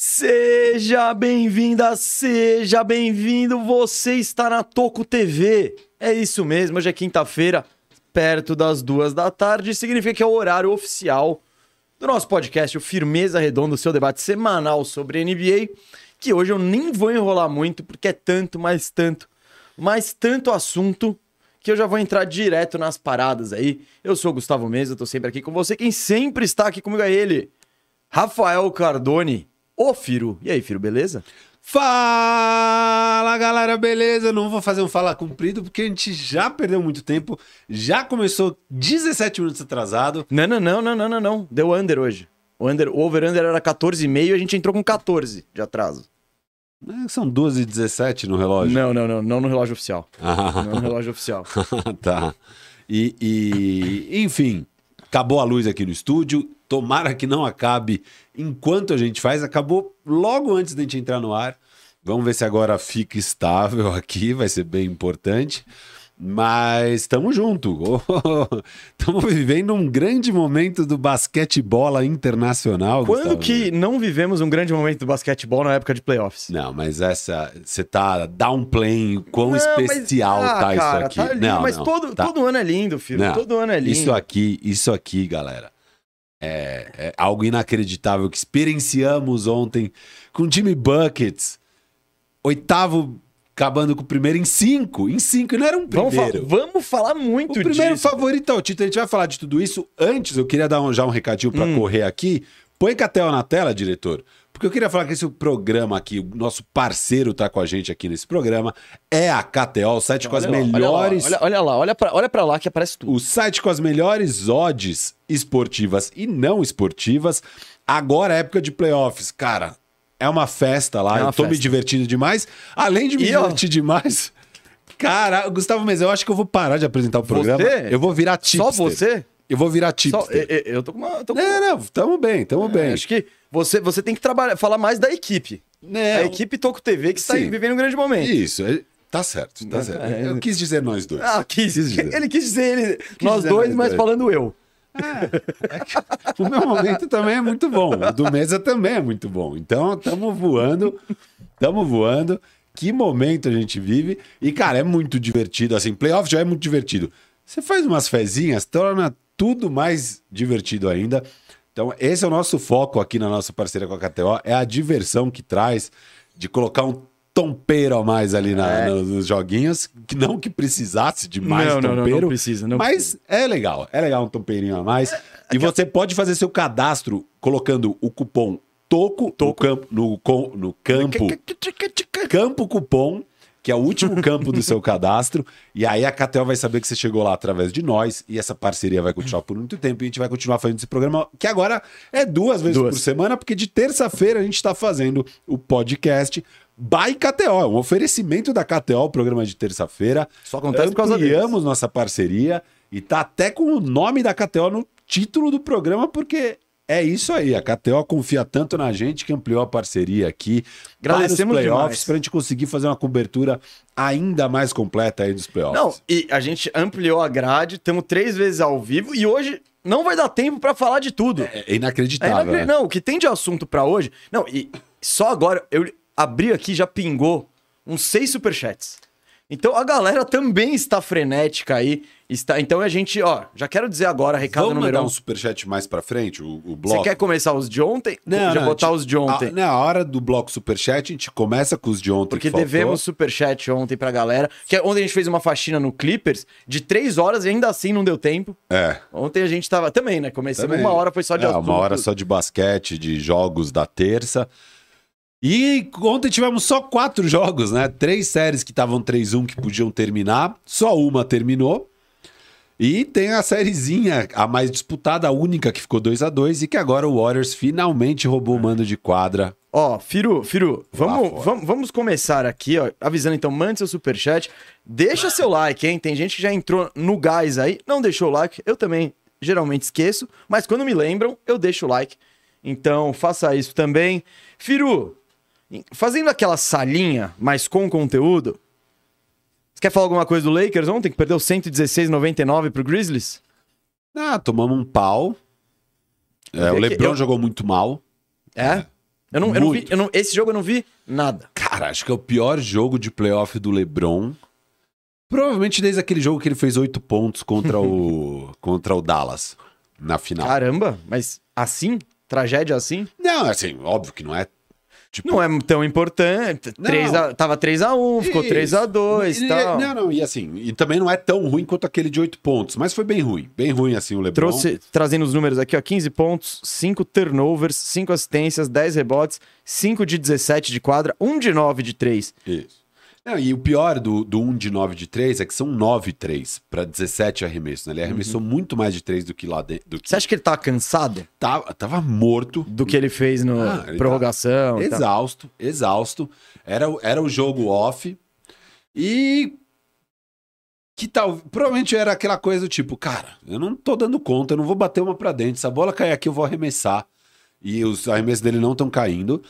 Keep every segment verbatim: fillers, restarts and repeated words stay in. Seja bem-vinda, seja bem-vindo, você está na Toco T V. É isso mesmo, hoje é quinta-feira, perto das duas da tarde, significa que é o horário oficial do nosso podcast, o Firmeza Redonda, o seu debate semanal sobre N B A, que hoje eu nem vou enrolar muito, porque é tanto, mais tanto, mais tanto assunto, que eu já vou entrar direto nas paradas aí. Eu sou o Gustavo Meza, tô sempre aqui com você, quem sempre está aqui comigo é ele, Rafael Cardoni. Ô, Firo. E aí, Firo, beleza? Fala, galera, beleza? Não vou fazer um fala comprido, porque a gente já perdeu muito tempo, já começou dezessete minutos atrasado. Não, não, não, não, não, não, não. Deu under hoje. O, under, o over-under era quatorze e meio e a gente entrou com catorze de atraso. São doze e dezessete no relógio? Não, não, não. Não no relógio oficial. Ah. Não no relógio oficial. Tá. E, e, enfim, acabou a luz aqui no estúdio. Tomara que não acabe enquanto a gente faz. Acabou logo antes da gente entrar no ar. Vamos ver se agora fica estável aqui. Vai ser bem importante. Mas estamos juntos. Estamos vivendo um grande momento do basquetebola internacional. Quando Gustavo, que não vivemos um grande momento do basquetebol na época de playoffs? Não, mas essa... Você tá downplaying quão não, especial mas, ah, tá cara, isso aqui. Tá lindo, não, mas não, todo, tá... todo ano é lindo, filho. Não, todo ano é lindo. Isso aqui, isso aqui, galera. É, é algo inacreditável que experienciamos ontem com o time Buckets, oitavo acabando com o primeiro em cinco, em cinco, e não era um primeiro. Vamos, fa vamos falar muito disso. O primeiro disso, favorito é o título, a gente vai falar de tudo isso. Antes, eu queria dar um, já um recadinho pra hum. correr aqui. Põe Catel na tela, diretor, porque eu queria falar que esse programa aqui, o nosso parceiro tá com a gente aqui nesse programa, é a K T O, o site então, com as lá, melhores... Olha lá, olha, olha lá, olha pra, olha pra lá que aparece tudo. O site com as melhores odds esportivas e não esportivas. Agora é época de playoffs, cara, é uma festa lá, é uma eu tô festa. me divertindo demais. Além de me e divertir eu... demais... Cara, Gustavo Meza, eu acho que eu vou parar de apresentar o programa. Você? Eu vou virar tipster. Só você? Eu vou virar tipster. Só, eu, eu tô com uma... Tô com... Não, não, tamo bem, tamo é, bem. Acho que... Você, você tem que trabalhar, falar mais da equipe. É, a equipe Toco T V que está vivendo um grande momento. Isso, tá certo, tá certo. É, eu quis dizer nós dois. Ah, quis, quis dizer. Ele quis dizer ele, quis nós dizer dois, mas dois. falando eu. É, é que o meu momento também é muito bom. O do Meza também é muito bom. Então, estamos voando, estamos voando. Que momento a gente vive. E, cara, é muito divertido. Assim, playoff já é muito divertido. Você faz umas fezinhas, torna tudo mais divertido ainda. Então, esse é o nosso foco aqui na nossa parceria com a K T O, é a diversão que traz de colocar um tompeiro a mais ali na, é. nos, nos joguinhos, que não que precisasse de mais não, tompeiro, não, não, não precisa, não mas precisa. é legal, é legal um tompeirinho a mais. É, e é você que... pode fazer seu cadastro colocando o cupom TOCO, Toco. No, campo, no, com, no campo, campo cupom, que é o último campo do seu cadastro, e aí a K T O vai saber que você chegou lá através de nós, e essa parceria vai continuar por muito tempo, e a gente vai continuar fazendo esse programa, que agora é duas vezes duas. por semana, porque de terça-feira a gente está fazendo o podcast by K T O, um oferecimento da K T O, o programa de terça-feira. Só acontece por causa deles. Ampliamos nossa parceria, e tá até com o nome da K T O no título do programa, porque... É isso aí, a K T O confia tanto na gente que ampliou a parceria aqui. Agradecemos os playoffs para a gente conseguir fazer uma cobertura ainda mais completa aí dos playoffs. Não, e a gente ampliou a grade, estamos três vezes ao vivo e hoje não vai dar tempo para falar de tudo. É, é inacreditável. É inacred... né? Não, o que tem de assunto para hoje... Não, e só agora eu abri aqui, já pingou uns seis superchats. Então a galera também está frenética aí. Está... Então a gente, ó, já quero dizer agora, recado Vamos número um. Vamos mandar um superchat mais pra frente, o, o bloco. Você quer começar os de ontem? Não, já não, botar gente... os de ontem. A, na hora do bloco superchat, a gente começa com os de ontem. Porque devemos superchat ontem pra galera. Que é onde a gente fez uma faxina no Clippers de três horas e ainda assim não deu tempo. É. Ontem a gente tava também, né? Começamos também. Uma hora, foi só de é, assunto. Uma hora só de basquete, de jogos da terça. E ontem tivemos só quatro jogos, né? Três séries que estavam três a um que podiam terminar. Só uma terminou. E tem a sériezinha, a mais disputada, a única que ficou dois a dois. E que agora o Warriors finalmente roubou o mando de quadra. Ó, oh, Firu, Firu, vamos, vamos, vamos começar aqui, ó. Avisando então, mande seu superchat. Deixa seu like, hein? Tem gente que já entrou no gás aí, não deixou o like. Eu também geralmente esqueço, mas quando me lembram, eu deixo o like. Então, faça isso também. Firu... Fazendo aquela salinha, mas com conteúdo. Você quer falar alguma coisa do Lakers ontem, que perdeu cento e dezesseis a noventa e nove pro Grizzlies? Ah, tomamos um pau. É, o LeBron eu... jogou muito mal. É? Eu não, eu não vi, eu não, esse jogo eu não vi nada. Cara, acho que é o pior jogo de playoff do LeBron. Provavelmente desde aquele jogo que ele fez oito pontos contra o, contra o Dallas na final. Caramba, mas assim? Tragédia assim? Não, assim, óbvio que não é. Tipo... Não é tão importante. três a... Tava três a um, ficou três a dois e tal. Não, não, e assim, e também não é tão ruim quanto aquele de oito pontos, mas foi bem ruim. Bem ruim, assim, o LeBron. Trouxe, trazendo os números aqui, ó, quinze pontos, cinco turnovers, cinco assistências, dez rebotes, cinco de dezessete de quadra, um de nove de três. Isso. Não, e o pior do, do um de nove de três é que são nove três para dezessete arremessos, né? Ele arremessou uhum. muito mais de três do que lá dentro. Que... Você acha que ele tá cansado? Tava, tava morto. Do que ele fez na ah, prorrogação. Tá... Exausto, exausto. Era, era o jogo off. E... Que tal... Provavelmente era aquela coisa do tipo, cara, eu não tô dando conta, eu não vou bater uma pra dentro. Se a bola cair aqui, eu vou arremessar. E os arremessos dele não estão caindo.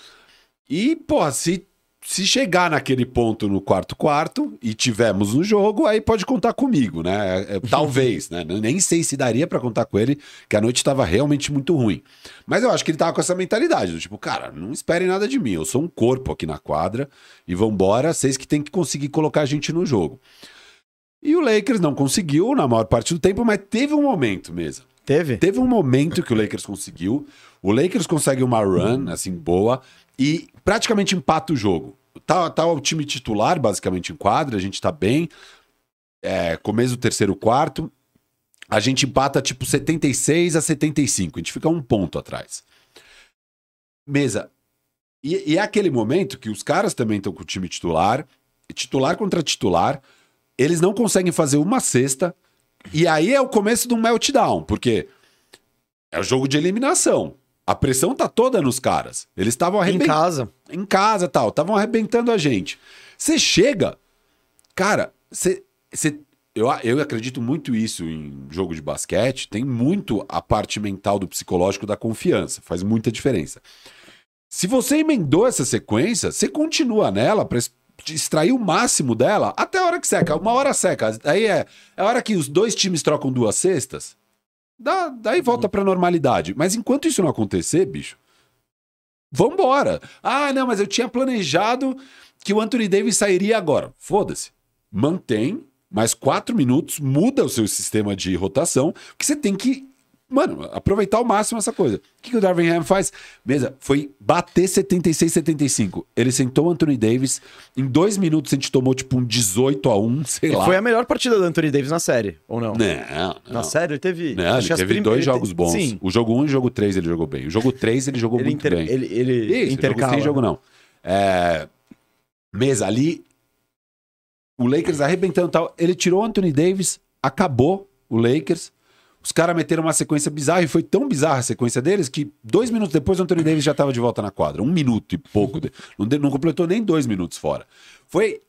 E, porra, se... Se chegar naquele ponto no quarto-quarto e tivermos no jogo, aí pode contar comigo, né? Talvez, né? Nem sei se daria pra contar com ele, que a noite tava realmente muito ruim. Mas eu acho que ele tava com essa mentalidade, do tipo, cara, não esperem nada de mim, eu sou um corpo aqui na quadra e vambora, vocês que tem que conseguir colocar a gente no jogo. E o Lakers não conseguiu na maior parte do tempo, mas teve um momento mesmo. Teve? Teve um momento que o Lakers conseguiu. O Lakers consegue uma run, assim, boa... E praticamente empata o jogo. Tá, tá o time titular, basicamente, em quadra. A gente tá bem. É, começo do terceiro quarto. A gente empata, tipo, setenta e seis a setenta e cinco. A gente fica um ponto atrás. Mesa. E, e é aquele momento que os caras também estão com o time titular. Titular contra titular. Eles não conseguem fazer uma cesta. E aí é o começo do meltdown. Porque é o jogo de eliminação. A pressão tá toda nos caras. Eles estavam arrebentando. Em casa. Em casa, tal. Estavam arrebentando a gente. Você chega... Cara, você... Eu, eu acredito muito isso em jogo de basquete. Tem muito a parte mental do psicológico da confiança. Faz muita diferença. Se você emendou essa sequência, você continua nela pra extrair o máximo dela até a hora que seca. Uma hora seca. Aí é, é a hora que os dois times trocam duas cestas. Da, daí volta pra normalidade. Mas enquanto isso não acontecer, bicho, vambora. Ah, não, mas eu tinha planejado que o Anthony Davis sairia agora. Foda-se. Mantém mais quatro minutos, muda o seu sistema de rotação, que você tem que, mano, aproveitar ao máximo essa coisa. O que, que o Darvin Ham faz? Beleza, foi bater setenta e seis a setenta e cinco. Ele sentou o Anthony Davis. Em dois minutos a gente tomou tipo um dezoito a um, sei lá. Foi a melhor partida do Anthony Davis na série, ou não? Não, não. Na série ele teve... Não, ele teve dois jogos bons. Sim. O jogo um e o jogo três ele jogou bem. O jogo três ele jogou ele muito inter... bem. Ele, ele... Isso, intercala. O jogo três jogo não. É... Mesa ali, o Lakers arrebentando e tal. Ele tirou o Anthony Davis, acabou o Lakers... Os caras meteram uma sequência bizarra e foi tão bizarra a sequência deles que dois minutos depois o Anthony Davis já estava de volta na quadra. Um minuto e pouco. De... Não, de... não completou nem dois minutos fora. Foi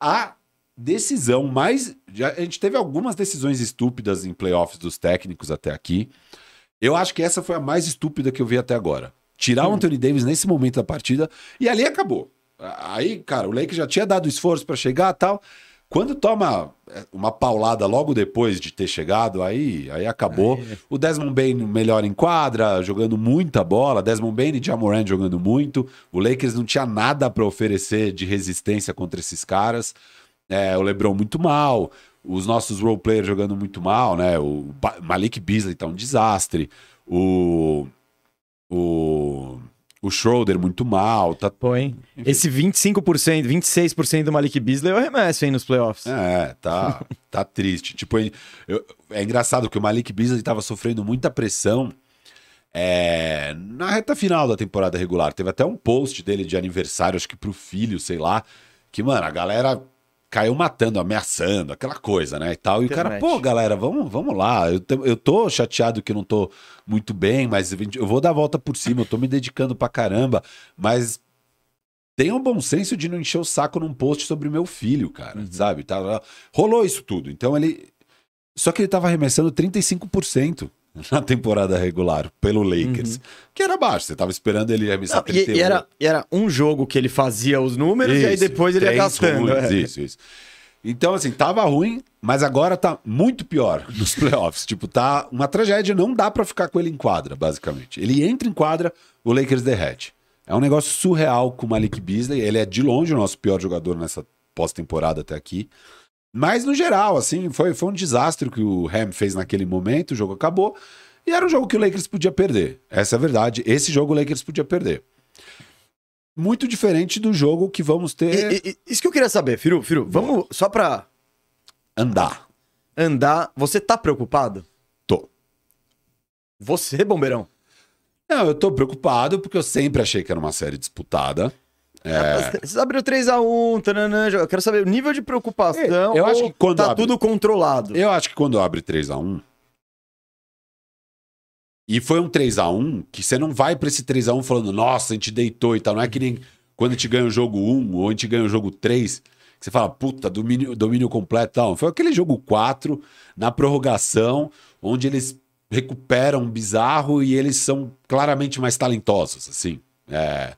a decisão mais... Já... A gente teve algumas decisões estúpidas em playoffs dos técnicos até aqui. Eu acho que essa foi a mais estúpida que eu vi até agora. Tirar hum. o Anthony Davis nesse momento da partida e ali acabou. Aí, cara, o Lakers já tinha dado esforço para chegar e tal... Quando toma uma paulada logo depois de ter chegado, aí, aí acabou. Aí. O Desmond Bane melhor em quadra, jogando muita bola. Desmond Bane e Ja Morant jogando muito. O Lakers não tinha nada para oferecer de resistência contra esses caras. é, o LeBron muito mal, os nossos roleplayers jogando muito mal, né? O Malik Beasley tá um desastre, o... o... o Schroeder muito mal. Tá... Pô, hein? Esse vinte e cinco por cento, vinte e seis por cento do Malik Beasley é o remesso, hein, nos playoffs. É, tá, tá triste. Tipo, eu, é engraçado que o Malik Beasley tava sofrendo muita pressão é, na reta final da temporada regular. Teve até um post dele de aniversário, acho que pro filho, sei lá, que, mano, a galera caiu matando, ameaçando, aquela coisa, né, e tal. E internet. O cara, pô, galera, vamos, vamos lá. Eu, eu tô chateado que não tô muito bem, mas eu vou dar a volta por cima, eu tô me dedicando pra caramba. Mas tenha um bom senso de não encher o saco num post sobre o meu filho, cara, uhum. sabe? Tá, rolou isso tudo. Então ele... Só que ele tava arremessando trinta e cinco por cento na temporada regular pelo Lakers, uhum. que era baixo, você tava esperando ele arremessar trinta e oito por cento. E era, era um jogo que ele fazia os números isso, e aí depois ele ia gastando. Ruins, é. Isso, isso. Então, assim, tava ruim, mas agora tá muito pior nos playoffs. Tipo, tá uma tragédia, não dá pra ficar com ele em quadra, basicamente. Ele entra em quadra, o Lakers derrete. É um negócio surreal com o Malik Beasley, ele é de longe o nosso pior jogador nessa pós-temporada até aqui. Mas, no geral, assim, foi, foi um desastre que o Ham fez naquele momento, o jogo acabou, e era um jogo que o Lakers podia perder. Essa é a verdade, esse jogo o Lakers podia perder. Muito diferente do jogo que vamos ter... E, e, isso que eu queria saber, Firu, Firu, vamos só pra... Andar. Andar. Você tá preocupado? Tô. Você, Bombeirão? Não, eu tô preocupado porque eu sempre achei que era uma série disputada. É... Vocês abriram três a um, taranã, eu quero saber o nível de preocupação. Eu acho que quando tá abre... tudo controlado. Eu acho que quando abre três a um. E foi um três a um que você não vai pra esse três a um falando, nossa, a gente deitou e tal. Não é que nem quando a gente ganha o jogo um ou a gente ganha o jogo três, que você fala, puta, domínio, domínio completo e tal. Foi aquele jogo quatro, na prorrogação, onde eles recuperam um bizarro e eles são claramente mais talentosos, assim. É.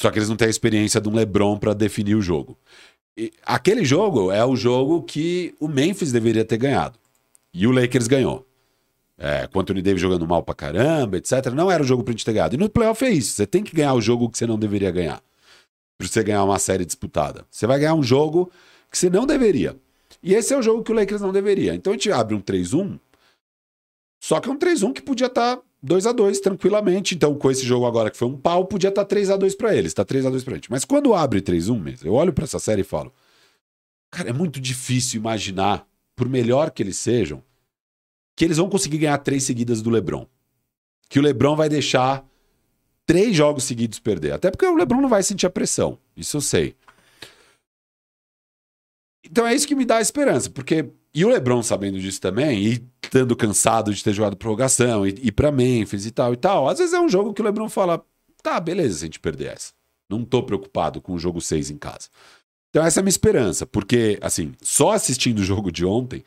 Só que eles não têm a experiência de um LeBron para definir o jogo. E aquele jogo é o jogo que o Memphis deveria ter ganhado. E o Lakers ganhou. É, com o Anthony Davis jogando mal pra caramba, etcétera. Não era o jogo pra gente ter ganhado. E no playoff é isso. Você tem que ganhar o jogo que você não deveria ganhar. Pra você ganhar uma série disputada. Você vai ganhar um jogo que você não deveria. E esse é o jogo que o Lakers não deveria. Então a gente abre um três a um. Só que é um três a um que podia estar... Tá dois a dois, tranquilamente. Então, com esse jogo agora que foi um pau, podia estar tá três a dois pra eles. Tá três a dois pra gente. Mas quando abre três a um mesmo, eu olho pra essa série e falo... Cara, é muito difícil imaginar, por melhor que eles sejam, que eles vão conseguir ganhar três seguidas do LeBron. Que o LeBron vai deixar três jogos seguidos perder. Até porque o LeBron não vai sentir a pressão. Isso eu sei. Então, é isso que me dá esperança. Porque... E o LeBron sabendo disso também, e estando cansado de ter jogado prorrogação, e ir pra Memphis e tal e tal, às vezes é um jogo que o LeBron fala, tá, beleza se a gente perder essa. Não tô preocupado com o jogo seis em casa. Então essa é a minha esperança, porque, assim, só assistindo o jogo de ontem,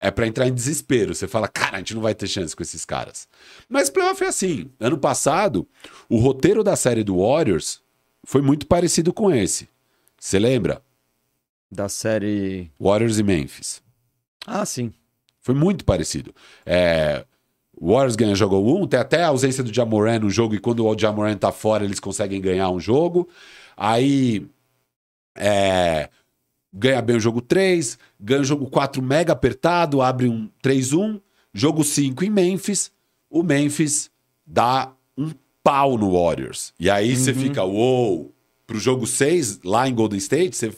é pra entrar em desespero. Você fala, cara, a gente não vai ter chance com esses caras. Mas playoff é assim. Ano passado, o roteiro da série do Warriors foi muito parecido com esse. Você lembra? Da série... Warriors e Memphis. Ah, sim. Foi muito parecido. É, o Warriors ganha, jogou um, tem até a ausência do Ja Morant no jogo, e quando o Ja Morant tá fora, eles conseguem ganhar um jogo. Aí, é, ganha bem o jogo três, ganha o jogo quatro mega apertado, abre um três a um, jogo cinco em Memphis, o Memphis dá um pau no Warriors. E aí você uhum. fica, uou, pro jogo seis, lá em Golden State, você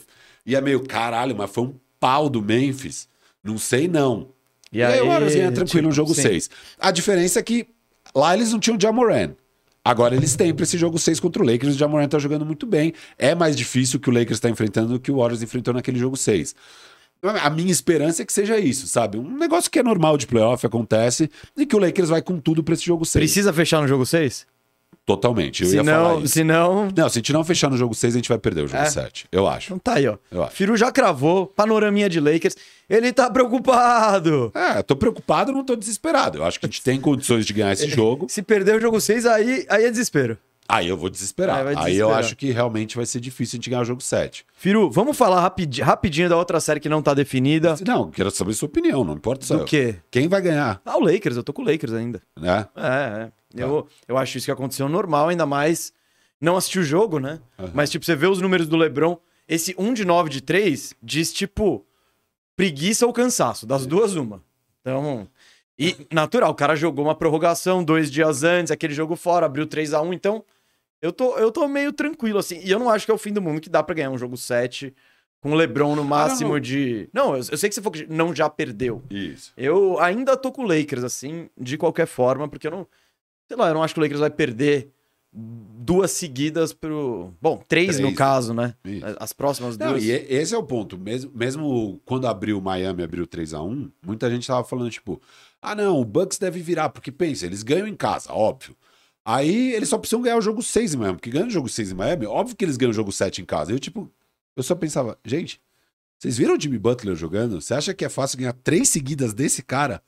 ia meio, caralho, mas foi um pau do Memphis. Não sei, não. E, e aí, aí o Warriors ganha tranquilo no jogo seis. A diferença é que lá eles não tinham o Ja Morant. Agora eles têm para esse jogo seis contra o Lakers. O Ja Morant tá jogando muito bem. É mais difícil que o Lakers tá enfrentando do que o Warriors enfrentou naquele jogo seis. A minha esperança é que seja isso, sabe? Um negócio que é normal de playoff, acontece, e que o Lakers vai com tudo para esse jogo seis. Precisa fechar no jogo seis? Totalmente. Eu se ia não, falar isso. Se não... não, se a gente não fechar no jogo seis, a gente vai perder o jogo é. sete, eu acho. Então tá aí, ó. Firu já cravou, panoraminha de Lakers. Ele tá preocupado. É, tô preocupado, não tô desesperado. Eu acho que a gente tem condições de ganhar esse jogo. Se perder o jogo seis, aí, aí é desespero. Aí eu vou desesperar. Aí, aí eu acho que realmente vai ser difícil a gente ganhar o jogo sete. Firu, vamos falar rapid, rapidinho da outra série que não tá definida. Não, quero saber sua opinião, não importa. Do quê? Quem vai ganhar? Ah, o Lakers, eu tô com o Lakers ainda. Né? É, é. Tá. Eu, eu acho isso que aconteceu normal, ainda mais não assistir o jogo, né? Uhum. Mas, tipo, você vê os números do LeBron, Esse um de nove de três diz, tipo, preguiça ou cansaço. Das duas, uma. Então... E, natural, o cara jogou uma prorrogação dois dias antes, aquele jogo fora, abriu três a um, então... Eu tô, eu tô meio tranquilo, assim. E eu não acho que é o fim do mundo, que dá pra ganhar um jogo sete com o LeBron no máximo não. de... Não, eu, eu sei que você falou que não já perdeu. Isso. Eu ainda tô com o Lakers, assim, de qualquer forma, porque eu não... Sei lá, eu não acho que o Lakers vai perder duas seguidas pro... Bom, três, três. No caso, né? Isso. As próximas não, duas. E esse é o ponto. Mesmo, mesmo quando abriu o Miami, abriu três a um, muita gente tava falando, tipo... Ah, não, o Bucks deve virar, porque pensa, eles ganham em casa, óbvio. Aí eles só precisam ganhar o jogo seis em Miami, porque ganhando o jogo seis em Miami, óbvio que eles ganham o jogo sete em casa. Eu, tipo, eu só pensava, gente, vocês viram o Jimmy Butler jogando? Você acha que é fácil ganhar três seguidas desse cara?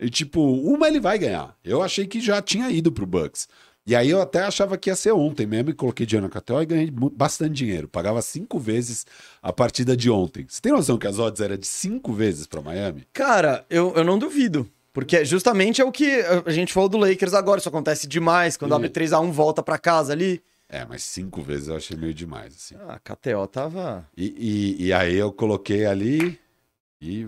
E, tipo, uma ele vai ganhar. Eu achei que já tinha ido pro Bucks. E aí eu até achava que ia ser ontem mesmo, e coloquei dinheiro na K T O e ganhei bastante dinheiro. Pagava cinco vezes a partida de ontem. Você tem noção que as odds eram de cinco vezes pra Miami? Cara, eu, eu não duvido. Porque justamente é o que a gente falou do Lakers agora, isso acontece demais, quando abre três a um, volta pra casa ali. É, mas cinco vezes eu achei meio demais, assim. Ah, a K T O tava... E, e, e aí eu coloquei ali e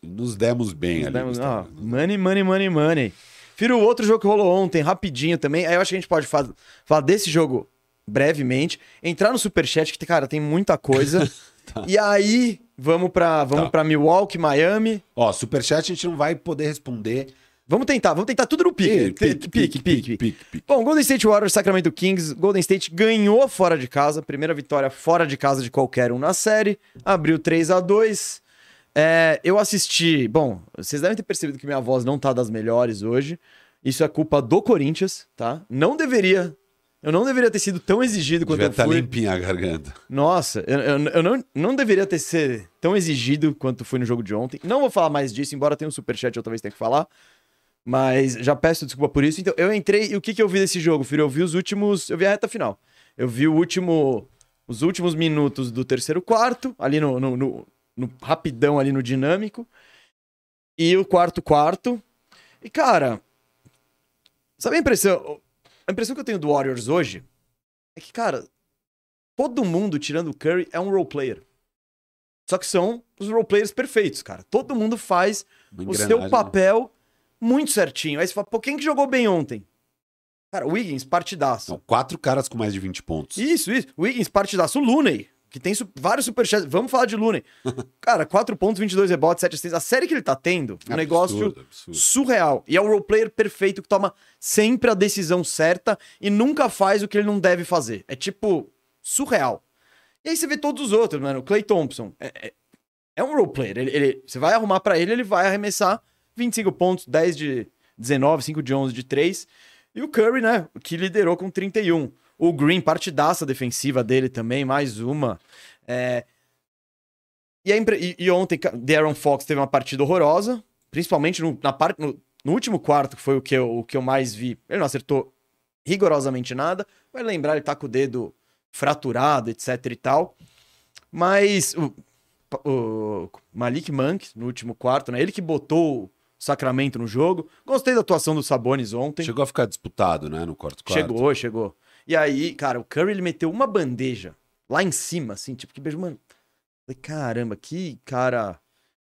nos demos bem nos ali. Demos... Ah, money, money, money, money. Firo, outro jogo que rolou ontem, rapidinho também, aí eu acho que a gente pode falar, falar desse jogo brevemente, entrar no Superchat, que, cara, tem muita coisa... Tá. E aí, vamos pra, vamos tá. pra Milwaukee, Miami. Ó, Superchat a gente não vai poder responder. Vamos tentar, vamos tentar tudo no pique. Pique, pique, pique, pique. pique, pique. Bom, Golden State Warriors, Sacramento Kings. Golden State ganhou fora de casa. Primeira vitória fora de casa de qualquer um na série. Abriu três a dois. É, eu assisti... Bom, vocês devem ter percebido que minha voz não tá das melhores hoje. Isso é culpa do Corinthians, tá? Não deveria... Eu não deveria ter sido tão exigido quanto eu fui. Devia estar limpinha a garganta. Nossa, eu, eu, eu não, não deveria ter sido tão exigido quanto fui no jogo de ontem. Não vou falar mais disso, embora tenha um superchat, eu talvez tenha que falar. Mas já peço desculpa por isso. Então, eu entrei e o que, que eu vi desse jogo, filho? Eu vi os últimos... Eu vi a reta final. Eu vi o último, os últimos minutos do terceiro quarto, ali no, no, no, no rapidão, ali no dinâmico. E o quarto quarto. E, cara... Sabe a impressão... A impressão que eu tenho do Warriors hoje é que, cara, todo mundo, tirando o Curry, é um roleplayer. Só que são os roleplayers perfeitos, cara. Todo mundo faz o seu papel muito certinho. Aí você fala, pô, quem que jogou bem ontem? Cara, o Wiggins, partidaço. Não, quatro caras com mais de vinte pontos. Isso, isso. O Wiggins, partidaço. O Looney, que tem su vários superchats. Vamos falar de Looney. Cara, quatro pontos, vinte e dois rebotes, sete assistências. A série que ele tá tendo é um absurdo, negócio absurdo. Surreal. E é o roleplayer perfeito que toma sempre a decisão certa e nunca faz o que ele não deve fazer. É tipo, surreal. E aí você vê todos os outros, mano. O Klay Thompson é, é, é um roleplayer. Ele, ele, você vai arrumar pra ele, ele vai arremessar vinte e cinco pontos, dez de dezenove, cinco de onze, de três. E o Curry, né, que liderou com trinta e um. O Green, partidaça defensiva dele também, mais uma. É... E, aí, e, e ontem, De'Aaron Fox teve uma partida horrorosa, principalmente no, na par... no, no último quarto, que foi o que, eu, o que eu mais vi. Ele não acertou rigorosamente nada. Vai lembrar, ele tá com o dedo fraturado, etc e tal. Mas o, o Malik Monk, no último quarto, né? Ele que botou... Sacramento no jogo. Gostei da atuação do Sabonis ontem. Chegou a ficar disputado, né? No quarto quarto. Chegou, chegou. E aí, cara, o Curry, ele meteu uma bandeja lá em cima, assim, tipo, que beijo, mano. Falei, caramba, que cara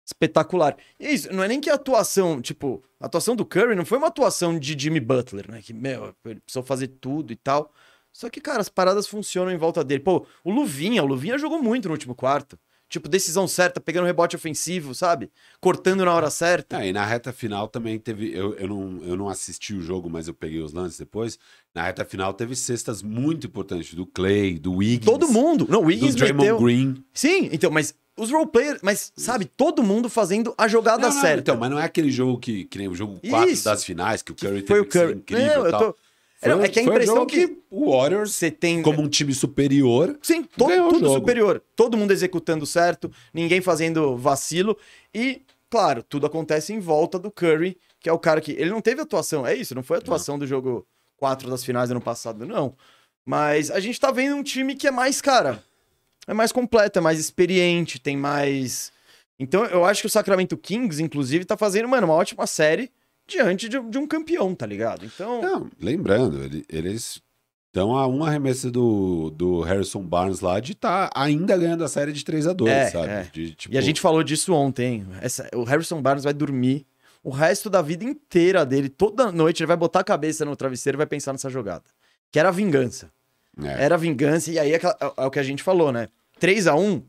espetacular. E é isso, não é nem que a atuação, tipo, a atuação do Curry não foi uma atuação de Jimmy Butler, né? Que, meu, ele precisou fazer tudo e tal. Só que, cara, as paradas funcionam em volta dele. Pô, o Luvinha, o Luvinha jogou muito no último quarto. Tipo, decisão certa, pegando rebote ofensivo, sabe? Cortando na hora certa. Ah, e na reta final também teve... Eu, eu, não, eu não assisti o jogo, mas eu peguei os lances depois. Na reta final teve cestas muito importantes do Clay, do Wiggins. Todo mundo! Não, o Wiggins do Draymond meteu... Green. Sim, então, mas os roleplayers... Mas, sabe, todo mundo fazendo a jogada não, não, certa. Então, mas não é aquele jogo que... Que nem o jogo quatro Isso. das finais, que o Curry que teve foi o Curry. Que ser incrível não, e tal. Eu tô... Foi, não, é que a impressão um que, que o Warriors, você tem... como um time superior... Sim, todo, tudo superior. Todo mundo executando certo, ninguém fazendo vacilo. E, claro, tudo acontece em volta do Curry, que é o cara que... Ele não teve atuação, é isso, não foi a atuação não. do jogo quatro das finais do ano passado, não. Mas a gente tá vendo um time que é mais, cara, é mais completo, é mais experiente, tem mais... Então, eu acho que o Sacramento Kings, inclusive, tá fazendo, mano, uma ótima série... diante de, de um campeão, tá ligado? Então... Não, lembrando, ele, eles Então, há uma arremessa do, do Harrison Barnes lá de estar tá ainda ganhando a série de três a dois, é, sabe? É. De, tipo... E a gente falou disso ontem. Essa, o Harrison Barnes vai dormir o resto da vida inteira dele. Toda noite ele vai botar a cabeça no travesseiro e vai pensar nessa jogada. Que era a vingança. É. Era a vingança. E aí é, é o que a gente falou, né? três a um...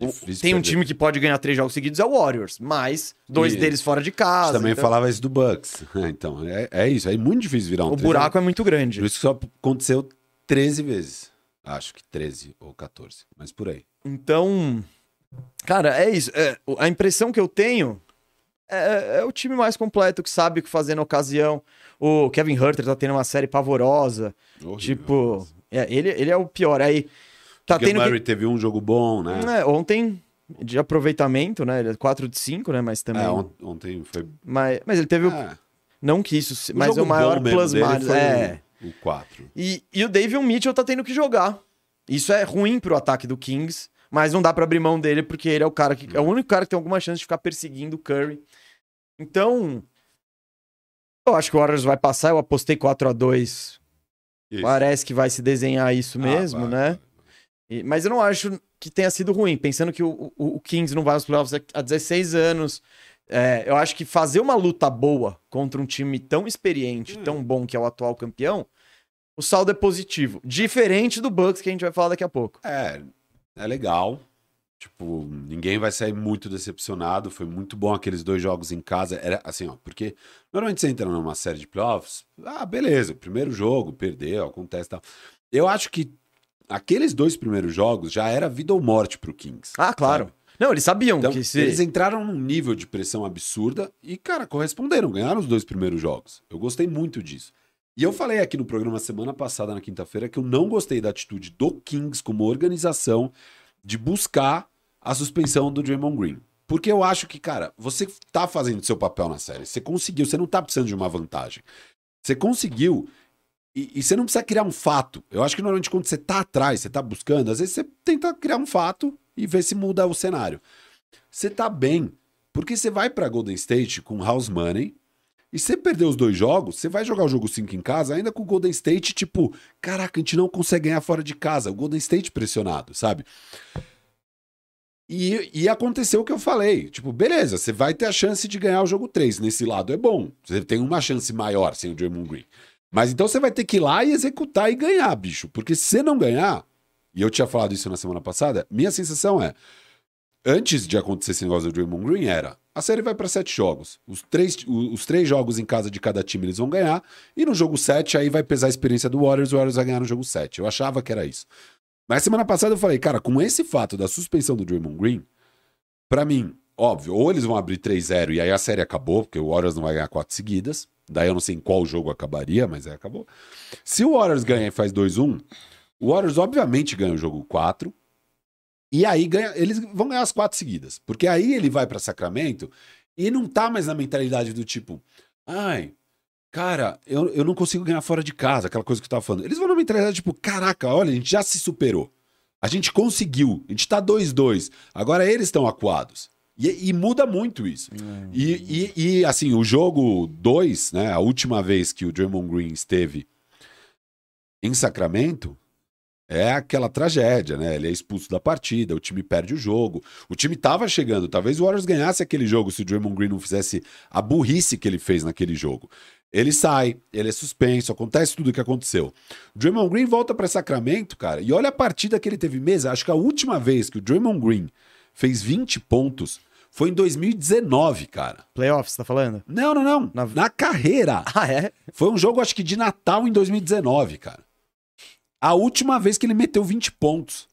Difícil tem um perder. Time que pode ganhar três jogos seguidos é o Warriors, mas dois e deles fora de casa. Você também então... falava isso do Bucks. Então, é, é isso. É muito difícil virar um O três, buraco né? é muito grande. Por isso que só aconteceu treze vezes. Acho que treze ou quatorze, mas por aí. Então, cara, é isso. É, a impressão que eu tenho é, é o time mais completo, que sabe o que fazer na ocasião. O Kevin Huerter tá tendo uma série pavorosa. Horrível. Tipo, é, ele, ele é o pior. Aí... Tá tendo Murray que... teve um jogo bom, né? É, ontem, de aproveitamento, né? Ele é quatro de cinco, né? Mas também... É, ontem foi... Mas, mas ele teve... É. O... Não que isso... O mas o maior plasmado é... O quatro. E, e o Davion Mitchell tá tendo que jogar. Isso é ruim pro ataque do Kings, mas não dá pra abrir mão dele, porque ele é o cara que... Hum. É o único cara que tem alguma chance de ficar perseguindo o Curry. Então... Eu acho que o Warriors vai passar. Eu apostei quatro a dois. Isso. Parece que vai se desenhar isso ah, mesmo, vai, né? Vai. Mas eu não acho que tenha sido ruim, pensando que o, o, o Kings não vai aos playoffs há dezesseis anos. É, eu acho que fazer uma luta boa contra um time tão experiente, hum. tão bom que é o atual campeão, o saldo é positivo. Diferente do Bucks, que a gente vai falar daqui a pouco. É, é legal. Tipo, ninguém vai sair muito decepcionado. Foi muito bom aqueles dois jogos em casa. Era assim, ó, porque normalmente você entra numa série de playoffs, ah, beleza, primeiro jogo, perdeu, acontece e tal. Eu acho que aqueles dois primeiros jogos já era vida ou morte pro Kings. Ah, claro. Sabe? Não, eles sabiam então, que se... Eles entraram num nível de pressão absurda e, cara, corresponderam. Ganharam os dois primeiros jogos. Eu gostei muito disso. E eu falei aqui no programa semana passada, na quinta-feira, que eu não gostei da atitude do Kings como organização de buscar a suspensão do Draymond Green. Porque eu acho que, cara, você tá fazendo seu papel na série. Você conseguiu. Você não tá precisando de uma vantagem. Você conseguiu... E, e você não precisa criar um fato. Eu acho que normalmente quando você tá atrás, você tá buscando, às vezes você tenta criar um fato e ver se muda o cenário. Você tá bem, porque você vai pra Golden State com house money e você perdeu os dois jogos, você vai jogar o jogo cinco em casa, ainda com o Golden State, tipo, caraca, a gente não consegue ganhar fora de casa. O Golden State pressionado, sabe? E, e aconteceu o que eu falei. Tipo, beleza, você vai ter a chance de ganhar o jogo três. Nesse lado é bom. Você tem uma chance maior sem o Draymond Green. Mas então você vai ter que ir lá e executar e ganhar, bicho. Porque se você não ganhar, e eu tinha falado isso na semana passada, minha sensação é, antes de acontecer esse negócio do Draymond Green, era, a série vai para sete jogos. Os três, os três jogos em casa de cada time eles vão ganhar, e no jogo sete aí vai pesar a experiência do Warriors, o Warriors vai ganhar no jogo sete. Eu achava que era isso. Mas semana passada eu falei, cara, com esse fato da suspensão do Draymond Green, pra mim, óbvio, ou eles vão abrir três a zero e aí a série acabou, porque o Warriors não vai ganhar quatro seguidas. Daí eu não sei em qual jogo acabaria, mas aí acabou. Se o Warriors ganha e faz dois a um, o Warriors obviamente ganha o jogo quatro. E aí ganha, eles vão ganhar as quatro seguidas. Porque aí ele vai para Sacramento e não tá mais na mentalidade do tipo, ai, cara, eu, eu não consigo ganhar fora de casa, aquela coisa que eu tava falando. Eles vão na mentalidade tipo, caraca, olha, a gente já se superou. A gente conseguiu, a gente tá dois a dois. Agora eles estão aquados. E, e muda muito isso. Hum. E, e, e, assim, o jogo dois, né, a última vez que o Draymond Green esteve em Sacramento, é aquela tragédia, né? Ele é expulso da partida, o time perde o jogo. O time tava chegando, talvez o Warriors ganhasse aquele jogo se o Draymond Green não fizesse a burrice que ele fez naquele jogo. Ele sai, ele é suspenso, acontece tudo o que aconteceu. O Draymond Green volta para Sacramento, cara, e olha a partida que ele teve mesa. Acho que a última vez que o Draymond Green fez vinte pontos, foi em dois mil e dezenove, cara. Playoffs, tá falando? Não, não, não. Na... Na carreira. Ah, é? Foi um jogo, acho que de Natal em dois mil e dezenove, cara. A última vez que ele meteu vinte pontos.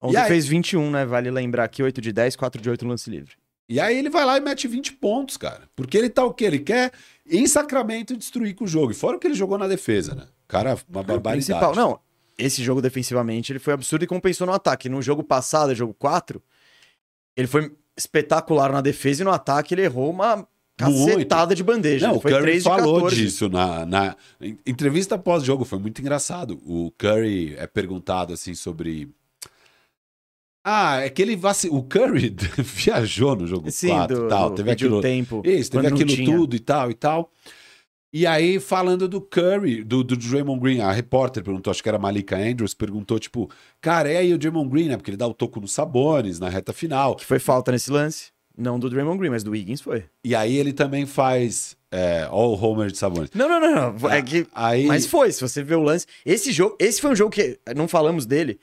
Ontem aí... fez vinte e um, né? Vale lembrar aqui, oito de dez, quatro de oito no lance livre. E aí ele vai lá e mete vinte pontos, cara. Porque ele tá o quê? Ele quer, em Sacramento, destruir com o jogo. E fora o que ele jogou na defesa, né? Cara, uma barbaridade. Principal, não. Esse jogo defensivamente, ele foi absurdo e compensou no ataque. No jogo passado, jogo quatro, ele foi espetacular na defesa e no ataque ele errou uma cacetada muito de bandeja. Não, o foi Curry três falou de disso na, na entrevista pós-jogo, foi muito engraçado. O Curry é perguntado assim sobre... Ah, é que ele vaci... o Curry viajou no jogo Sim, quatro do, e tal. Do, teve aquilo... tempo, Isso, teve aquilo tudo e tal e tal. E aí, falando do Curry, do, do Draymond Green, a repórter perguntou, acho que era Malika Andrews, perguntou, tipo, cara, é aí o Draymond Green, né? Porque ele dá o toco no Sabonis, na reta final. Que foi falta nesse lance. Não do Draymond Green, mas do Wiggins foi. E aí ele também faz... É, ó o Homer de Sabonis. Não, não, não. não. É que, aí... Mas foi, se você vê o lance... Esse jogo... Esse foi um jogo que... Não falamos dele.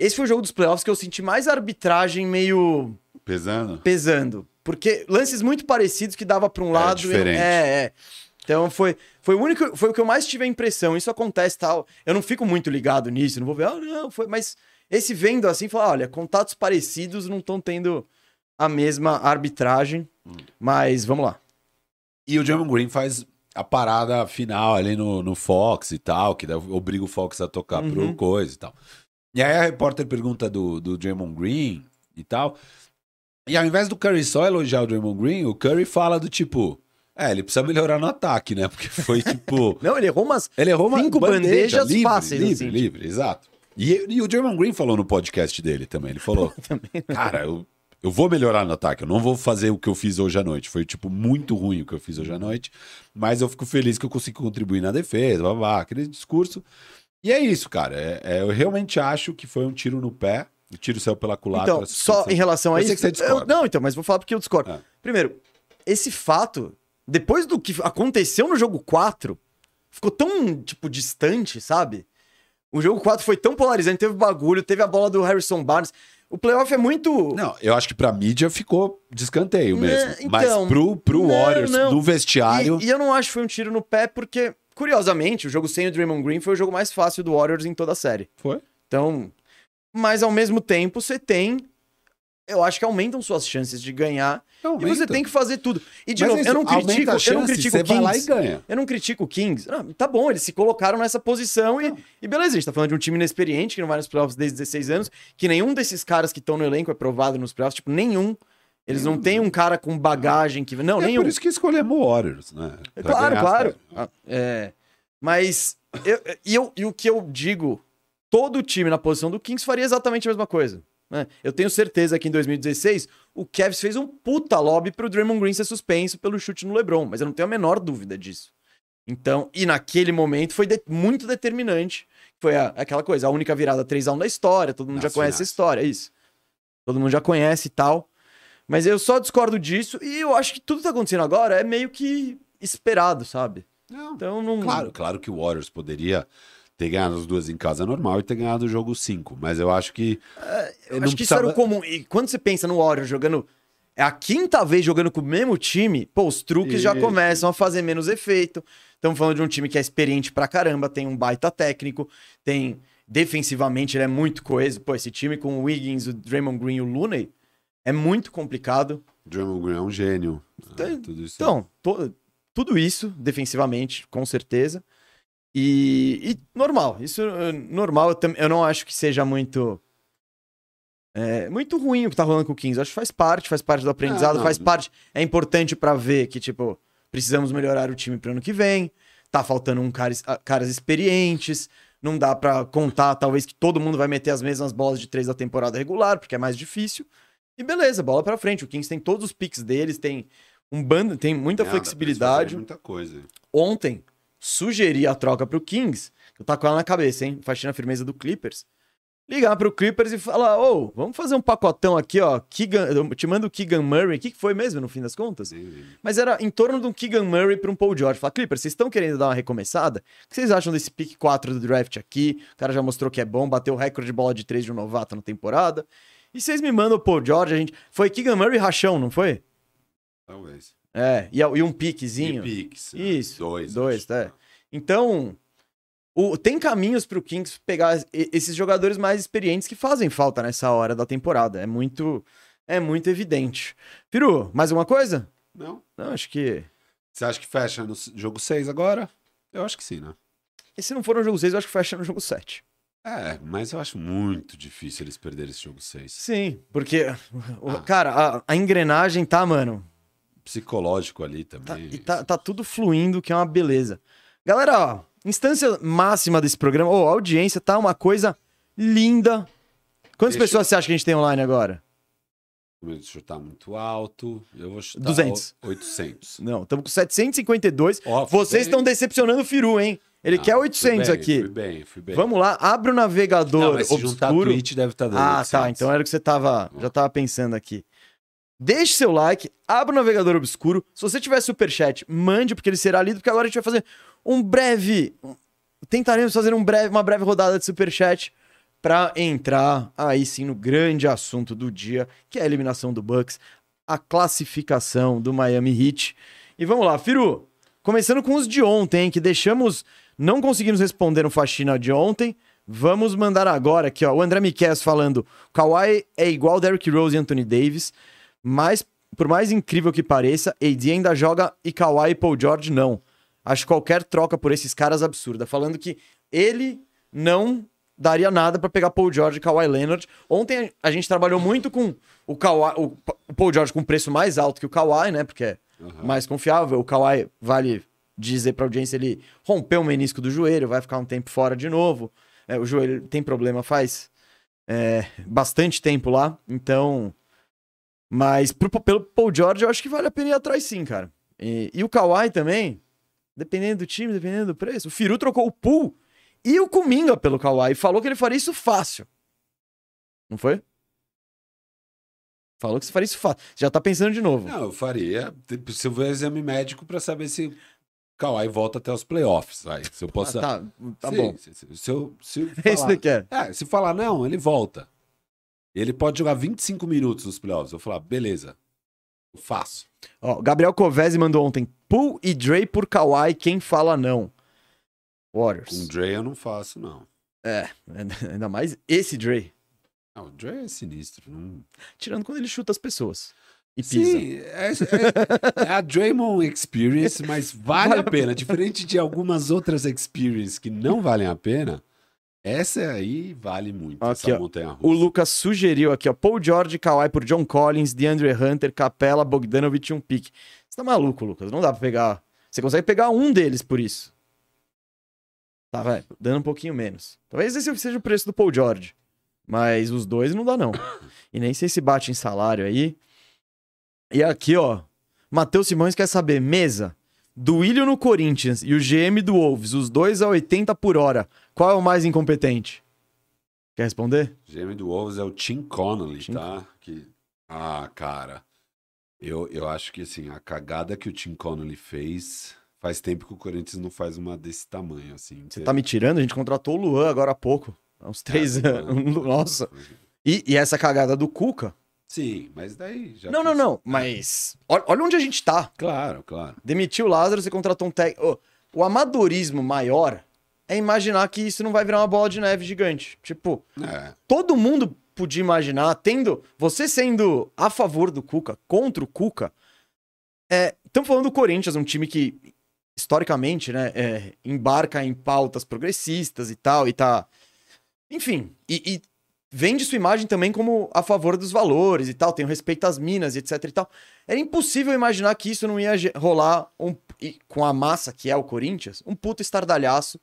Esse foi o jogo dos playoffs que eu senti mais arbitragem meio... Pesando? Pesando. Porque lances muito parecidos que dava para um lado... É, diferente. E... É, é. Então foi, foi o único... Foi o que eu mais tive a impressão. Isso acontece tal... Eu não fico muito ligado nisso. Não vou ver... Ah, não, foi... Mas esse vendo assim, falar, olha, contatos parecidos não estão tendo... a mesma arbitragem, hum. mas vamos lá. E o Draymond Green faz a parada final ali no, no Fox e tal, que obriga o Fox a tocar uhum. pro coisa e tal. E aí a repórter pergunta do, do Draymond Green e tal, e ao invés do Curry só elogiar o Draymond Green, o Curry fala do tipo, é, ele precisa melhorar no ataque, né? Porque foi tipo... Não, ele errou umas ele errou cinco uma bandejas, bandejas livre, fáceis. Livre, assim. livre, exato. E, e o Draymond Green falou no podcast dele também, ele falou, também cara, eu... Eu vou melhorar no ataque, eu não vou fazer o que eu fiz hoje à noite. Foi, tipo, muito ruim o que eu fiz hoje à noite, mas eu fico feliz que eu consegui contribuir na defesa, blá, blá, aquele discurso. E é isso, cara. É, é, eu realmente acho que foi um tiro no pé, o tiro saiu pela culatra. Então, só em relação a isso... Eu sei que você discorda. Eu, não, então, mas vou falar porque eu discordo. É. Primeiro, esse fato, depois do que aconteceu no jogo quatro, ficou tão, tipo, distante, sabe? O jogo quatro foi tão polarizante, teve bagulho, teve a bola do Harrison Barnes... O playoff é muito... Não, eu acho que pra mídia ficou de escanteio mesmo. Então, mas pro, pro não, Warriors, não. no vestiário... E, e eu não acho que foi um tiro no pé, porque, curiosamente, o jogo sem o Draymond Green foi o jogo mais fácil do Warriors em toda a série. Foi. Então... Mas, ao mesmo tempo, você tem... Eu acho que aumentam suas chances de ganhar. Aumenta. E você tem que fazer tudo. E, de mas novo, isso, eu não critico, chance, eu não critico o Kings. Vai lá e ganha. Eu não critico o Kings. Ah, tá bom, eles se colocaram nessa posição e, e beleza. A gente tá falando de um time inexperiente, que não vai nos playoffs desde dezesseis anos, que nenhum desses caras que estão no elenco é provado nos playoffs. Tipo, nenhum. Eles nenhum. não têm um cara com bagagem que... Não, é nenhum. Por isso que escolhemos o Warriors, né? Pra claro, claro. Ah, é. Mas, eu, e, eu, e o que eu digo, todo time na posição do Kings faria exatamente a mesma coisa. Eu tenho certeza que em dois mil e dezesseis o Cavs fez um puta lobby pro Draymond Green ser suspenso pelo chute no LeBron, mas eu não tenho a menor dúvida disso. Então, e naquele momento foi de, muito determinante. Foi a, aquela coisa, a única virada três a um da história, todo mundo nossa, já conhece nossa. essa história, é isso. Todo mundo já conhece e tal. Mas eu só discordo disso e eu acho que tudo que tá acontecendo agora é meio que esperado, sabe? Não, então, não... Claro, claro que o Warriors poderia... ter ganhado as duas em casa normal e ter ganhado o jogo cinco. Mas eu acho que... Uh, eu acho não que precisava... isso era o comum. E quando você pensa no Warriors jogando... É a quinta vez jogando com o mesmo time, pô, os truques e... já começam a fazer menos efeito. Estamos falando de um time que é experiente pra caramba, tem um baita técnico, tem... Defensivamente, ele é muito coeso. Pô, esse time com o Wiggins, o Draymond Green e o Looney é muito complicado. O Draymond Green é um gênio. Então, ah, tudo isso, então to... tudo isso defensivamente, com certeza. E, e normal, isso normal, eu, tam, eu não acho que seja muito é, muito ruim o que tá rolando com o Kings, acho que faz parte, faz parte do aprendizado, não, não. faz parte, é importante pra ver que, tipo, precisamos melhorar o time pro ano que vem, tá faltando um caras, caras experientes, não dá pra contar, talvez, que todo mundo vai meter as mesmas bolas de três da temporada regular, porque é mais difícil, e beleza, bola pra frente, o Kings tem todos os picks deles, tem um bando, tem muita não, flexibilidade, muita coisa. Ontem sugerir a troca pro Kings, eu tá com ela na cabeça, hein? Faxina firmeza do Clippers. Ligar pro Clippers e falar, ô, oh, vamos fazer um pacotão aqui, ó. Keegan, eu te mando o Keegan Murray. O que foi mesmo, no fim das contas? Sim. Mas era em torno de um Keegan Murray pra um Paul George. Falar, Clippers, vocês estão querendo dar uma recomeçada? O que vocês acham desse pick quatro do draft aqui? O cara já mostrou que é bom, bateu o recorde de bola de três de um novato na temporada. E vocês me mandam o Paul George, a gente... Foi Keegan Murray rachão, não foi? Talvez. É, e, e um piquezinho. E piques, Isso, dois. dois tá. É. Então, o, tem caminhos pro Kings pegar esses jogadores mais experientes que fazem falta nessa hora da temporada. É muito, é muito evidente. Piru, mais uma coisa? Não. Não, acho que... Você acha que fecha no jogo seis agora? Eu acho que sim, né? E se não for no jogo seis, eu acho que fecha no jogo sete. É, mas eu acho muito difícil eles perderem esse jogo seis. Sim, porque, ah. cara, a, a engrenagem tá, mano... psicológico ali também. Tá, e tá, tá tudo fluindo, que é uma beleza. Galera, ó, instância máxima desse programa, ou oh, audiência, tá uma coisa linda. Quantas Deixa pessoas eu... você acha que a gente tem online agora? O meu chute tá muito alto. Eu vou chutar duzentos. oitocentos. Não, estamos com setecentos e cinquenta e dois. Oh, vocês estão decepcionando o Firu, hein? Ele ah, quer oitocentos fui bem, aqui. Fui bem, fui bem. Vamos lá, abre o navegador. Não, mas se obscuro. Juntar a Twitch deve estar dando ah, oitocentos. Tá, então era o que você tava, já tava pensando aqui. Deixe seu like, abra o navegador obscuro. Se você tiver superchat, mande, porque ele será lido, porque agora a gente vai fazer um breve... Tentaremos fazer um breve, uma breve rodada de superchat para entrar aí sim no grande assunto do dia, que é a eliminação do Bucks, a classificação do Miami Heat. E vamos lá, Firu, começando com os de ontem, hein, que deixamos... Não conseguimos responder no faxina de ontem. Vamos mandar agora aqui, ó. O André Miquez falando: Kawhi é igual Derrick Rose e Anthony Davis, mas, por mais incrível que pareça, A D ainda joga e Kawhi e Paul George não. Acho qualquer troca por esses caras absurda. Falando que ele não daria nada pra pegar Paul George e Kawhi Leonard. Ontem a gente trabalhou muito com o, Kawhi, o Paul George com preço mais alto que o Kawhi, né? Porque é uhum. mais confiável. O Kawhi vale... dizer pra audiência, ele rompeu o menisco do joelho, vai ficar um tempo fora de novo. É, o joelho tem problema faz é, bastante tempo lá, então... Mas pro, pelo Paul George, eu acho que vale a pena ir atrás sim, cara. E, e o Kawhi também, dependendo do time, dependendo do preço. O Firu trocou o Poole e o Kuminga pelo Kawhi, falou que ele faria isso fácil. Não foi? Falou que você faria isso fácil. Você já tá pensando de novo. Não, eu faria. Se eu ver o exame médico pra saber se... Kawhi volta até os playoffs, vai. Se eu posso... Ah, tá, tá sim, bom. Se, se, se eu, se eu falar... Isso daqui é. É, se falar não, ele volta. Ele pode jogar vinte e cinco minutos nos playoffs. Eu vou falar, beleza, eu faço. Ó, Gabriel Covese mandou ontem: Poole e Dre por Kawhi, quem fala não? Warriors. Com Dre eu não faço, não. É, ainda mais esse Dre. Ah, o Dre é sinistro. Hum. Tirando quando ele chuta as pessoas. E pisa. Sim, é, é, é a Draymond Experience, mas vale a pena. Diferente de algumas outras experiences que não valem a pena, essa aí vale muito, aqui, essa montanha-russa. O Lucas sugeriu aqui, ó, Paul George, Kawhi por John Collins, DeAndre Hunter, Capela, Bogdanovic e um pick. Você tá maluco, Lucas? Não dá pra pegar... Você consegue pegar um deles por isso. Tá, vai, dando um pouquinho menos. Talvez esse seja o preço do Paul George, mas os dois não dá não. E nem sei se bate em salário aí. E aqui, ó, Matheus Simões quer saber, mesa, Duílio no Corinthians e o G M do Wolves, os dois a oitenta por hora, qual é o mais incompetente? Quer responder? G M do Wolves é o Tim Connolly, Tim... tá? Que... Ah, cara, eu, eu acho que, assim, a cagada que o Tim Connolly fez, faz tempo que o Corinthians não faz uma desse tamanho, assim. Você tá me tirando? A gente contratou o Luan agora há pouco, há uns três é, anos, é. Nossa. E, e essa cagada do Cuca? Sim, mas daí... já não, não, não, mas... Olha onde a gente tá. Claro, claro. Demitiu o Lázaro, você contratou um técnico... Oh, o amadorismo maior é imaginar que isso não vai virar uma bola de neve gigante. Tipo, é. Todo mundo podia imaginar, tendo... Você sendo a favor do Cuca, contra o Cuca... Estamos é, falando do Corinthians, um time que, historicamente, né, é, embarca em pautas progressistas e tal, e tá... Enfim, e... e... vende sua imagem também como a favor dos valores e tal, tem o respeito às minas e etc e tal. Era impossível imaginar que isso não ia rolar um, com a massa que é o Corinthians, um puto estardalhaço.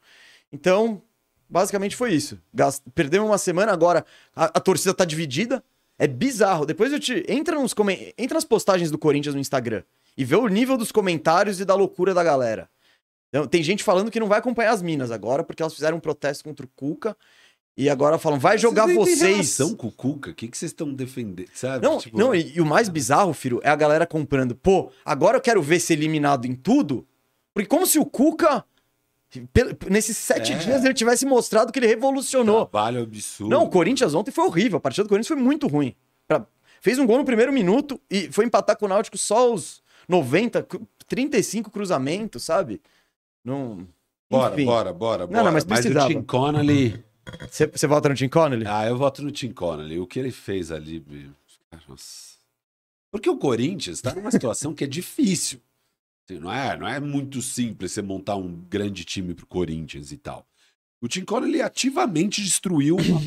Então, basicamente foi isso. Gast... Perdemos uma semana, agora a, a torcida tá dividida. É bizarro. Depois eu te... Entra, nos coment... Entra nas postagens do Corinthians no Instagram e vê o nível dos comentários e da loucura da galera. Então, tem gente falando que não vai acompanhar as minas agora porque elas fizeram um protesto contra o Cuca. E agora falam, vai jogar vocês. Vocês com o Cuca, o que vocês estão defendendo? Sabe? Não, tipo... não e, e o mais bizarro, Firu, é a galera comprando. Pô, agora eu quero ver ser eliminado em tudo. Porque como se o Cuca, nesses sete é. dias, ele tivesse mostrado que ele revolucionou. Trabalho absurdo. Não, o Corinthians ontem foi horrível. A partida do Corinthians foi muito ruim. Pra... Fez um gol no primeiro minuto e foi empatar com o Náutico só os noventa, trinta e cinco cruzamentos, sabe? Não... Bora, Enfim. bora, bora, bora. Não, não, mas precisava. Mas o Tim Connolly... Você, você vota no Tim Connolly? Ah, eu voto no Tim Connolly. O que ele fez ali... Nossa. Porque o Corinthians tá numa situação que é difícil. Assim, não, é, não é muito simples você montar um grande time pro Corinthians e tal. O Tim Connolly ativamente destruiu uma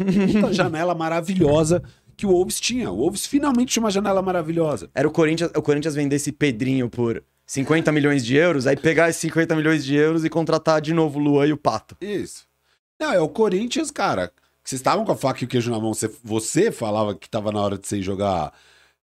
puta janela maravilhosa que o Wolves tinha. O Wolves finalmente tinha uma janela maravilhosa. Era o Corinthians, o Corinthians vender esse Pedrinho por cinquenta milhões de euros, aí pegar esses cinquenta milhões de euros e contratar de novo o Luan e o Pato. Isso. Não, é o Corinthians, cara. Vocês estavam com a faca e o queijo na mão. Você, você falava que tava na hora de você jogar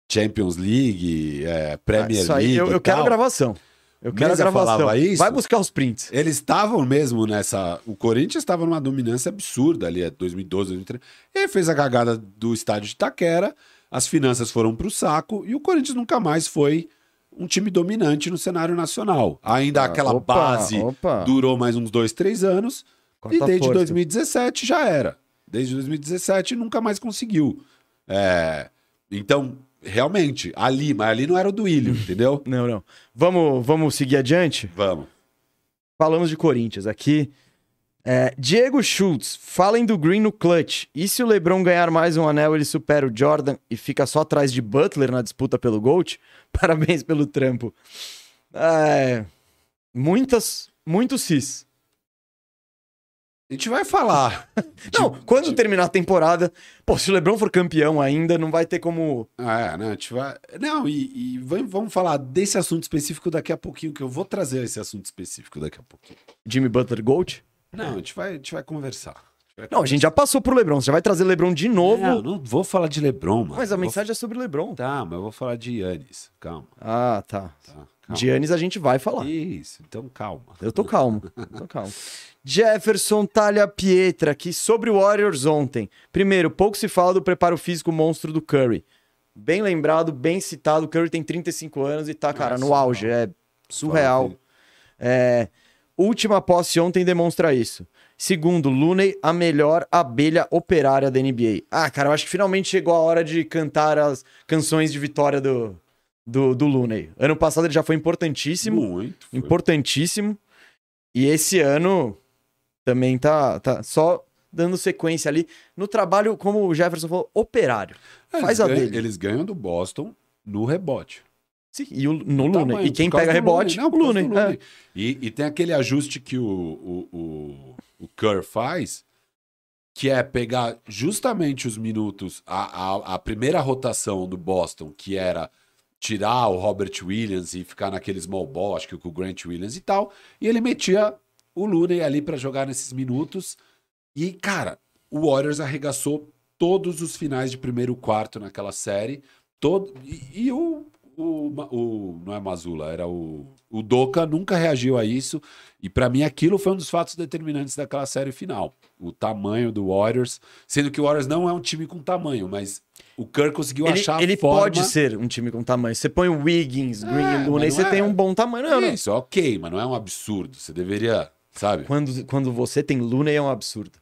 Champions League, é, Premier ah, isso aí, League. Eu, eu quero a gravação. Eu quero a gravação. Isso? Vai buscar os prints. Eles estavam mesmo nessa. O Corinthians estava numa dominância absurda ali, dois mil e doze, dois mil e treze. Ele fez a cagada do estádio de Itaquera, as finanças foram para o saco e o Corinthians nunca mais foi um time dominante no cenário nacional. Ainda ah, aquela opa, base opa. durou mais uns dois, três anos. Corta e desde força. dois mil e dezessete já era. Desde dois mil e dezessete nunca mais conseguiu. É... Então, realmente, ali, mas ali não era o Duílio, entendeu? Não, não. Vamos, vamos seguir adiante? Vamos. Falamos de Corinthians aqui. É, Diego Schultz, falem do Green no clutch. E se o LeBron ganhar mais um anel, ele supera o Jordan e fica só atrás de Butler na disputa pelo Gold? Parabéns pelo trampo. É, muitas, muitos cis. A gente vai falar. Não, de, quando de... terminar a temporada, pô, se o LeBron for campeão ainda, não vai ter como... Ah, é, não, a gente vai... Não, e, e vamos falar desse assunto específico daqui a pouquinho, que eu vou trazer esse assunto específico daqui a pouquinho. Jimmy Butler Gold? Não, a gente vai, a gente vai conversar. A vai não, a gente já passou pro LeBron. Você vai trazer LeBron de novo. Não, não vou falar de LeBron, mano. Mas a mensagem vou... é sobre LeBron. Tá, mas eu vou falar de Giannis. Calma. Ah, tá. tá Giannis a gente vai falar. Isso, então calma. Eu tô calmo. tô calmo. Jefferson Talha Pietra aqui sobre o Warriors ontem. Primeiro, pouco se fala do preparo físico monstro do Curry. Bem lembrado, bem citado. O Curry tem trinta e cinco anos e tá, cara, Nossa, no auge. É surreal. É... Última posse ontem demonstra isso. Segundo, Looney, a melhor abelha operária da N B A. Ah, cara, eu acho que finalmente chegou a hora de cantar as canções de vitória do, do, do Looney. Ano passado ele já foi importantíssimo. Muito. Foi. Importantíssimo. E esse ano também tá, tá só dando sequência ali no trabalho, como o Jefferson falou, operário. Eles Faz ganham, a dele. Eles ganham do Boston no rebote. Sim, e o, no Looney. E quem pega rebote, o Looney. É. E, e tem aquele ajuste que o, o, o, o Kerr faz, que é pegar justamente os minutos, a, a, a primeira rotação do Boston, que era tirar o Robert Williams e ficar naquele small ball, acho que com o Grant Williams e tal, e ele metia o Looney ali para jogar nesses minutos. E, cara, o Warriors arregaçou todos os finais de primeiro quarto naquela série. Todo, e, e o... O, o, não é Mazula, era o, o Doca nunca reagiu a isso, e pra mim aquilo foi um dos fatos determinantes daquela série final, o tamanho do Warriors, sendo que o Warriors não é um time com tamanho, mas o Kerr conseguiu ele, achar ele a forma... Ele pode ser um time com tamanho, você põe o Wiggins, Green é, e Luna, e você é... tem um bom tamanho. Não, isso, não. ok, mas não é um absurdo, você deveria, sabe? Quando, quando você tem Luna é um absurdo.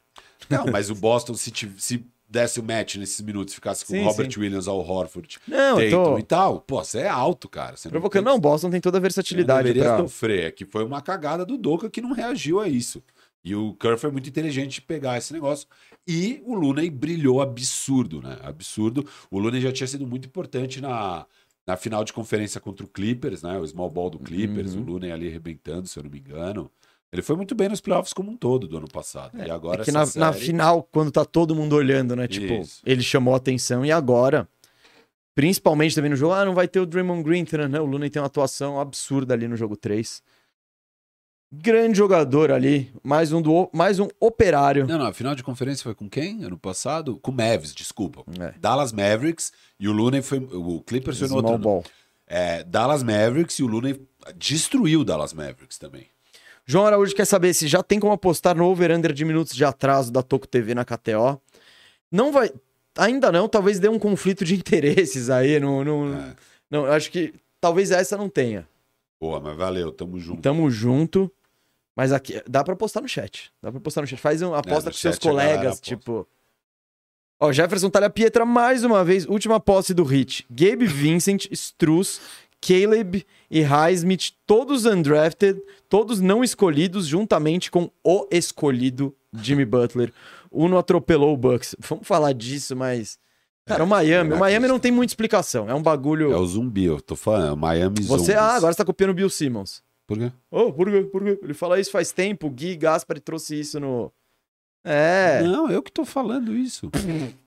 Não, mas o Boston se, se desse o match nesses minutos, ficasse com sim, o Robert sim. Williams ao Horford, não, Tatum tô... e tal, pô, você é alto, cara. Você Provocando, não, tem... não, Boston tem toda a versatilidade. Não deveria sofrer, que foi uma cagada do Doca que não reagiu a isso. E o Kerr foi muito inteligente de pegar esse negócio. E o Looney brilhou absurdo, né? Absurdo. O Looney já tinha sido muito importante na, na final de conferência contra o Clippers, né? O small ball do Clippers, uhum. o Looney ali arrebentando, se eu não me engano. Ele foi muito bem nos playoffs como um todo do ano passado. É, e agora é que na, série... na final, quando tá todo mundo olhando, né? Tipo, Isso. ele chamou a atenção. E agora, principalmente também no jogo, ah, não vai ter o Draymond Green, né? O Looney tem uma atuação absurda ali no jogo três. Grande jogador ali. Mais um, do, mais um operário. Não, não. A final de conferência foi com quem? Ano passado? Com o Mavericks, desculpa. É. Dallas Mavericks e o Looney foi... O Clippers foi no outro... Ball. É, Dallas Mavericks e o Looney destruiu o Dallas Mavericks também. João Araújo quer saber se já tem como apostar no over-under de minutos de atraso da Toco T V na K T O. Não vai... Ainda não, talvez dê um conflito de interesses aí. Não, não, é. não, acho que talvez essa não tenha. Boa, mas valeu, tamo junto. Tamo junto. Mas aqui, dá pra apostar no chat. Dá pra apostar no chat. Faz uma aposta é, com seus colegas, tipo... Ó, Jefferson Talha Pietra mais uma vez. Última posse do Hit. Gabe Vincent, Struz... Caleb e Highsmith, todos undrafted, todos não escolhidos, juntamente com o escolhido Jimmy Butler. Uno atropelou o Bucks. Vamos falar disso, mas... Cara, é, o Miami, é o Miami não tem muita explicação. É um bagulho... É o zumbi, eu tô falando. Miami zumbi. Você, ah, agora você tá copiando o Bill Simmons. Por quê? Oh, por quê? Por quê? Ele fala isso faz tempo, o Gui Gaspar trouxe isso no... É. Não, eu que tô falando isso.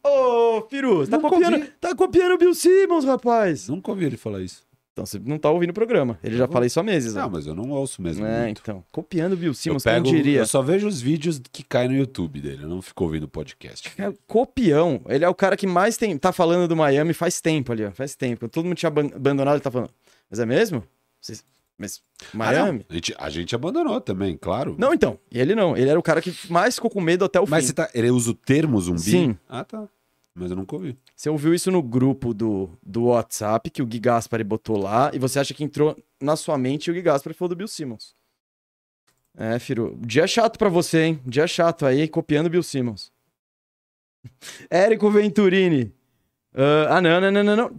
Ô, oh, Firu, tá copiando, tá copiando o Bill Simmons, rapaz. Nunca ouvi ele falar isso. Então você não tá ouvindo o programa. Ele já fala isso há meses. Não, né? Mas eu não ouço mesmo. É, muito. Então. Copiando o Bill Simmons, eu pego, quem diria? Eu só vejo os vídeos que caem no YouTube dele. Eu não fico ouvindo podcast. É, copião. Ele é o cara que mais tem. Tá falando do Miami faz tempo ali, ó. Faz tempo. Todo mundo tinha abandonado, ele tá falando. Mas é mesmo? Vocês... Mas Miami... Ah, a, gente, a gente abandonou também, claro. Não, então. E ele não. Ele era o cara que mais ficou com medo até o mas fim. Mas você tá... Ele usa o termo zumbi? Sim. Ah, tá. Mas eu nunca ouvi. Você ouviu isso no grupo do, do WhatsApp, que o Gui Gaspari botou lá, e você acha que entrou na sua mente e o Gui Gaspari falou do Bill Simmons. É, Firu. Dia chato pra você, hein? Dia chato aí, copiando o Bill Simmons. Érico Venturini. Uh, ah, não, não, não, não, não.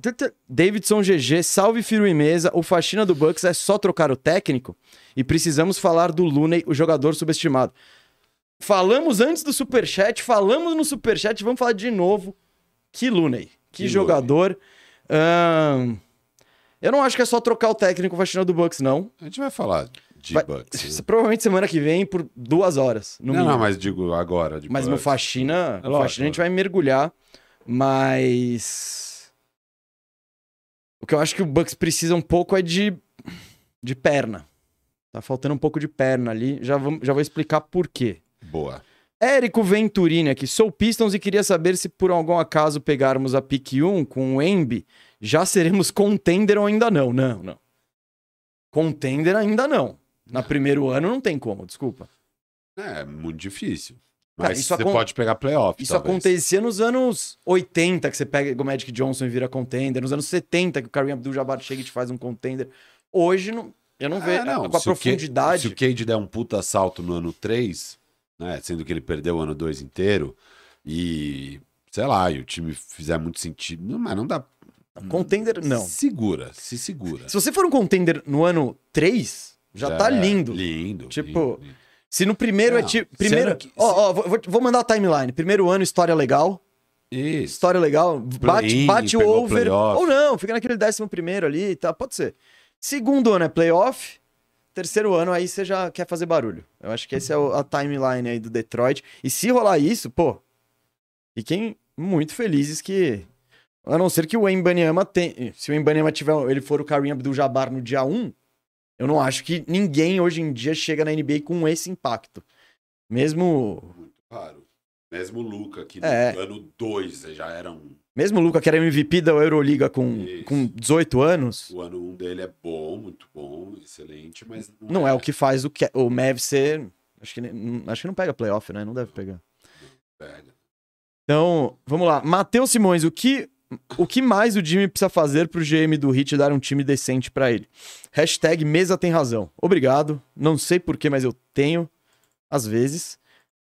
Davidson G G, salve Firu e Mesa. O faxina do Bucks é só trocar o técnico? E precisamos falar do Looney, o jogador subestimado. Falamos antes do Superchat, falamos no Superchat, vamos falar de novo. Que Looney, que, que jogador. Um, eu não acho que é só trocar o técnico faxina do Bucks, não. A gente vai falar de vai, Bucks. Né? Provavelmente semana que vem por duas horas. No não, não, mas digo agora. Mas Bucks. No faxina, é lógico, faxina a gente vai mergulhar, mas... O que eu acho que o Bucks precisa um pouco é de, de perna. Tá faltando um pouco de perna ali, já, vamos, já vou explicar por quê. Boa. Érico Venturini aqui, sou Pistons e queria saber se por algum acaso pegarmos a pick um com o Embiid, já seremos contender ou ainda não? Não, não. Contender ainda não. Na primeiro ano não tem como, desculpa. É, muito difícil. Mas cara, você pode pegar playoff, isso talvez. Acontecia nos anos oitenta, que você pega o Magic Johnson e vira contender. Nos anos setenta, que o Kareem Abdul-Jabbar chega e te faz um contender. Hoje, não, eu não é, vejo não. Com a se profundidade. O K, se o Cade der um puta salto no ano três... Né, sendo que ele perdeu o ano dois inteiro e, sei lá, e o time fizer muito sentido, não, mas não dá... Contender, não. Segura, se segura. Se você for um contender no ano três, já, já tá lindo. Lindo. Tipo, lindo, lindo. Se no primeiro não, é tipo... Primeiro, ó, ó, vou, vou mandar a timeline. Primeiro ano, história legal. Isso. História legal. Bate, bate o over. Ou não, fica naquele décimo primeiro ali e tá, pode ser. Segundo ano é playoff. Terceiro ano, aí você já quer fazer barulho. Eu acho que essa é a timeline aí do Detroit. E se rolar isso, pô... Fiquem muito felizes que... A não ser que o Wembanyama tenha... Se o Wembanyama tiver... Ele for o Kareem Abdul-Jabbar no dia um... Eu não acho que ninguém hoje em dia chega na N B A com esse impacto. Mesmo... Muito raro. Mesmo o Luka, que é. No ano dois já era um... Mesmo o Luka, que era M V P da Euroliga com, com dezoito anos... O ano um dele é bom, muito bom, excelente, mas... Não, não é. é o que faz o, que, o Mavs ser... Acho que, acho que não pega playoff, né? Não deve pegar. Não pega. Então, vamos lá. Matheus Simões, o que, o que mais o Jimmy precisa fazer pro G M do Heat dar um time decente pra ele? Hashtag Mesa tem razão. Obrigado. Não sei porquê, mas eu tenho. Às vezes.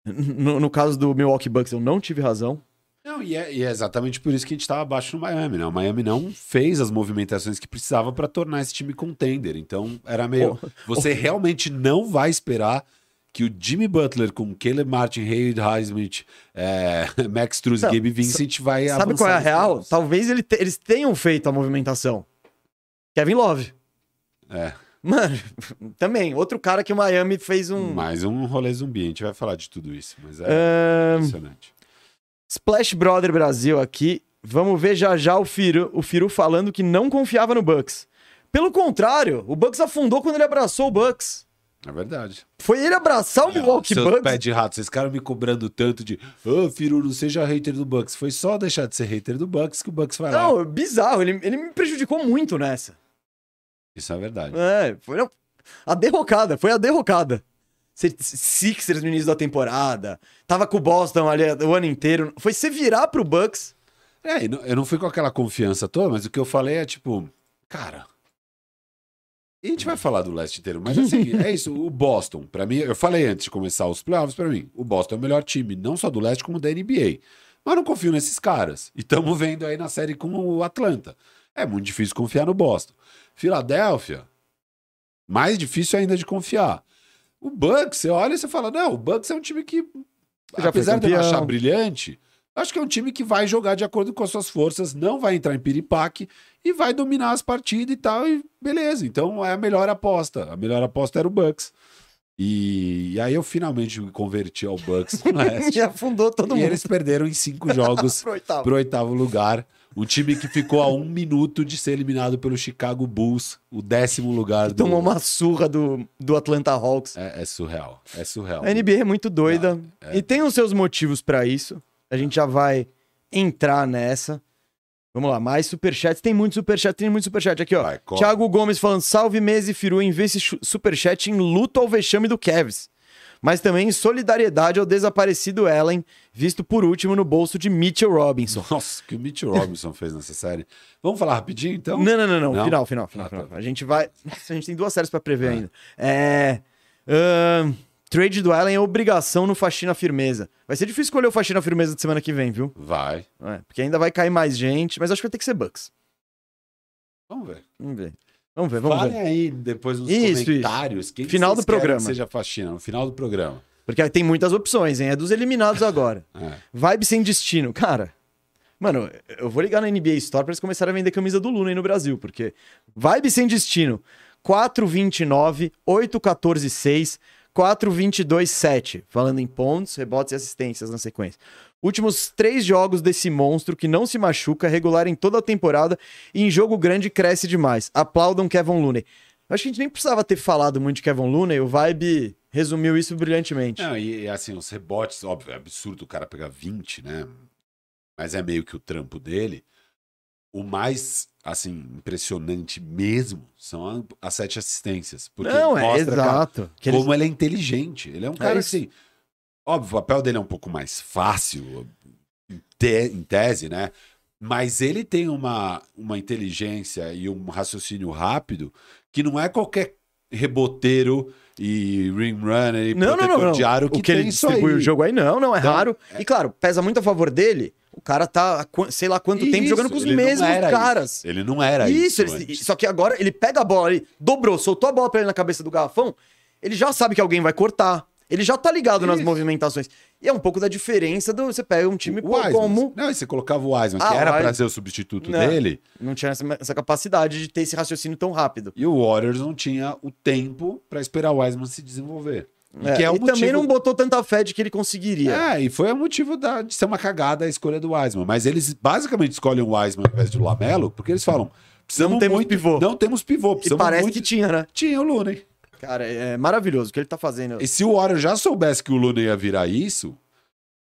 No, no caso do Milwaukee Bucks, eu não tive razão. Não, e é, e é exatamente por isso que a gente estava abaixo no Miami, né? O Miami não fez as movimentações que precisava para tornar esse time contender. Então, era meio... Oh, você oh. realmente não vai esperar que o Jimmy Butler com Caleb Martin, Hayward Highsmith, é, Max Strus, Gabe Vincent vai sabe avançar. Sabe qual é a real? Planos. Talvez ele te, eles tenham feito a movimentação. Kevin Love. É. Mano, também, outro cara que o Miami fez um... Mais um rolê zumbi, a gente vai falar de tudo isso, mas é um... impressionante. Splash Brother Brasil aqui, vamos ver já já o Firu, o Firu falando que não confiava no Bucks. Pelo contrário, o Bucks afundou quando ele abraçou o Bucks. É verdade. Foi ele abraçar o Milwaukee Bucks. Seu pé de rato, vocês ficaram me cobrando tanto de ô, oh, Firu, não seja hater do Bucks. Foi só deixar de ser hater do Bucks que o Bucks vai não, lá. Não, bizarro, ele, ele me prejudicou muito nessa. Isso é verdade. É, foi não, a derrocada, foi a derrocada. Sixers no início da temporada, tava com o Boston ali o ano inteiro, foi se virar pro Bucks. É, eu não fui com aquela confiança toda, mas o que eu falei é tipo, cara, e a gente vai falar do leste inteiro, mas assim, é isso, o Boston, pra mim, eu falei antes de começar os playoffs, pra mim, o Boston é o melhor time, não só do leste como da N B A, mas eu não confio nesses caras, e estamos vendo aí na série com o Atlanta, é muito difícil confiar no Boston. Filadélfia, mais difícil ainda de confiar. O Bucks, você olha e você fala, não, o Bucks é um time que, já apesar de eu não achar brilhante, acho que é um time que vai jogar de acordo com as suas forças, não vai entrar em piripaque e vai dominar as partidas e tal, e beleza. Então é a melhor aposta. A melhor aposta era o Bucks. E, e aí eu finalmente me converti ao Bucks no leste. E afundou todo mundo. E eles perderam em cinco jogos pro oitavo. pro oitavo lugar. O time que ficou a um minuto de ser eliminado pelo Chicago Bulls, o décimo lugar. Tomou do... uma surra do, do Atlanta Hawks. É, é surreal, é surreal. A N B A é muito doida. Ah, é. E tem os seus motivos pra isso. A gente já vai entrar nessa. Vamos lá, mais superchats. Tem muito superchat, tem muito superchat. Aqui, ó. Vai, Thiago Gomes falando, salve Mese e Firu, em vez de superchat em luto ao vexame do Cavs. Mas também em solidariedade ao desaparecido Allen, visto por último no bolso de Mitchell Robinson. Nossa, o que o Mitchell Robinson fez nessa série. Vamos falar rapidinho, então? Não, não, não. não. não? Final, final, final. Ah, final. Tá. A gente vai... Nossa, a gente tem duas séries pra prever é. ainda. É... Uh... Trade do Allen é obrigação no Faxina Firmeza. Vai ser difícil escolher o Faxina Firmeza de semana que vem, viu? Vai. É, porque ainda vai cair mais gente, mas acho que vai ter que ser Bucks. Vamos ver. Vamos ver. Vamos ver, vamos Fale ver. aí depois nos isso, comentários. Isso. Quem final do programa. Que seja faxina, no final do programa. Porque tem muitas opções, hein? É dos eliminados agora. É. Vibe sem destino. Cara, mano, eu vou ligar na N B A Store pra eles começarem a vender camisa do Luna aí no Brasil, porque Vibe sem destino. quatro vinte e nove, oito quatorze, seis, quatro vinte e dois, sete. Falando em pontos, rebotes e assistências na sequência. Últimos três jogos desse monstro que não se machuca, regular em toda a temporada e em jogo grande cresce demais. Aplaudam Kevon Looney. Acho que a gente nem precisava ter falado muito de Kevon Looney, o Vibe resumiu isso brilhantemente. Não, e assim, os rebotes, óbvio, é absurdo o cara pegar vinte, né? Mas é meio que o trampo dele. O mais, assim, impressionante mesmo são as sete assistências. Porque não, é mostra, exato. Cara, que como ele... ele é inteligente. Ele é um cara é assim... Óbvio, o papel dele é um pouco mais fácil, em tese, né? Mas ele tem uma, uma inteligência e um raciocínio rápido que não é qualquer reboteiro e rim runner e não, protetor não, não, de aro o que, que tem ele distribui o jogo aí. Não, não, é então, raro. É... E claro, pesa muito a favor dele. O cara tá, sei lá quanto isso, tempo, jogando com os mesmos caras. Isso. Ele não era isso. isso ele, só que agora ele pega a bola, ele dobrou, soltou a bola pra ele na cabeça do garrafão, ele já sabe que alguém vai cortar. Ele já tá ligado isso. nas movimentações. E é um pouco da diferença do... Você pega um time pô, como... Não, e você colocava o Wiseman, ah, que era Wiseman. pra ser o substituto não, dele. Não tinha essa, essa capacidade de ter esse raciocínio tão rápido. E o Warriors não tinha o tempo pra esperar o Wiseman se desenvolver. É, e que é um e motivo... também não botou tanta fé de que ele conseguiria. É, e foi o motivo da, de ser uma cagada a escolha do Wiseman. Mas eles basicamente escolhem o Wiseman ao invés do Lamelo, porque eles falam... Precisamos não temos muito, pivô. Não temos pivô. Precisamos e parece muito... que tinha, né? Tinha o Looney. Cara, é maravilhoso o que ele tá fazendo. E se o Warriors já soubesse que o Luna ia virar isso,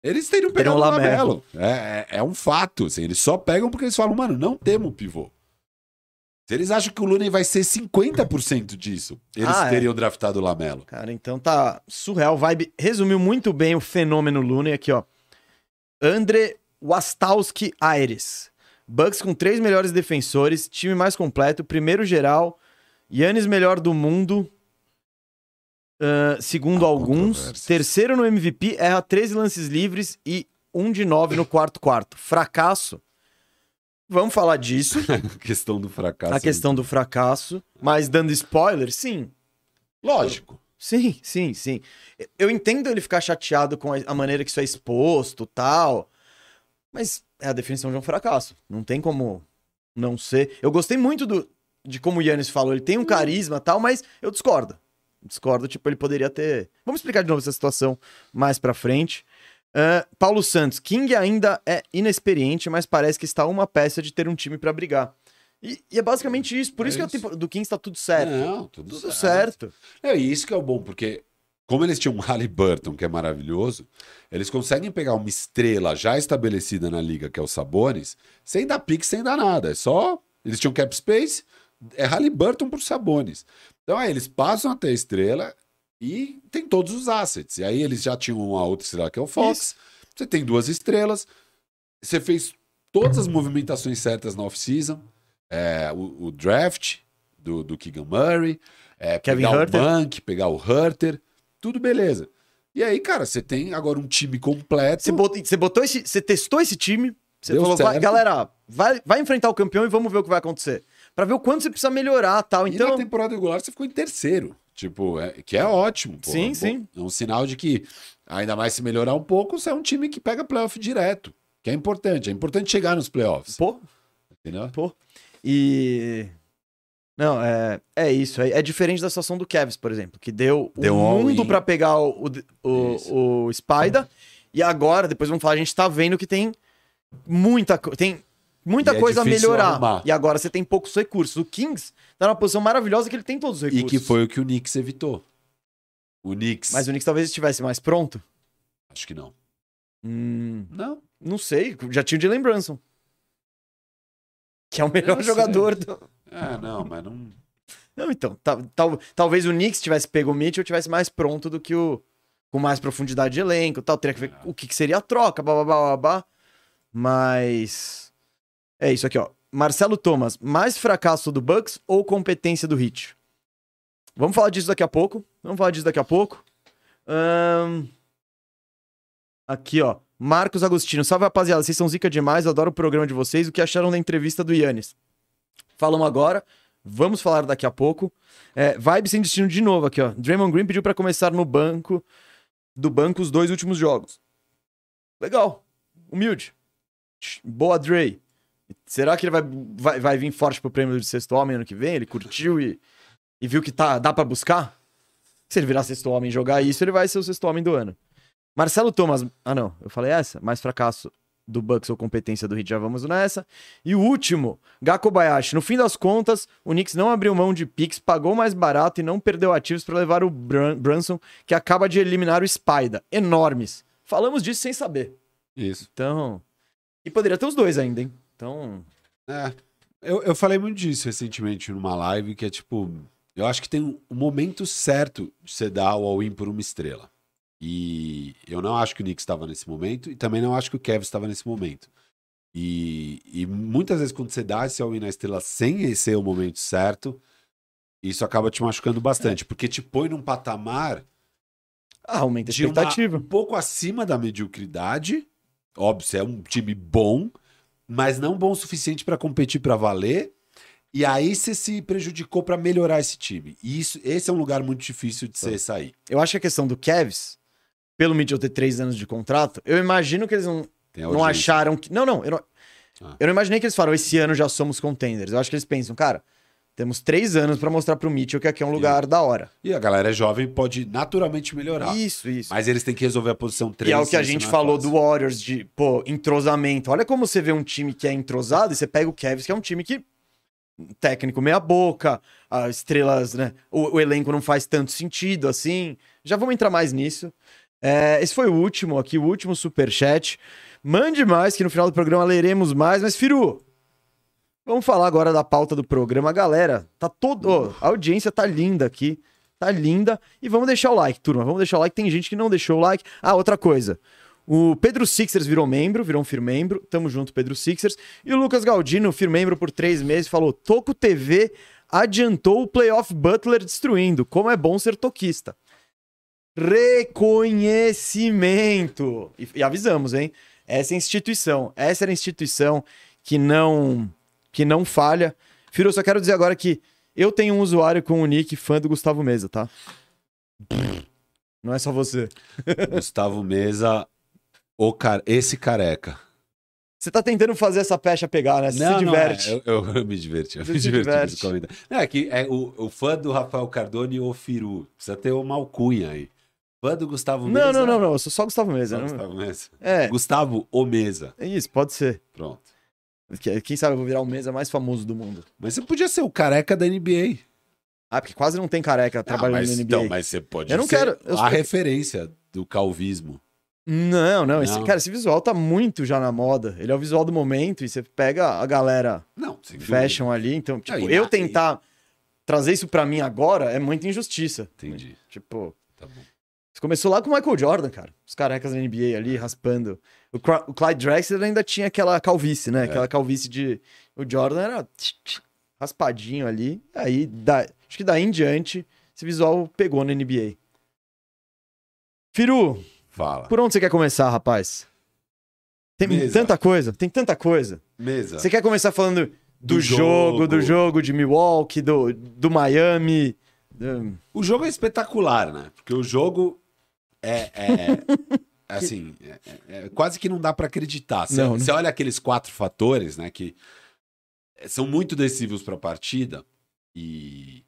eles teriam pegado o Lamelo. É, é, é um fato, assim. Eles só pegam porque eles falam, mano, não temos pivô. Se eles acham que o Luna vai ser cinquenta por cento disso, eles ah, teriam é. draftado o Lamelo. Cara, então tá surreal. Vibe resumiu muito bem o fenômeno Luna aqui, ó. Andre Wastowski Aires. Bucks com três melhores defensores, time mais completo, primeiro geral, Giannis melhor do mundo... Uh, segundo ah, alguns, terceiro no M V P, erra treze lances livres e um de nove no quarto quarto. Fracasso. Vamos falar disso. A questão do fracasso. A questão do fracasso. Mas dando spoiler, sim. Lógico. Sim, sim, sim. Eu entendo ele ficar chateado com a maneira que isso é exposto e tal. Mas é a definição de um fracasso. Não tem como não ser. Eu gostei muito do, de como o Giannis falou. Ele tem um carisma e tal, mas eu discordo. Discordo, tipo, ele poderia ter... Vamos explicar de novo essa situação mais pra frente. Uh, Paulo Santos. King ainda é inexperiente, mas parece que está uma peça de ter um time pra brigar. E, e é basicamente isso. Por é isso, isso que a temporada do King está tudo certo. Não, tudo, tudo certo. certo. É, e isso que é o bom, porque como eles tinham um Haliburton, que é maravilhoso, eles conseguem pegar uma estrela já estabelecida na liga, que é o Sabonis, sem dar pique, sem dar nada. É só... Eles tinham cap space, é Haliburton por Sabonis. Então aí eles passam até a estrela e tem todos os assets. E aí eles já tinham uma outra estrela que é o Fox. Isso. Você tem duas estrelas. Você fez todas as movimentações certas na off-season. É, o, o draft do, do Keegan Murray. É, Kevin pegar Herter. o Bank, pegar o Herter. Tudo beleza. E aí, cara, você tem agora um time completo. Você botou, você botou esse, você testou esse time. Você Deu falou, vai, galera, vai, vai enfrentar o campeão e vamos ver o que vai acontecer. Pra ver o quanto você precisa melhorar tal. Então... e na temporada regular você ficou em terceiro. Tipo, é, que é ótimo. Pô. Sim, é um, sim. É um sinal de que, ainda mais se melhorar um pouco, você é um time que pega playoff direto. Que é importante. É importante chegar nos playoffs. Pô. Entendeu? Pô. E... não, é, é isso. É, é diferente da situação do Cavs, por exemplo. Que deu, deu o mundo pra pegar o, o, o Spider. É. E agora, depois vamos falar, a gente tá vendo que tem muita coisa. Tem... Muita e coisa é a melhorar. Arrumar. E agora você tem poucos recursos. O Kings tá numa posição maravilhosa que ele tem todos os recursos. E que foi o que o Knicks evitou. O Knicks... Mas o Knicks talvez estivesse mais pronto? Acho que não. Hum, não. Não sei. Já tinha o Jalen Brunson. Que é o melhor não jogador do... Ah, não, mas não... Não, então. Tal, tal, talvez o Knicks tivesse pego o Mitchell, tivesse mais pronto do que o... Com mais profundidade de elenco e tal. Teria que ver ah. o que, que seria a troca, blá, blá, blá, blá. Mas... É isso aqui, ó. Marcelo Thomas, mais fracasso do Bucks ou competência do Heat? Vamos falar disso daqui a pouco. Vamos falar disso daqui a pouco. Um... Aqui, ó. Marcos Agostino. Salve, rapaziada. Vocês são zica demais. Eu adoro o programa de vocês. O que acharam da entrevista do Giannis? Falam agora. Vamos falar daqui a pouco. É, vibe sem destino de novo aqui, ó. Draymond Green pediu pra começar no banco do banco os dois últimos jogos. Legal. Humilde. Boa, Dre. Será que ele vai, vai, vai vir forte pro prêmio de sexto homem ano que vem? Ele curtiu e, e viu que tá, dá pra buscar? Se ele virar sexto homem e jogar isso, ele vai ser o sexto homem do ano. Marcelo Thomas... Ah, não. Eu falei essa? Mais fracasso do Bucks ou competência do Heat. Já vamos nessa. E o último, Gakobayashi. No fim das contas, o Knicks não abriu mão de picks, pagou mais barato e não perdeu ativos pra levar o Brun Brunson, que acaba de eliminar o Spider. Enormes. Falamos disso sem saber. Isso. Então... E poderia ter os dois ainda, hein? Então... É, eu, eu falei muito disso recentemente numa live, que é tipo... Eu acho que tem um momento certo de você dar o all-in por uma estrela. E eu não acho que o Knicks estava nesse momento, e também não acho que o Cavs estava nesse momento. E, e muitas vezes quando você dá esse all-in na estrela sem esse ser o momento certo, isso acaba te machucando bastante, é. porque te põe num patamar... Ah, aumenta a expectativa. Uma, um pouco acima da mediocridade. Óbvio, você é um time bom, mas não bom o suficiente para competir para valer, e aí você se prejudicou para melhorar esse time. E isso, esse é um lugar muito difícil de você sair. Eu acho que a questão do Cavs, pelo Mitchell ter três anos de contrato, eu imagino que eles não, não acharam... que Não, não eu, não. eu não imaginei que eles falaram, esse ano já somos contenders. Eu acho que eles pensam, cara, temos três anos para mostrar pro Mitchell que aqui é um lugar e, da hora. E a galera jovem pode naturalmente melhorar. Isso, isso. Mas eles têm que resolver a posição três. E é o que a gente falou do Warriors, de, pô, entrosamento. Olha como você vê um time que é entrosado e você pega o Cavs, que é um time que... Técnico meia boca, as estrelas, né? O, o elenco não faz tanto sentido, assim. Já vamos entrar mais nisso. É, esse foi o último aqui, o último superchat. Mande mais, que no final do programa leremos mais. Mas, Firu... Vamos falar agora da pauta do programa. Galera, tá todo... Oh, a audiência tá linda aqui. Tá linda. E vamos deixar o like, turma. Vamos deixar o like. Tem gente que não deixou o like. Ah, outra coisa. O Pedro Sixers virou membro, virou um firmembro. Tamo junto, Pedro Sixers. E o Lucas Galdino, firmembro por três meses, falou: Toco T V adiantou o playoff Butler destruindo. Como é bom ser toquista. Reconhecimento. E, e avisamos, hein? Essa é a instituição. Essa era a instituição que não... que não falha. Firu, eu só quero dizer agora que eu tenho um usuário com o nick fã do Gustavo Meza, tá? Não é só você. Gustavo Meza, o car... esse careca. Você tá tentando fazer essa pecha pegar, né? Você não, se diverte. Não, é. eu, eu, eu me diverti, eu você me diverti. Diverte. Não, é que é o, o fã do Rafael Cardone ou Firu. Precisa ter uma alcunha aí. Fã do Gustavo Meza. Não, não, não, não. Eu sou só Gustavo Meza. Só não... Gustavo Meza. É. Gustavo o Meza. É isso, pode ser. Pronto. Quem sabe eu vou virar o Meza mais famoso do mundo. Mas você podia ser o careca da N B A. Ah, porque quase não tem careca não, trabalhando mas, na N B A. Então, mas você pode eu não ser quero, eu a sou... referência do calvismo. Não, não, não. Esse, cara, esse visual tá muito já na moda. Ele é o visual do momento e você pega a galera não, fashion ali. Então, tipo, não, eu tentar aí. trazer isso pra mim agora é muita injustiça. Entendi. Tipo... Tá bom. Começou lá com o Michael Jordan, cara. Os carecas da N B A ali, raspando. O, o Clyde Drexler ainda tinha aquela calvície, né? É. Aquela calvície de... O Jordan era tch, tch, raspadinho ali. Aí, da... acho que daí em diante, esse visual pegou na N B A. Firu, fala. Por onde você quer começar, rapaz? Tem Meza. tanta coisa, tem tanta coisa. Meza. Você quer começar falando do, do jogo, jogo, do jogo de Milwaukee, do, do Miami... Do... O jogo é espetacular, né? Porque o jogo... É, é, é assim, é, é, é, quase que não dá pra acreditar. Você, não, você não. olha aqueles quatro fatores, né, que são muito decisivos pra partida e,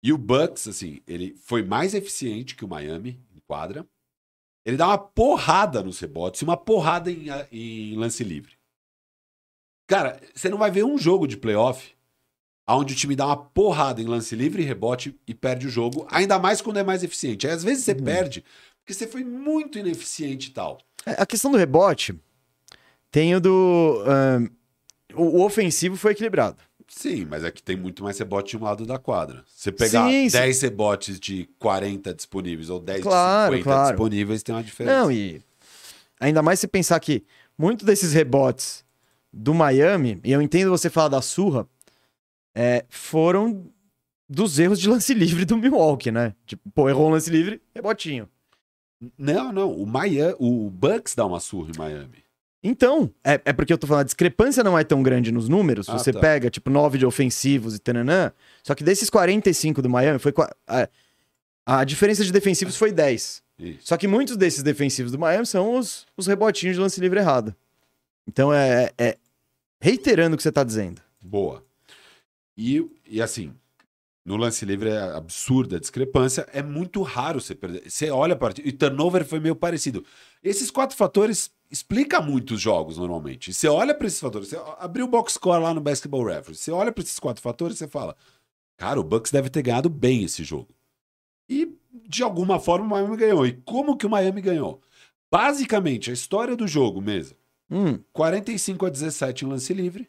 e o Bucks, assim, ele foi mais eficiente que o Miami em quadra. Ele dá uma porrada nos rebotes e uma porrada em, em lance livre. Cara, você não vai ver um jogo de playoff onde o time dá uma porrada em lance livre e rebote e perde o jogo, ainda mais quando é mais eficiente. Aí, às vezes você uhum. perde porque você foi muito ineficiente e tal. A questão do rebote tem o do... Um, o ofensivo foi equilibrado. Sim, mas é que tem muito mais rebote de um lado da quadra. Você pegar sim, dez sim. rebotes de quarenta disponíveis ou dez claro, de cinquenta claro. disponíveis, tem uma diferença. Não, e ainda mais se pensar que muitos desses rebotes do Miami, e eu entendo você falar da surra, é, foram dos erros de lance livre do Milwaukee, né? Tipo, pô, errou um lance livre, rebotinho. Não, não, o, Miami, o Bucks dá uma surra em Miami. Então, é, é porque eu tô falando, a discrepância não é tão grande nos números. Ah, você tá. pega, tipo, nove de ofensivos e tananã. Só que desses quarenta e cinco do Miami, foi a, a diferença de defensivos foi dez. Isso. Só que muitos desses defensivos do Miami são os, os rebotinhos de lance livre errado. Então, é, é reiterando o que você tá dizendo. Boa. E, e assim, no lance livre é absurda a discrepância. É muito raro você perder. Você olha a partida. E turnover foi meio parecido. Esses quatro fatores... explica muitos jogos, normalmente. Você olha para esses fatores, você abriu o box score lá no Basketball Reference, você olha para esses quatro fatores e você fala, cara, o Bucks deve ter ganhado bem esse jogo. E, de alguma forma, o Miami ganhou. E como que o Miami ganhou? Basicamente, a história do jogo mesmo. Hum. quarenta e cinco a dezessete em lance livre.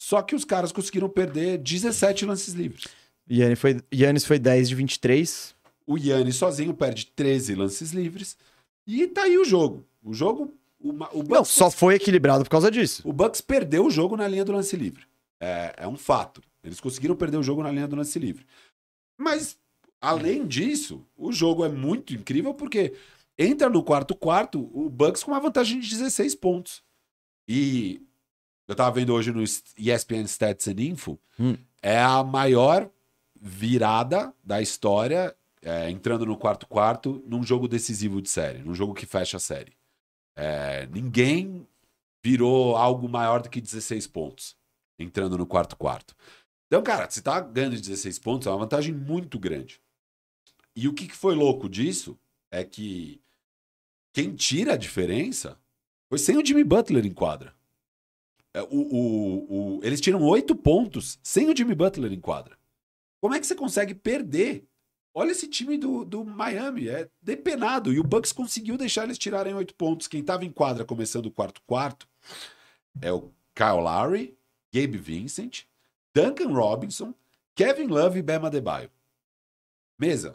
Só que os caras conseguiram perder dezessete lances livres. Giannis foi, Giannis foi dez de vinte e três. O Giannis sozinho perde treze lances livres. E tá aí o jogo. O jogo... O, o Bucks não, só foi equilibrado por causa disso. O Bucks perdeu o jogo na linha do lance livre. É, é um fato. Eles conseguiram perder o jogo na linha do lance livre. Mas, além disso, o jogo é muito incrível porque entra no quarto-quarto o Bucks com uma vantagem de dezesseis pontos. E eu tava vendo hoje no E S P N Stats and Info, hum. é a maior virada da história... É, entrando no quarto-quarto, num jogo decisivo de série, num jogo que fecha a série. É, ninguém virou algo maior do que dezesseis pontos, entrando no quarto-quarto. Então, cara, você tá ganhando dezesseis pontos, é uma vantagem muito grande. E o que, que foi louco disso é que quem tira a diferença foi sem o Jimmy Butler em quadra. É, o, o, o, eles tiram oito pontos sem o Jimmy Butler em quadra. Como é que você consegue perder? Olha esse time do, do Miami, é depenado. E o Bucks conseguiu deixar eles tirarem oito pontos. Quem estava em quadra começando o quarto-quarto é o Kyle Lowry, Gabe Vincent, Duncan Robinson, Kevin Love e Bam Adebayo. Mesa.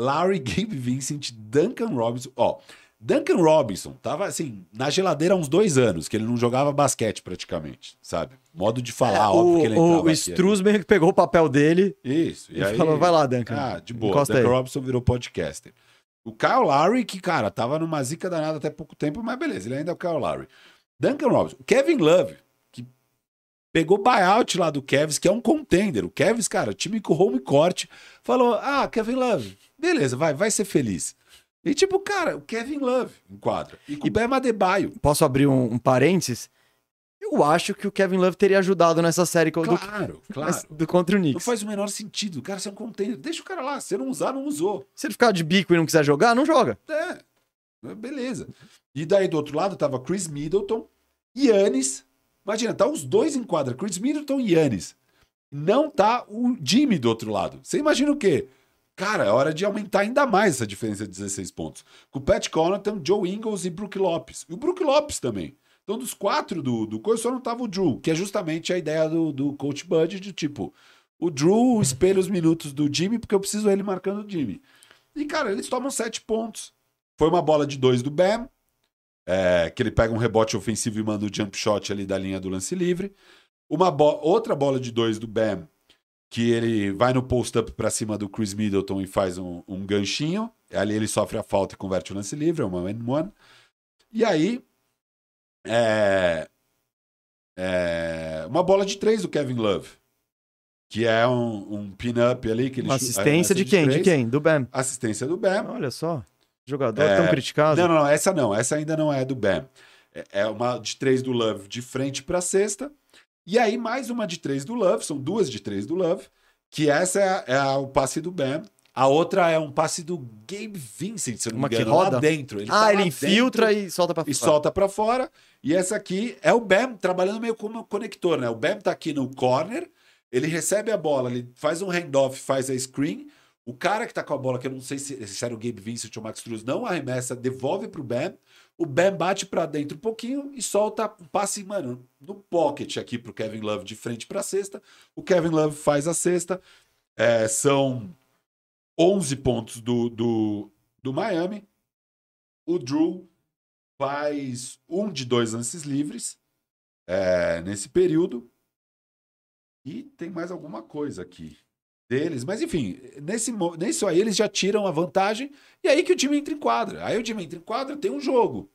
Lowry, Gabe Vincent, Duncan Robinson. Ó, Duncan Robinson tava assim, na geladeira há uns dois anos, que ele não jogava basquete praticamente, sabe? Modo de falar, é, óbvio o, que ele entrava. O Struzberg que pegou o papel dele isso, e, e aí, falou, vai lá, Duncan. Ah, de boa, Duncan aí. Robinson virou podcaster. O Kyle Lowry, que, cara, tava numa zica danada até pouco tempo, mas beleza, ele ainda é o Kyle Lowry. Duncan Robinson. Kevin Love, que pegou buyout lá do Cavs, que é um contender. O Cavs, cara, time com home court, falou, ah, Kevin Love, beleza, vai, vai ser feliz. E tipo, cara, o Kevin Love enquadra. E com o Bam Adebayo. Posso abrir um, um parênteses? Eu acho que o Kevin Love teria ajudado nessa série claro, do, claro. Mas, do contra o Knicks. Não faz o menor sentido. Cara, você é um contender. Deixa o cara lá. Se ele não usar, não usou. Se ele ficar de bico e não quiser jogar, não joga. É. Beleza. E daí do outro lado tava Chris Middleton e Giannis. Imagina, tá os dois em quadra. Chris Middleton e Giannis. Não tá o Jimmy do outro lado. Você imagina o quê? Cara, é hora de aumentar ainda mais essa diferença de dezesseis pontos. Com o Pat Connaughton, Joe Ingles e Brook Lopes. E o Brook Lopes também. Então, dos quatro do, do coisa, só não tava o Drew, que é justamente a ideia do, do Coach Bud, de tipo, o Drew espelha os minutos do Jimmy, porque eu preciso ele marcando o Jimmy. E, cara, eles tomam sete pontos. Foi uma bola de dois do Bam, é, que ele pega um rebote ofensivo e manda o jump shot ali da linha do lance livre. Uma bo- outra bola de dois do Bam, que ele vai no post-up pra cima do Chris Middleton e faz um, um ganchinho. Ali ele sofre a falta e converte o lance livre, é uma and one. E aí, é, é, uma bola de três do Kevin Love, que é um, um pin-up ali. Que ele assistência de quem? De, de quem? Do Bam. Assistência do Bam. Olha só, jogador é, tão criticado. Não, não, essa não, essa ainda não é do Bam. É uma de três do Love de frente pra cesta. E aí, mais uma de três do Love, são duas de três do Love, que essa é, a, é a, o passe do Bam, A outra é um passe do Gabe Vincent, se eu não me engano, lá dentro. Ele ah, tá ele infiltra dentro, e solta para fora. E solta para fora. E essa aqui é o Bam trabalhando meio como conector, né? O Bam tá aqui no corner, ele recebe a bola, ele faz um handoff, faz a screen. O cara que tá com a bola, que eu não sei se, se era o Gabe Vincent ou o Max Strus, não arremessa, devolve pro Bam. O Bam bate para dentro um pouquinho e solta um passe, mano, no pocket aqui pro Kevin Love de frente pra cesta. O Kevin Love faz a cesta. É, são onze pontos do, do, do Miami. O Drew faz um de dois lances livres é, nesse período. E tem mais alguma coisa aqui deles. Mas enfim, nesse, nesse aí eles já tiram a vantagem. E aí que o time entra em quadra. Aí o time entra em quadra, tem um jogo.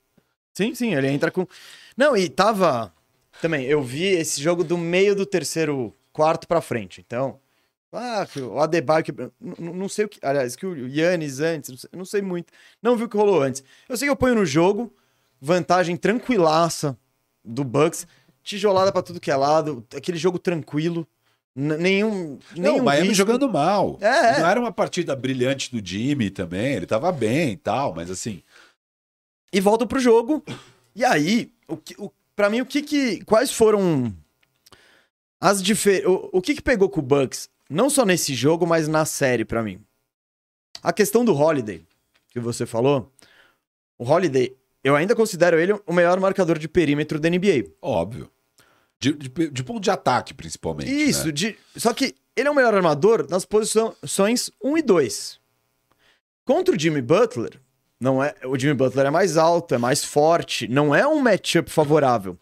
Sim, sim, ele entra com... Não, e tava... Também, eu vi esse jogo do meio do terceiro quarto pra frente, então... Ah, o Adebayo que... não, não sei o que... Aliás, que o Giannis antes... Não sei, não sei muito. Não vi o que rolou antes. Eu sei que eu ponho no jogo. Vantagem tranquilaça do Bucks. Tijolada pra tudo que é lado. Aquele jogo tranquilo. Nenhum... nenhum não, o Miami risco. Jogando mal. É, é. Não era uma partida brilhante do Jimmy também. Ele tava bem e tal, mas assim... E volta pro jogo. E aí, o que, o, pra mim, o que que... Quais foram... As difer... O, o que que pegou com o Bucks? Não só nesse jogo, mas na série, pra mim. A questão do Holiday, que você falou. O Holiday, eu ainda considero ele o melhor marcador de perímetro da N B A. Óbvio. De, de, de ponto de ataque, principalmente. Isso. Né? De, só que ele é o melhor armador nas posições um e dois. Contra o Jimmy Butler, não é, o Jimmy Butler é mais alto, é mais forte. Não é um matchup favorável.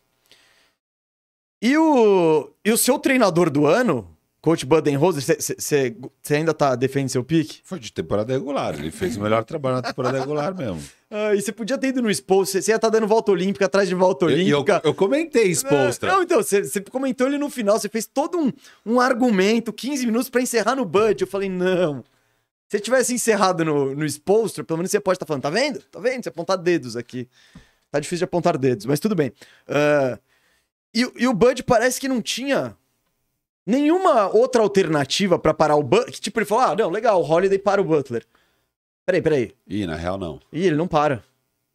E o, e o seu treinador do ano... Coach Budenholzer, você ainda tá defendendo seu pique? Foi de temporada regular, ele fez o melhor trabalho na temporada regular mesmo. Ah, e você podia ter ido no Spoelstra, você ia estar tá dando volta olímpica atrás de volta olímpica. Eu, eu comentei Spoelstra. Não, então, você comentou ele no final, você fez todo um, um argumento, quinze minutos pra encerrar no Bud. Eu falei, não. Se tivesse encerrado no, no Spoelstra, pelo menos você pode estar tá falando, tá vendo? Tá vendo? Você apontar dedos aqui. Tá difícil de apontar dedos, mas tudo bem. Uh, e, e o Bud parece que não tinha... Nenhuma outra alternativa pra parar o Butler... Tipo, ele falou, ah, não, legal, o Holiday para o Butler. Peraí, peraí. Ih, na real, não. Ih, ele não para.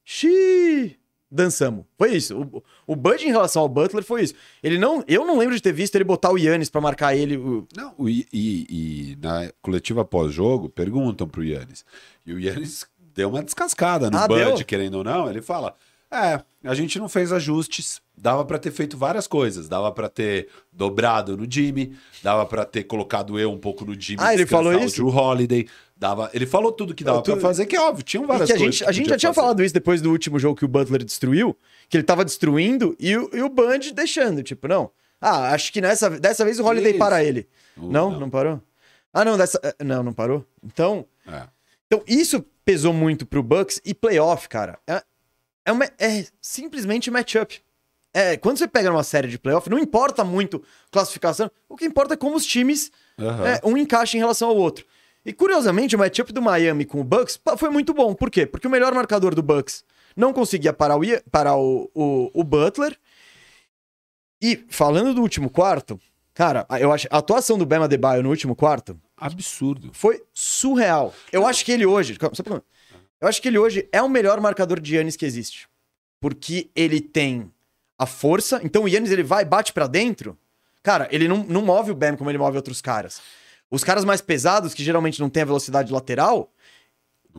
Xiii! Dançamos. Foi isso. O, o Bud em relação ao Butler foi isso. Ele não... Eu não lembro de ter visto ele botar o Giannis pra marcar ele. O... Não, o, e, e na coletiva pós-jogo, perguntam pro Giannis. E o Giannis deu uma descascada no ah, Bud, deu? Querendo ou não. Ele fala... É, a gente não fez ajustes, dava pra ter feito várias coisas, dava pra ter dobrado no Jimmy, dava pra ter colocado eu um pouco no Jimmy, ah, ele falou isso? O Drew Holiday, dava... ele falou tudo que dava tu... pra fazer, que é óbvio, tinham várias coisas. A gente, a gente já tinha fazer. falado isso depois do último jogo que o Butler destruiu, que ele tava destruindo e o, e o Bud deixando, tipo, não, ah, acho que nessa, dessa vez o Holiday isso. para ele. Uh, não? não? Não parou? Ah, não, dessa... Não, não parou? Então, é. então isso pesou muito pro Bucks e playoff, cara, é... É, uma, é simplesmente matchup. É, quando você pega uma série de playoff, não importa muito classificação, o que importa é como os times uhum. é, um encaixa em relação ao outro. E curiosamente, o matchup do Miami com o Bucks foi muito bom. Por quê? Porque o melhor marcador do Bucks não conseguia parar o, parar o, o, o Butler. E falando do último quarto, cara, eu acho a atuação do Bam Adebayo no último quarto... Absurdo. Foi surreal. Eu acho que ele hoje... Só pra... Eu acho que ele hoje é o melhor marcador de Giannis que existe. Porque ele tem a força. Então o Giannis, ele vai, bate pra dentro. Cara, ele não, não move o Bam como ele move outros caras. Os caras mais pesados, que geralmente não tem a velocidade lateral,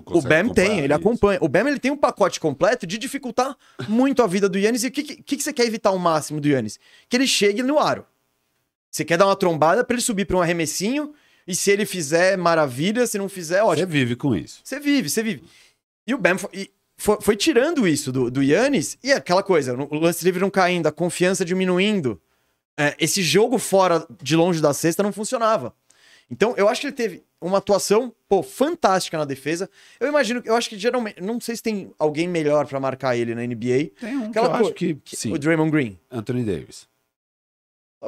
o Bam tem, ele isso. acompanha. O Bam, ele tem um pacote completo de dificultar muito a vida do Giannis. E o que, que, que você quer evitar o máximo do Giannis? Que ele chegue no aro. Você quer dar uma trombada pra ele subir pra um arremessinho. E se ele fizer, maravilha. Se não fizer, ótimo. Você vive com isso. Você vive, você vive. E o Bam foi, foi, foi tirando isso do, do Giannis. E aquela coisa, o lance livre não caindo, a confiança diminuindo. É, esse jogo fora de longe da cesta não funcionava. Então, eu acho que ele teve uma atuação, pô, fantástica na defesa. Eu imagino, eu acho que geralmente... Não sei se tem alguém melhor pra marcar ele na N B A. Tem um aquela, que eu pô, acho que, que sim. O Draymond Green. Anthony Davis.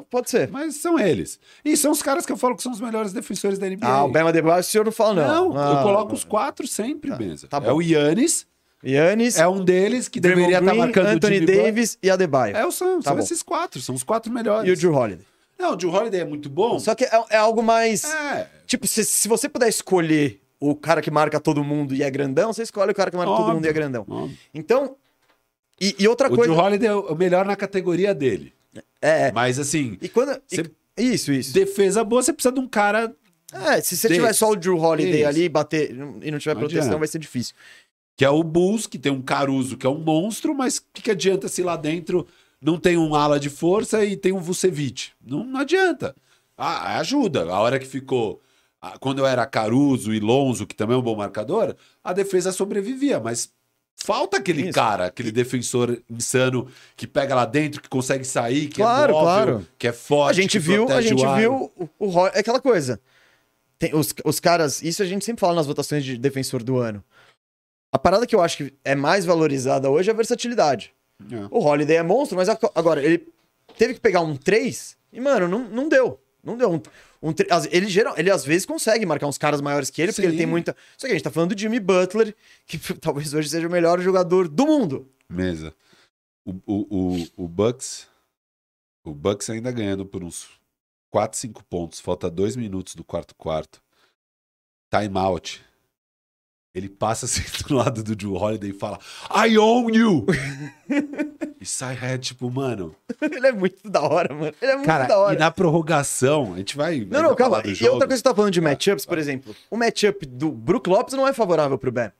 Pode ser. Mas são eles. E são os caras que eu falo que são os melhores defensores da N B A. Ah, o Bam Adebayo, o senhor não fala não. Não, ah, eu coloco os quatro sempre, tá, mesa. Tá bom. É o Giannis. Giannis. É um deles que Draymond deveria estar tá marcando Anthony o Jimmy Davis Blanc. E Adebayo. É, são, tá são esses quatro. São os quatro melhores. E o Drew Holiday. Não, o Drew Holiday é muito bom. Só que é, é algo mais... É. Tipo, se, se você puder escolher o cara que marca todo mundo e é grandão, você escolhe o cara que marca óbvio, todo mundo e é grandão. Óbvio. Então, e, e outra o coisa... O Drew Holiday é o melhor na categoria dele. É. Mas assim... E quando... Você... E, isso, isso. Defesa boa, você precisa de um cara... É, se você desse. tiver só o Drew Holiday isso. ali bater e não tiver não proteção, adianta. vai ser difícil. Que é o Bulls, que tem um Caruso, que é um monstro, mas o que, que adianta se lá dentro não tem um ala de força e tem um Vucevic? Não, não adianta. Ah, ajuda. A hora que ficou... Quando eu era Caruso e Lonzo, que também é um bom marcador, a defesa sobrevivia, mas falta aquele Isso. cara, aquele defensor insano que pega lá dentro, que consegue sair, que claro, é móvel, claro. que é forte, a gente viu, a gente o viu o, o, é aquela coisa. Tem os, os caras, isso a gente sempre fala nas votações de defensor do ano. A parada que eu acho que é mais valorizada hoje é a versatilidade. É. O Holiday é monstro, mas a, agora ele teve que pegar um três e, mano, não, não deu. Não deu um... um ele, geral, ele às vezes consegue marcar uns caras maiores que ele, Sim. porque ele tem muita... Só que a gente tá falando do Jimmy Butler, que talvez hoje seja o melhor jogador do mundo. Mesa. O, o, o, o Bucks... O Bucks ainda ganhando por uns quatro, cinco pontos. Falta dois minutos do quarto-quarto. Time out. Ele passa assim do lado do Drew Holiday e fala I own you! E sai é tipo, mano... Ele é muito da hora, mano. Ele é muito Cara, da hora. E na prorrogação, a gente vai... Não, não, calma. E jogo. outra coisa que você tá falando de matchups, ah, por ah. exemplo. O matchup do Brook Lopes não é favorável pro Bam.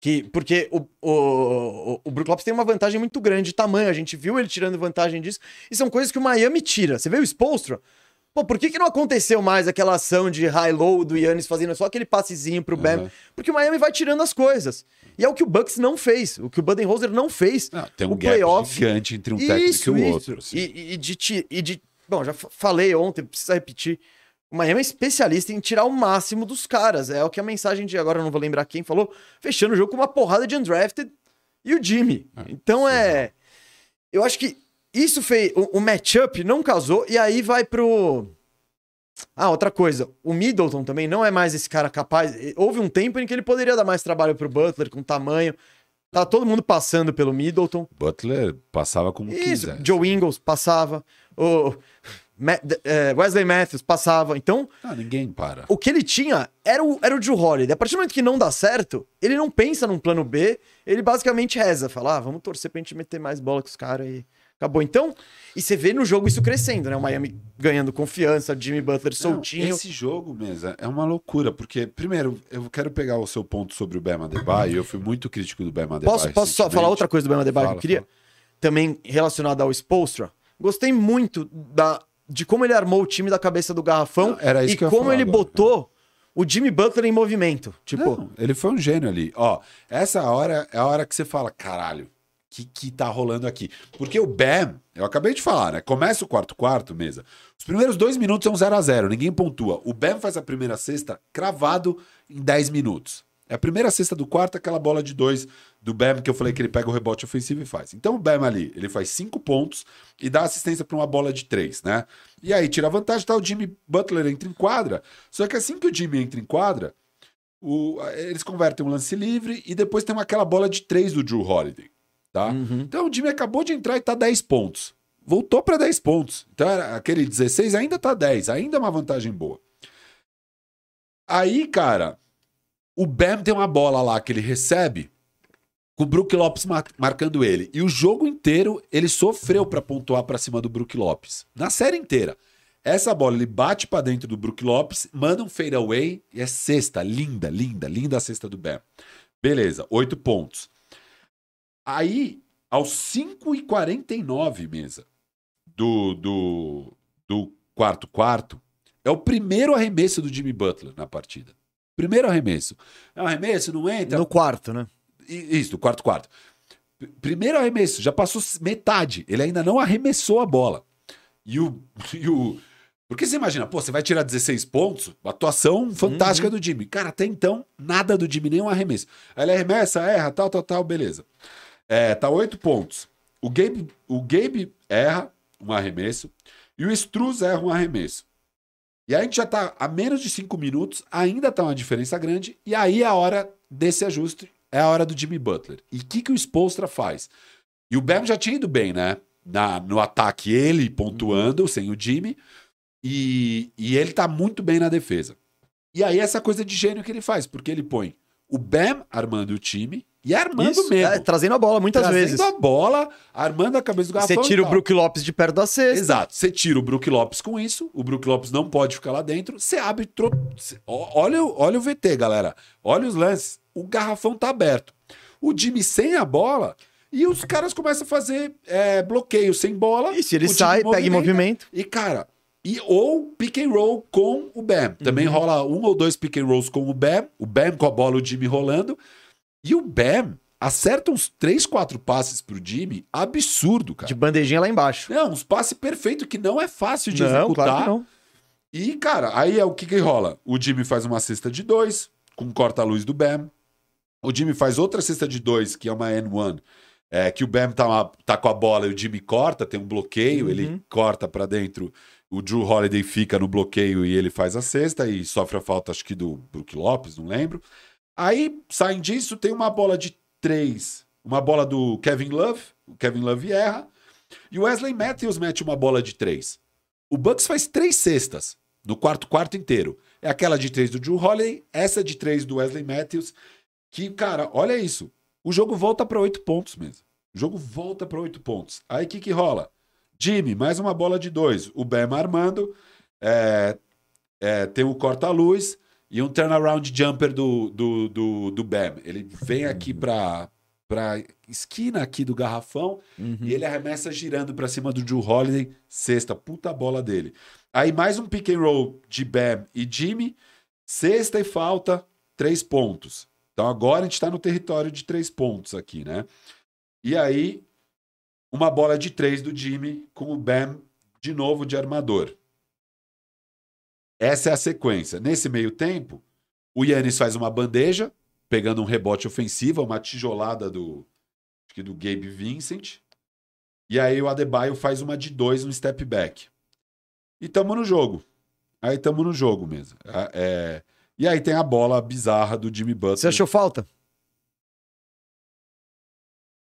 Que, porque o, o, o Brook Lopes tem uma vantagem muito grande de tamanho. A gente viu ele tirando vantagem disso. E são coisas que o Miami tira. Você vê o Spoelstra? Pô, por que que não aconteceu mais aquela ação de high-low do Giannis fazendo só aquele passezinho pro Bam? Uhum. Porque o Miami vai tirando as coisas. E é o que o Bucks não fez, o que o Budenholzer não fez. Ah, tem um o gap playoff. gigante entre um isso, técnico e o isso. outro. Assim. E, e, de, e de... Bom, já falei ontem, precisa repetir. O Miami é especialista em tirar o máximo dos caras. É o que a mensagem de agora, eu não vou lembrar quem falou, fechando o jogo com uma porrada de undrafted e o Jimmy. Ah, então é... Eu acho que isso fez... O, o matchup não casou, e aí vai pro... Ah, outra coisa. O Middleton também não é mais esse cara capaz... Houve um tempo em que ele poderia dar mais trabalho pro Butler, com tamanho. Tá todo mundo passando pelo Middleton. Butler passava como isso. quiser. Joe Ingles passava. O Wesley Matthews passava. Então... Ah, ninguém para. O que ele tinha era o, era o Drew Holiday. A partir do momento que não dá certo, ele não pensa num plano B. Ele basicamente reza. Fala, ah, vamos torcer pra gente meter mais bola com os caras e... Acabou, então. E você vê no jogo isso crescendo, né? O Miami ganhando confiança, Jimmy Butler soltinho. Não, esse jogo, Mesa, é uma loucura. Porque, primeiro, eu quero pegar o seu ponto sobre o Bam Adebayo. Eu fui muito crítico do Bam Adebayo. Posso, posso só falar outra coisa do Bam Adebayo que eu queria? Fala. Também relacionada ao Spoelstra. Gostei muito da, de como ele armou o time da cabeça do garrafão. Não, era isso e que eu como ele agora. botou o Jimmy Butler em movimento. Tipo, não, ele foi um gênio ali. Ó, essa hora é a hora que você fala, caralho. Que, que tá rolando aqui. Porque o Bam, eu acabei de falar, né? Começa o quarto-quarto, Mesa. Os primeiros dois minutos são zero a zero, ninguém pontua. O Bam faz a primeira cesta cravado em dez minutos. É a primeira cesta do quarto, aquela bola de dois do Bam que eu falei que ele pega o rebote ofensivo e faz. Então o Bam ali, ele faz cinco pontos e dá assistência para uma bola de três, né? E aí tira a vantagem, tá? O Jimmy Butler entra em quadra. Só que assim que o Jimmy entra em quadra, o... eles convertem um lance livre e depois tem aquela bola de três do Drew Holiday. Tá? Uhum. Então o Jimmy acabou de entrar e tá dez pontos. Voltou para dez pontos. Então era aquele dezesseis ainda tá dez, ainda é uma vantagem boa. Aí, cara, o Bam tem uma bola lá que ele recebe com o Brook Lopes mar marcando ele. E o jogo inteiro ele sofreu para pontuar para cima do Brook Lopes. Na série inteira. Essa bola ele bate para dentro do Brook Lopes, manda um fadeaway e é cesta, linda, linda, linda a cesta do Bam. Beleza, oito pontos. Aí, aos cinco e quarenta e nove, Mesa, do, do, do quarto quarto, é o primeiro arremesso do Jimmy Butler na partida. Primeiro arremesso. É um arremesso, não entra... No quarto, né? Isso, do quarto quarto. Primeiro arremesso, já passou metade. Ele ainda não arremessou a bola. E o... E o... Porque você imagina, pô, você vai tirar dezesseis pontos, atuação fantástica uhum. do Jimmy. Cara, até então, nada do Jimmy, nenhum arremesso. Aí ele arremessa, erra, tal, tal, tal, beleza. É, tá oito pontos. O Gabe, o Gabe erra um arremesso e o Struz erra um arremesso. E aí a gente já tá a menos de cinco minutos, ainda tá uma diferença grande, e aí é a hora desse ajuste, é a hora do Jimmy Butler. E o que, que o Spoelstra faz? E o Bam já tinha ido bem, né? Na, no ataque, ele pontuando, sem o Jimmy, e, e ele tá muito bem na defesa. E aí essa coisa de gênio que ele faz, porque ele põe o Bam armando o time e armando Isso, mesmo. É, trazendo a bola muitas trazendo vezes. Trazendo a bola, armando a cabeça do garrafão. Você tira o Brook Lopes de perto da cesta. Exato. Você tira o Brook Lopes com isso, o Brook Lopes não pode ficar lá dentro, você abre... Tro... Olha, olha o V T, galera. Olha os lances. O garrafão tá aberto. O Jimmy sem a bola... E os caras começam a fazer é, bloqueio sem bola. E se ele sai, pega em movimento. E, cara, e, ou pick and roll com o Bam. Também uhum. rola um ou dois pick and rolls com o Bam. O Bam com a bola, o Jimmy rolando. E o Bam acerta uns três, quatro passes pro Jimmy. Absurdo, cara. De bandejinha lá embaixo. Não, uns passes perfeitos que não é fácil de não, executar. Claro que não. E, cara, aí é o que que rola? O Jimmy faz uma cesta de dois, com corta-luz do Bam. O Jimmy faz outra cesta de dois, que é uma N um. É, que o Bam tá, uma, tá com a bola e o Jimmy corta, tem um bloqueio, uhum. ele corta pra dentro, o Jrue Holiday fica no bloqueio e ele faz a cesta e sofre a falta, acho que do Brook Lopes, não lembro. Aí, saem disso, tem uma bola de três, uma bola do Kevin Love, o Kevin Love erra, e o Wesley Matthews mete uma bola de três. O Bucks faz três cestas no quarto quarto inteiro. É aquela de três do Jrue Holiday, essa de três do Wesley Matthews, que, cara, olha isso. O jogo volta para oito pontos mesmo. O jogo volta para oito pontos. Aí o que que rola? Jimmy, mais uma bola de dois. O Bam armando. É, é, tem um corta-luz e um turnaround jumper do, do, do, do Bam. Ele vem aqui para para esquina aqui do garrafão uhum. e ele arremessa girando para cima do Jrue Holiday. Sexta, puta bola dele. Aí mais um pick and roll de Bam e Jimmy. Sexta e falta, três pontos. Então agora a gente está no território de três pontos aqui, né? E aí, uma bola de três do Jimmy com o Bam de novo de armador. Essa é a sequência. Nesse meio tempo, o Giannis faz uma bandeja, pegando um rebote ofensivo, uma tijolada do, acho que do Gabe Vincent. E aí o Adebayo faz uma de dois, um step back. E tamo no jogo. Aí tamo no jogo mesmo. É... E aí tem a bola bizarra do Jimmy Butler. Você achou falta?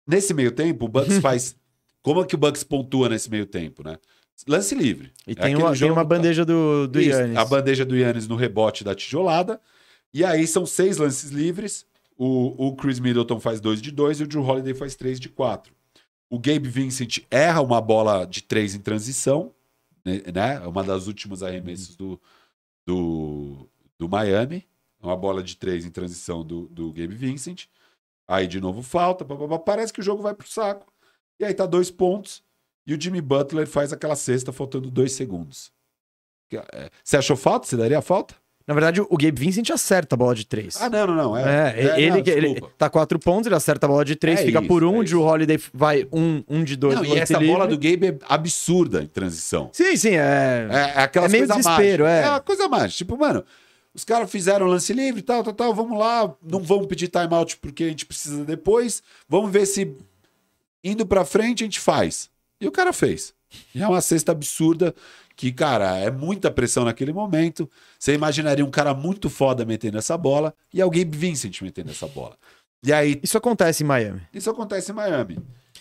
Nesse meio tempo, o Bucks faz... Como é que o Bucks pontua nesse meio tempo, né? Lance livre. E é tem, uma, tem uma bandeja do, do Giannis. A bandeja do Giannis no rebote da tijolada. E aí são seis lances livres. O, o Chris Middleton faz dois de dois e o Jrue Holiday faz três de quatro. O Gabe Vincent erra uma bola de três em transição. Né? Uma das últimas arremessos do... do... do Miami, uma bola de três em transição do, do Gabe Vincent, aí de novo falta, pá, pá, pá, parece que o jogo vai pro saco, e aí tá dois pontos, e o Jimmy Butler faz aquela cesta faltando dois segundos. Você achou falta? Você daria falta? Na verdade, o Gabe Vincent acerta a bola de três. Ah, não, não, não. É, é, é, ele, não ele tá quatro pontos, ele acerta a bola de três, é fica isso, por um, é o Holiday vai um, um de dois. Não, e essa livre. Bola do Gabe é absurda em transição. Sim, sim, é... É, é meio desespero, mágicas. É. É uma coisa mágica, tipo, mano... Os caras fizeram lance livre, tal, tal, tal, vamos lá, não vamos pedir timeout porque a gente precisa depois, vamos ver se indo pra frente a gente faz. E o cara fez. E é uma cesta absurda que, cara, é muita pressão naquele momento, você imaginaria um cara muito foda metendo essa bola e é o Gabe Vincent metendo essa bola. E aí... Isso acontece em Miami. Isso acontece em Miami.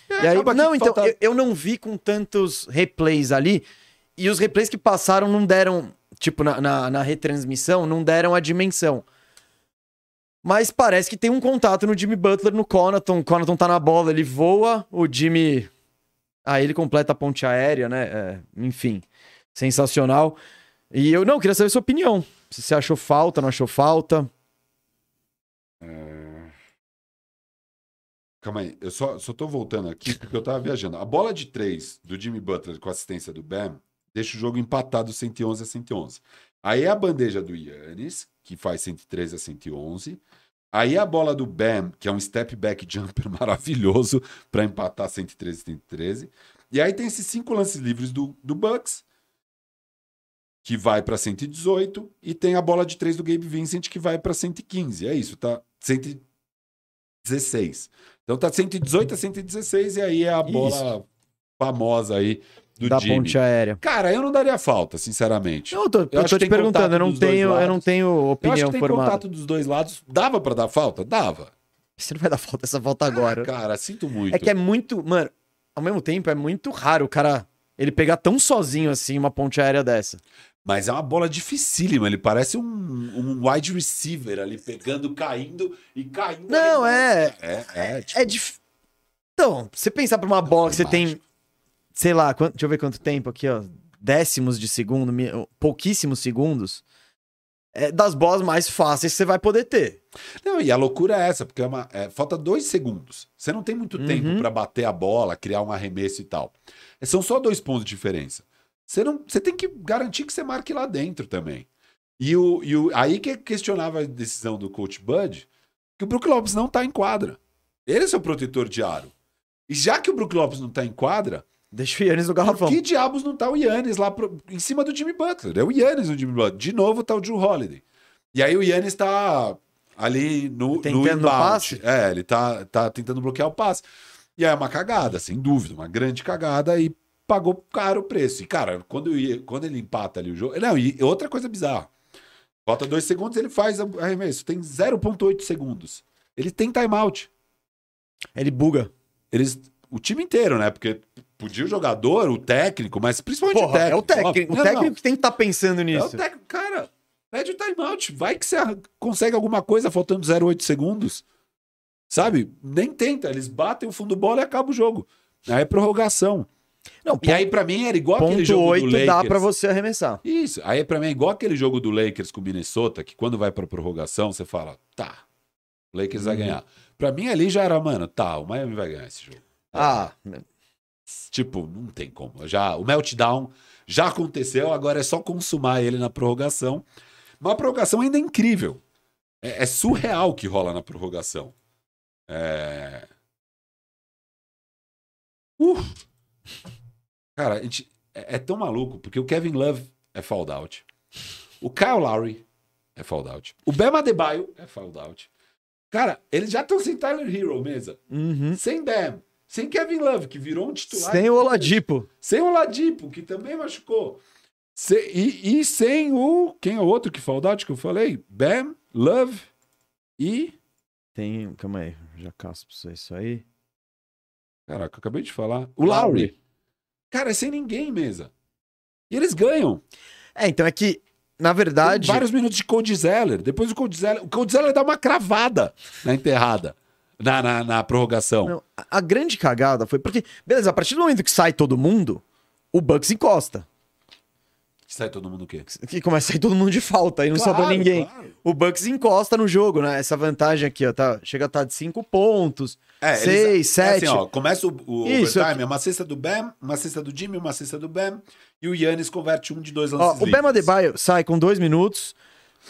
E e aí, não, então, falta... eu, eu não vi com tantos replays ali e os replays que passaram não deram... Tipo, na, na, na retransmissão, não deram a dimensão. Mas parece que tem um contato no Jimmy Butler, no Connaughton. O Connaughton tá na bola, ele voa. O Jimmy... Aí ele completa a ponte aérea, né? É, enfim, sensacional. E eu não, queria saber a sua opinião. Se você achou falta, não achou falta. É... Calma aí, eu só, só tô voltando aqui porque eu tava viajando. A bola de três do Jimmy Butler com assistência do Bam... Deixa o jogo empatado cento e onze a cento e onze. Aí a bandeja do Giannis, que faz cento e três a cento e onze. Aí a bola do Bam, que é um step back jumper maravilhoso para empatar cento e treze a cento e treze. E aí tem esses cinco lances livres do, do Bucks, que vai para cento e dezoito. E tem a bola de três do Gabe Vincent, que vai para cento e quinze. É isso, tá? cento e dezesseis. Então tá cento e dezoito a cento e dezesseis. E aí é a bola isso. famosa aí. Da Jimmy. Ponte aérea. Cara, eu não daria falta, sinceramente. Não, eu tô, eu eu tô te perguntando, eu não, tenho, eu não tenho opinião eu acho que tem formada. Contato dos dois lados. Dava pra dar falta? Dava. Você não vai dar falta essa falta agora. Ah, cara, sinto muito. É que é muito... Mano, ao mesmo tempo, é muito raro o cara... Ele pegar tão sozinho assim uma ponte aérea dessa. Mas é uma bola dificílima, ele parece um, um wide receiver ali, pegando, caindo e caindo. Não, é... É, é, tipo... é dif... Então, você pensar pra uma bola que você tem, sei lá, quant... deixa eu ver quanto tempo aqui, ó, décimos de segundo, pouquíssimos segundos, é das bolas mais fáceis que você vai poder ter. Não, e a loucura é essa, porque é uma, é, falta dois segundos. Você não tem muito uhum. tempo pra bater a bola, criar um arremesso e tal. São só dois pontos de diferença. Você, não, você tem que garantir que você marque lá dentro também. E, o, e o, aí que questionava a decisão do coach Bud, que o Brook Lopes não tá em quadra. Ele é seu protetor de aro. E já que o Brook Lopes não tá em quadra... Deixa o Giannis no garrafão. Por que diabos não tá o Giannis lá pro, em cima do Jimmy Butler? É o Giannis no Jimmy Butler. De novo tá o Jrue Holiday. E aí o Giannis tá ali no... Tentando no o passe? É, ele tá, tá tentando bloquear o passe. E aí é uma cagada, sem dúvida. Uma grande cagada e... pagou caro o preço. E, cara, quando, ia, quando ele empata ali o jogo... Não, e outra coisa bizarra. Falta dois segundos, ele faz arremesso. Tem zero ponto oito segundos. Ele tem timeout. Ele buga. Eles, o time inteiro, né? Porque podia o jogador, o técnico, mas principalmente Porra, o técnico. É o técnico. Ó, o não, técnico não. que tem que estar tá pensando nisso. É o técnico. Cara, pede o timeout. Vai que você consegue alguma coisa faltando zero vírgula oito segundos. Sabe? Nem tenta. Eles batem o fundo do bola e acaba o jogo. Aí é prorrogação. Não, e ponto, aí pra mim era igual aquele jogo oito do Lakers. Dá pra você arremessar. Isso, aí pra mim é igual aquele jogo do Lakers com o Minnesota, que quando vai pra prorrogação você fala, tá, o Lakers uhum. vai ganhar. Pra mim ali já era, mano, tá, o Miami vai ganhar esse jogo. Ah, ah. Tipo, não tem como. Já, o meltdown já aconteceu, agora é só consumar ele na prorrogação. Mas a prorrogação ainda é incrível. É, é surreal o que rola na prorrogação. É... Uff! Cara, a gente é, é tão maluco, porque o Kevin Love é fouled out, o Kyle Lowry é fouled out, o Bam Adebayo é fouled out. Cara, eles já estão sem Tyler Herro mesa, uhum. sem Bam, sem Kevin Love, que virou um titular, sem o Oladipo, sem o Oladipo, que também machucou, sem, e, e sem o, quem é o outro que fouled out que eu falei? Bam, Love e... Tem, calma aí, já caço pra vocês isso aí. Caraca, eu acabei de falar. O Lowry. Cara, é sem ninguém, mesa. E eles ganham. É, então é que, na verdade... Tem vários minutos de Cody Zeller. Depois o Cody Zeller... O Cody Zeller dá uma cravada na enterrada. Na, na, na prorrogação. Não, a, a grande cagada foi porque... Beleza, a partir do momento que sai todo mundo, o Bucks encosta. Que sai todo mundo o quê? Que começa a sair todo mundo de falta e não claro, sobra ninguém. Claro. O Bucks encosta no jogo, né? Essa vantagem aqui, ó, tá, chega a estar de cinco pontos, é, seis, sete. É assim, ó, começa o, o Isso, overtime, é uma cesta do Bam, uma cesta do Jimmy, uma cesta do Bam, e o Giannis converte um de dois lances ó, o Bam Adebayo sai com dois minutos,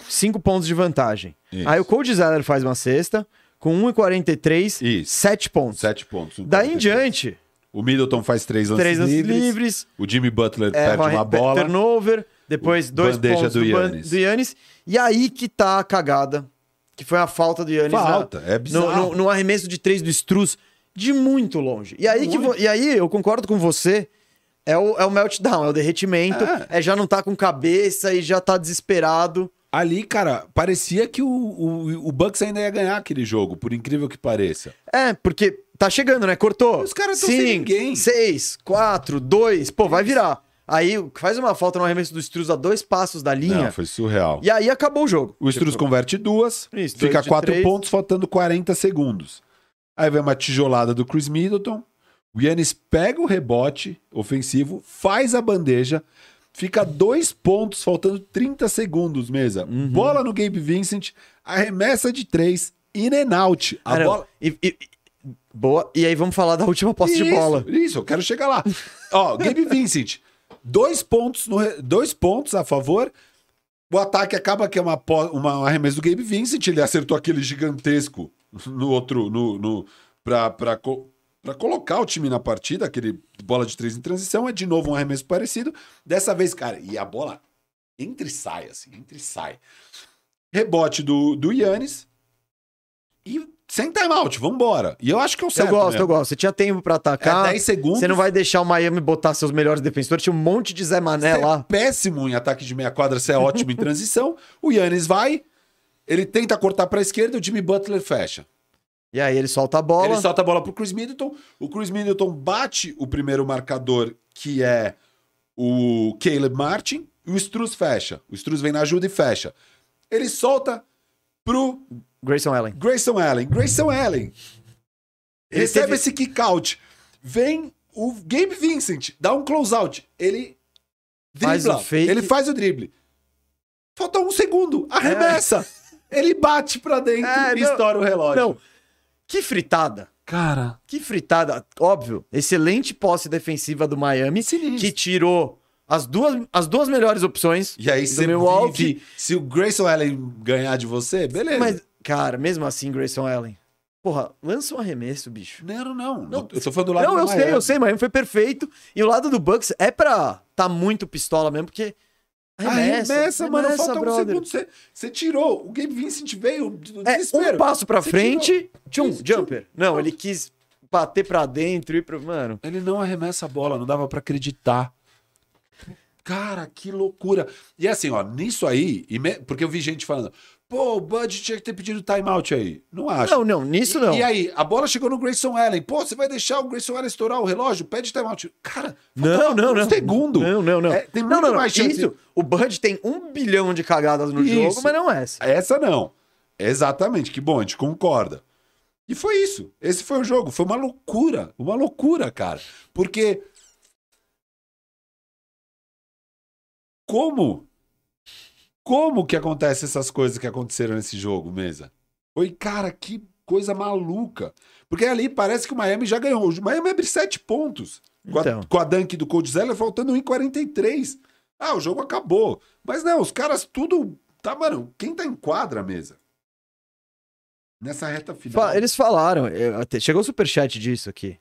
cinco pontos de vantagem. Isso. Aí o Cody Zeller faz uma cesta, com um e quarenta e três, sete pontos. Sete pontos. Um Daí em diante... O Middleton faz três lances, três lances livres, livres. O Jimmy Butler é, perde uma bola. Turnover, depois dois pontos do Giannis. do Giannis. E aí que tá a cagada, que foi a falta do Giannis. Falta, na, é bizarro. No, no arremesso de três do Strus, de muito longe. E aí, muito. Que, e aí eu concordo com você, é o, é o meltdown, é o derretimento, é. é já não tá com cabeça e já tá desesperado. Ali, cara, parecia que o, o, o Bucks ainda ia ganhar aquele jogo, por incrível que pareça. É, porque... Tá chegando, né? Cortou. Os caras estão sem ninguém. seis, quatro, dois. Pô, vai virar. Aí faz uma falta no arremesso do Strus a dois passos da linha. Não, foi surreal. E aí acabou o jogo. O Strus tipo... converte duas. Isso, fica quatro três. Pontos, faltando quarenta segundos. Aí vem uma tijolada do Chris Middleton. O Giannis pega o rebote ofensivo, faz a bandeja. Fica dois pontos, faltando trinta segundos, mesa. Uhum. Bola no Gabe Vincent. Arremessa de três. In and out. A Caramba. bola... E, e... Boa, e aí vamos falar da última posse isso, de bola. Isso, eu quero chegar lá. Ó, Gabe Vincent, dois pontos, no, dois pontos a favor. O ataque acaba que é uma, uma arremesso do Gabe Vincent. Ele acertou aquele gigantesco no outro, no, no, pra, pra, pra colocar o time na partida, aquele bola de três em transição. É de novo um arremesso parecido. Dessa vez, cara, e a bola entra e sai, assim, entra e sai. Rebote do, do Giannis. E sem timeout, vambora. E eu acho que é o certo. Eu gosto, mesmo. eu gosto. Você tinha tempo pra atacar. É dez segundos. Você não vai deixar o Miami botar seus melhores defensores. Tinha um monte de Zé Mané você lá. É péssimo em ataque de meia quadra, você é ótimo em transição. O Giannis vai, ele tenta cortar pra esquerda, o Jimmy Butler fecha. E aí ele solta a bola. Ele solta a bola pro Chris Middleton. O Chris Middleton bate o primeiro marcador, que é o Caleb Martin. o Strus fecha. O Strus vem na ajuda e fecha. Ele solta pro... Grayson Allen. Grayson Allen. Grayson Allen. Ele recebe teve... esse kick-out. Vem o Gabe Vincent. Dá um close-out. Ele dribla. Faz o fake. Ele faz o drible. Falta um segundo. Arremessa. É. Ele bate pra dentro é, e não... estoura o relógio. Não. Que fritada. Cara. Que fritada. Óbvio. Excelente posse defensiva do Miami. Sinistro. Que tirou... As duas, as duas melhores opções. E aí você vive. Se o Grayson Allen ganhar de você, beleza. Mas, cara, mesmo assim, Grayson Allen... Porra, lança um arremesso, bicho. Não, não, não. Eu tô falando do lado do Miami. Não, eu sei, eu sei. Miami foi perfeito. E o lado do Bucks é pra tá muito pistola mesmo, porque... Arremessa, arremessa mano. Arremessa, falta brother. um segundo. Você tirou. O Gabe Vincent veio do é, desespero. Um passo pra cê frente. Tchum, isso, jumper. Tchum. Não, ele quis bater pra dentro e pro... Mano... Ele não arremessa a bola. Não dava pra acreditar. Cara, que loucura. E assim, ó, nisso aí... E me... Porque eu vi gente falando... Pô, o Bud tinha que ter pedido timeout aí. Não acho. Não, não, nisso e, não. E aí, a bola chegou no Grayson Allen. Pô, você vai deixar o Grayson Allen estourar o relógio? Pede timeout. Cara, não, não, um não. segundo. Não, não, não. É, tem muito não, não, mais não. chance. Isso, o Bud tem um bilhão de cagadas no isso. jogo, mas não essa. Essa não. Exatamente. Que bom, a gente concorda. E foi isso. Esse foi o jogo. Foi uma loucura. Uma loucura, cara. Porque... Como? Como que acontecem essas coisas que aconteceram nesse jogo, Mesa? Oi, cara, que coisa maluca. Porque ali parece que o Miami já ganhou. O Miami abre sete pontos. Então. Com, a, com a dunk do Cold Zeller faltando um e quarenta e três. Ah, o jogo acabou. Mas não, os caras tudo... Tá, mano, quem tá em quadra, Mesa? Nessa reta final. Eles falaram. Chegou o superchat disso aqui.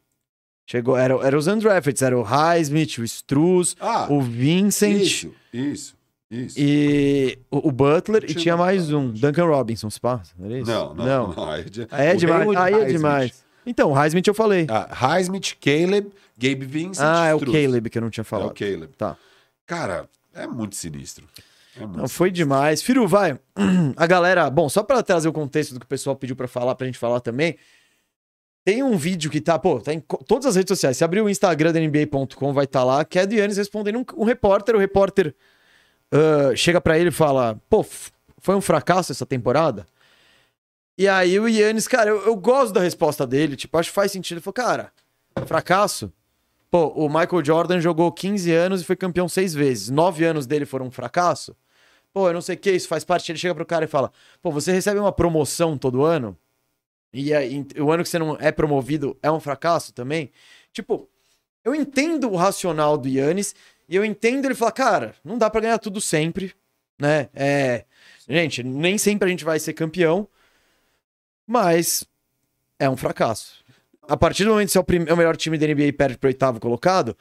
Chegou, era, era os undrafted, era o Highsmith, o Strus, ah, o Vincent. Isso, isso, isso. E o, o Butler, e tinha mais um, Duncan Robinson, se passa. Não, era isso? Não, não, não. não. Aí é demais, aí é demais. Então, o Highsmith eu falei. Ah, Highsmith, Caleb, Gabe Vincent, Ah, Struz. É o Caleb que eu não tinha falado. É o Caleb. Tá. Cara, é muito sinistro. É muito não, sinistro. Foi demais. Firu, vai. A galera, bom, só pra trazer o contexto do que o pessoal pediu pra falar, pra gente falar também... Tem um vídeo que tá, pô, tá em todas as redes sociais. Se abrir o Instagram da N B A ponto com, vai estar tá lá, que é do Giannis respondendo um, um repórter. O repórter uh, chega pra ele e fala, pô, foi um fracasso essa temporada? E aí o Giannis, cara, eu, eu gosto da resposta dele, tipo, acho que faz sentido. Ele falou, cara, fracasso? Pô, o Michael Jordan jogou quinze anos e foi campeão seis vezes. Nove anos dele foram um fracasso? Pô, eu não sei o que, isso faz parte. Ele chega pro cara e fala, pô, você recebe uma promoção todo ano? E, e o ano que você não é promovido é um fracasso também? Tipo, eu entendo o racional do Giannis e eu entendo ele falar, cara, não dá pra ganhar tudo sempre, né? É, gente, nem sempre a gente vai ser campeão, mas é um fracasso. A partir do momento que você é o, prim... é o melhor time da N B A e perde pro oitavo colocado,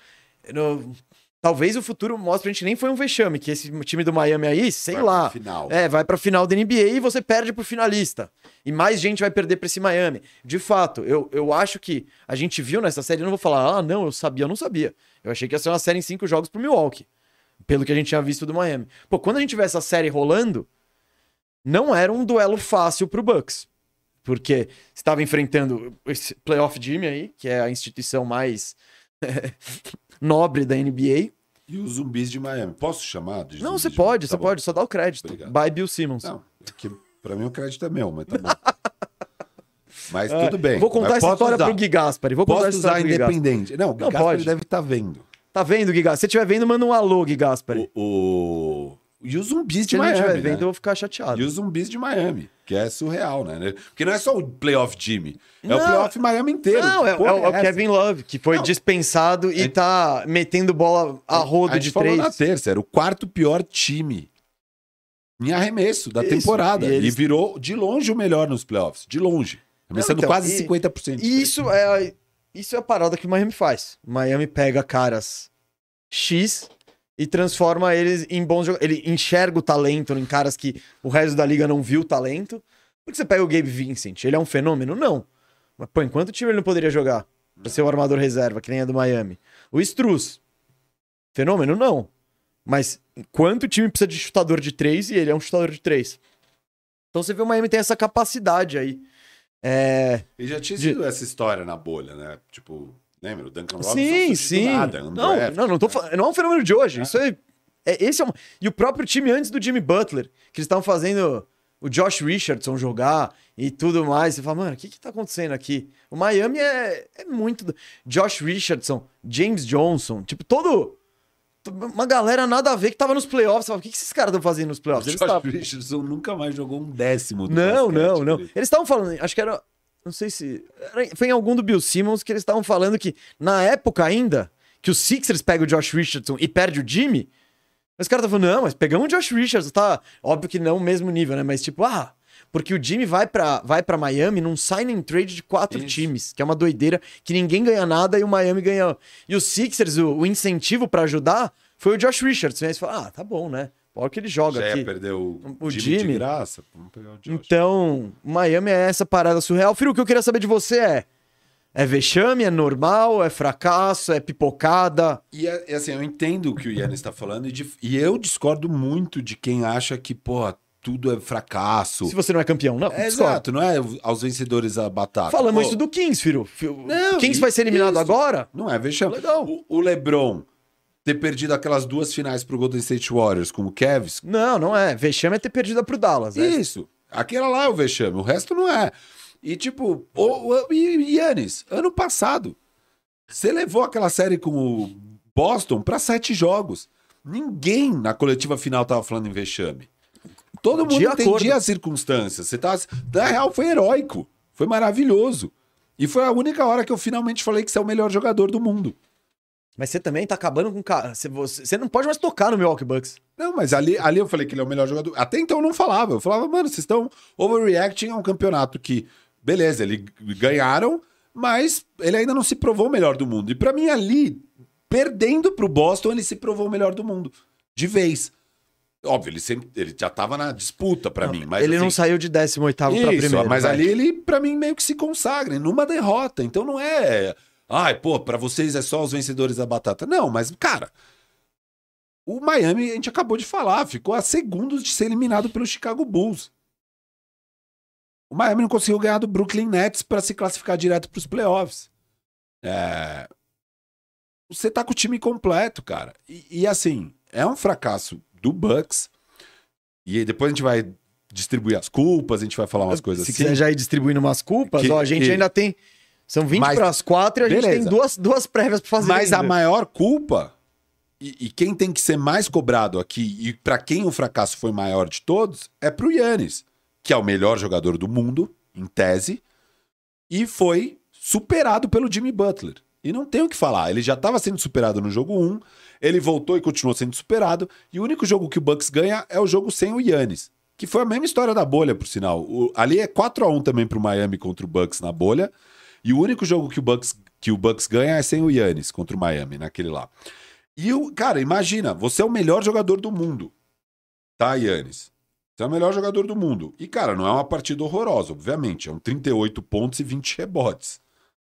no... talvez o futuro mostre pra gente nem foi um vexame, que esse time do Miami aí, sei vai lá, final. É, vai pra final da N B A e você perde pro finalista. E mais gente vai perder pra esse Miami. De fato, eu, eu acho que a gente viu nessa série, eu não vou falar, ah, não, eu sabia, eu não sabia. Eu achei que ia ser uma série em cinco jogos pro Milwaukee, pelo que a gente tinha visto do Miami. Pô, quando a gente vê essa série rolando, não era um duelo fácil pro Bucks, porque estava enfrentando esse playoff Jimmy aí, que é a instituição mais... nobre da N B A. E os zumbis de Miami. Posso chamar? De não, você pode, você tá pode. Só dá o crédito. Obrigado. By Bill Simmons. Não, que pra mim o crédito é meu, mas tá bom. Mas tudo bem. Vou contar mas essa história usar. pro Gui Gaspari. Vou posso contar essa usar independente. Não, o Gui não, Gaspari pode. deve estar tá vendo. Tá vendo, Gui Gaspari? Se você estiver vendo, manda um alô, Gui Gaspari. O... o... E os zumbis de Miami. Se estiver vendo, né? Eu vou ficar chateado. E os zumbis de Miami, que é surreal, né? Porque não é só o playoff Jimmy, não. É o playoff Miami inteiro. Não, é, porra, é, é, é o Kevin Love, que foi não. dispensado e gente... tá metendo bola a rodo a de três. A gente falou na terça, era o quarto pior time em arremesso da isso, temporada. E eles... virou de longe o melhor nos playoffs, de longe. Arremessando então, quase e... cinquenta por cento. Isso é, isso é a parada que o Miami faz. O Miami pega caras X... e transforma eles em bons jogadores. Ele enxerga o talento em caras que o resto da liga não viu o talento. Por que você pega o Gabe Vincent? Ele é um fenômeno? Não. Mas, pô, enquanto time ele não poderia jogar? Pra ser o armador reserva, que nem é do Miami. O Strus. Fenômeno? Não. Mas enquanto o time precisa de chutador de três, e ele é um chutador de três. Então você vê o Miami tem essa capacidade aí. É... E já tinha sido de... essa história na bolha, né? Tipo... Lembra? O Duncan Robinson sim, sim. Nada, não, não, não, tô, não é um fenômeno de hoje. É. Isso é É, esse é um... E o próprio time antes do Jimmy Butler, que eles estavam fazendo o Josh Richardson jogar e tudo mais. Você fala, mano, o que que tá acontecendo aqui? O Miami é, é muito... Josh Richardson, James Johnson, tipo, todo... Uma galera nada a ver que tava nos playoffs. Você fala, o que que esses caras estão fazendo nos playoffs? O Josh tavam... Richardson nunca mais jogou um décimo do Não, basquete, não, não. Eles estavam falando, acho que era... Não sei se... Foi em algum do Bill Simmons que eles estavam falando que, na época ainda, que os Sixers pegam o Josh Richardson e perde o Jimmy... Mas o cara tá falando, não, mas pegamos o Josh Richardson, tá? Óbvio que não o mesmo nível, né? Mas tipo, ah, porque o Jimmy vai pra, vai pra Miami num sign and trade de quatro Isso. times, que é uma doideira, que ninguém ganha nada e o Miami ganha. E os Sixers, o, o incentivo pra ajudar foi o Josh Richardson. E aí você fala, ah, tá bom, né? Olha que ele joga Já aqui. Já perdeu o, o Jimmy, Jimmy de graça. Vamos pegar o Josh. Então, Miami é essa parada surreal. Filho, o que eu queria saber de você é... É vexame, é normal, é fracasso, é pipocada. E é, assim, eu entendo o que o Yannis está falando e, de, e eu discordo muito de quem acha que, porra, tudo é fracasso. Se você não é campeão, não. É, exato, não é aos vencedores a batata. Falamos Pô, isso do Kings, filho. Não, Kings isso, vai ser eliminado isso. agora? Não é vexame. Legal. O, o LeBron ter perdido aquelas duas finais pro Golden State Warriors com o Cavs. Não, não é. Vexame é ter perdido pro Dallas. É. Isso. Aquela lá é o vexame, o resto não é. E tipo, o, o, e Yannis, ano passado, você levou aquela série com o Boston para sete jogos. Ninguém na coletiva final tava falando em vexame. Todo mundo entendia as circunstâncias. Você tava, na real, foi heróico. Foi maravilhoso. E foi a única hora que eu finalmente falei que você é o melhor jogador do mundo. Mas você também tá acabando com... Você não pode mais tocar no Milwaukee Bucks. Não, mas ali, ali eu falei que ele é o melhor jogador. Até então eu não falava. Eu falava, mano, vocês estão overreacting a um campeonato que... Beleza, eles ganharam, mas ele ainda não se provou o melhor do mundo. E pra mim ali, perdendo pro Boston, ele se provou o melhor do mundo. De vez. Óbvio, ele, sempre, ele já tava na disputa pra não, mim. Mas, ele assim, não saiu de décimo oitavo pra primeiro. Mas vai. ali ele, pra mim, meio que se consagra. Numa derrota. Então não é... Ai, pô, pra vocês é só os vencedores da batata. Não, mas, cara... O Miami, a gente acabou de falar, ficou a segundos de ser eliminado pelo Chicago Bulls. O Miami não conseguiu ganhar do Brooklyn Nets para se classificar direto para os playoffs. É... Você tá com o time completo, cara. E, e assim, é um fracasso do Bucks. E depois a gente vai distribuir as culpas, a gente vai falar umas coisas assim. Se quiser já ir distribuindo umas culpas, que, ó, a gente que... ainda tem... São vinte para as quatro e a beleza. gente tem duas, duas prévias para fazer. Mas ainda. a maior culpa... E, e quem tem que ser mais cobrado aqui, e para quem o fracasso foi maior de todos, é pro Yannis, que é o melhor jogador do mundo, em tese, e foi superado pelo Jimmy Butler. E não tem o que falar, ele já estava sendo superado no jogo um, ele voltou e continuou sendo superado, e o único jogo que o Bucks ganha é o jogo sem o Yannis, que foi a mesma história da bolha, por sinal. O, ali é quatro a um também pro Miami contra o Bucks na bolha, e o único jogo que o Bucks, que o Bucks ganha é sem o Yannis contra o Miami, naquele lá. E, o cara, imagina, você é o melhor jogador do mundo, tá, Yannis? Você é o melhor jogador do mundo. E, cara, não é uma partida horrorosa, obviamente. É um trinta e oito pontos e vinte rebotes,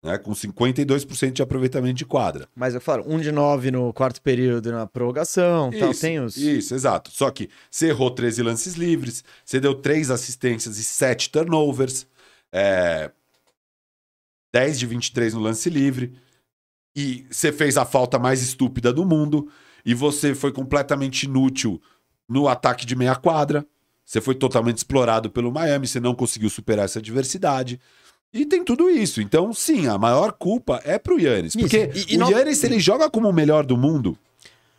né? Com cinquenta e dois por cento de aproveitamento de quadra. Mas, eu falo, um de nove no quarto período na prorrogação, isso, tal, tem os... Isso, exato. Só que você errou treze lances livres, você deu três assistências e sete turnovers, é... dez de vinte e três no lance livre... E você fez a falta mais estúpida do mundo. E você foi completamente inútil no ataque de meia quadra. Você foi totalmente explorado pelo Miami. Você não conseguiu superar essa adversidade. E tem tudo isso. Então, sim, a maior culpa é pro Yannis. Porque e, e o não... Yannis, ele joga como o melhor do mundo.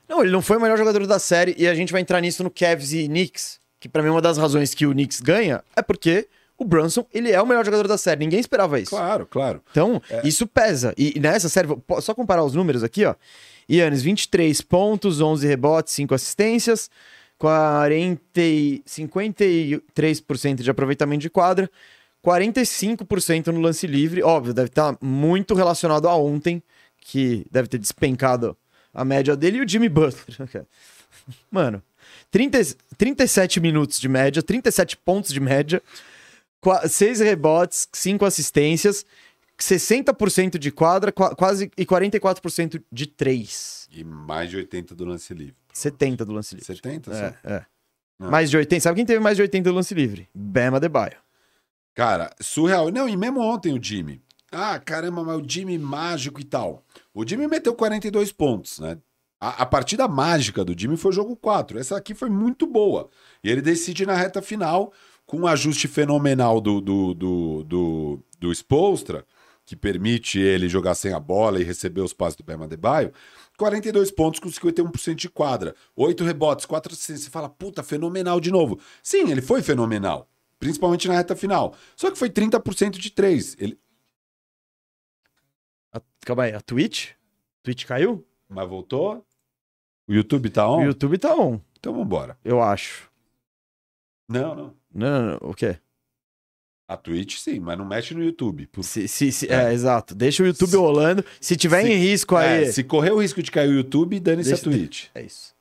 Não, ele não foi o melhor jogador da série. E a gente vai entrar nisso no Cavs e Knicks. Que pra mim uma das razões que o Knicks ganha é porque... O Brunson, ele é o melhor jogador da série. Ninguém esperava isso. Claro, claro. Então, é. isso pesa. E nessa série, só comparar os números aqui, ó. Yannis, vinte e três pontos, onze rebotes, cinco assistências, quarenta, cinquenta e três por cento de aproveitamento de quadra, quarenta e cinco por cento no lance livre. Óbvio, deve estar muito relacionado a ontem, que deve ter despencado a média dele. E o Jimmy Butler. Mano, trinta, trinta e sete minutos de média, trinta e sete pontos de média, seis rebotes, cinco assistências, sessenta por cento de quadra, quase e quarenta e quatro por cento de três. E mais de oitenta por cento do lance livre. setenta por cento do lance livre. setenta por cento? É, é. Mais de oitenta por cento. Sabe quem teve mais de oitenta por cento do lance livre? Bam Adebayo. Cara, surreal. Não, e mesmo ontem o Jimmy. Ah, caramba, mas o Jimmy mágico e tal. O Jimmy meteu quarenta e dois pontos, né? A, a partida mágica do Jimmy foi o jogo quatro. Essa aqui foi muito boa. E ele decide na reta final, com um ajuste fenomenal do, do, do, do, do Spoelstra, que permite ele jogar sem a bola e receber os passes do Bam Adebayo, quarenta e dois pontos com cinquenta e um por cento de quadra, oito rebotes, quatro assistências. Você fala, puta, fenomenal de novo. Sim, ele foi fenomenal, principalmente na reta final. Só que foi trinta por cento de três. Ele... A, calma aí, a Twitch? A Twitch caiu? Mas voltou? O YouTube tá on? O YouTube tá on. Então vambora. Eu acho. Não, não. Não, não, não. O quê? A Twitch sim, mas não mexe no YouTube. Por... Se, se, se, é. é, exato. Deixa o YouTube se, rolando. Se tiver se, em risco aí... É, se correr o risco de cair o YouTube, dane-se a Twitch. É isso.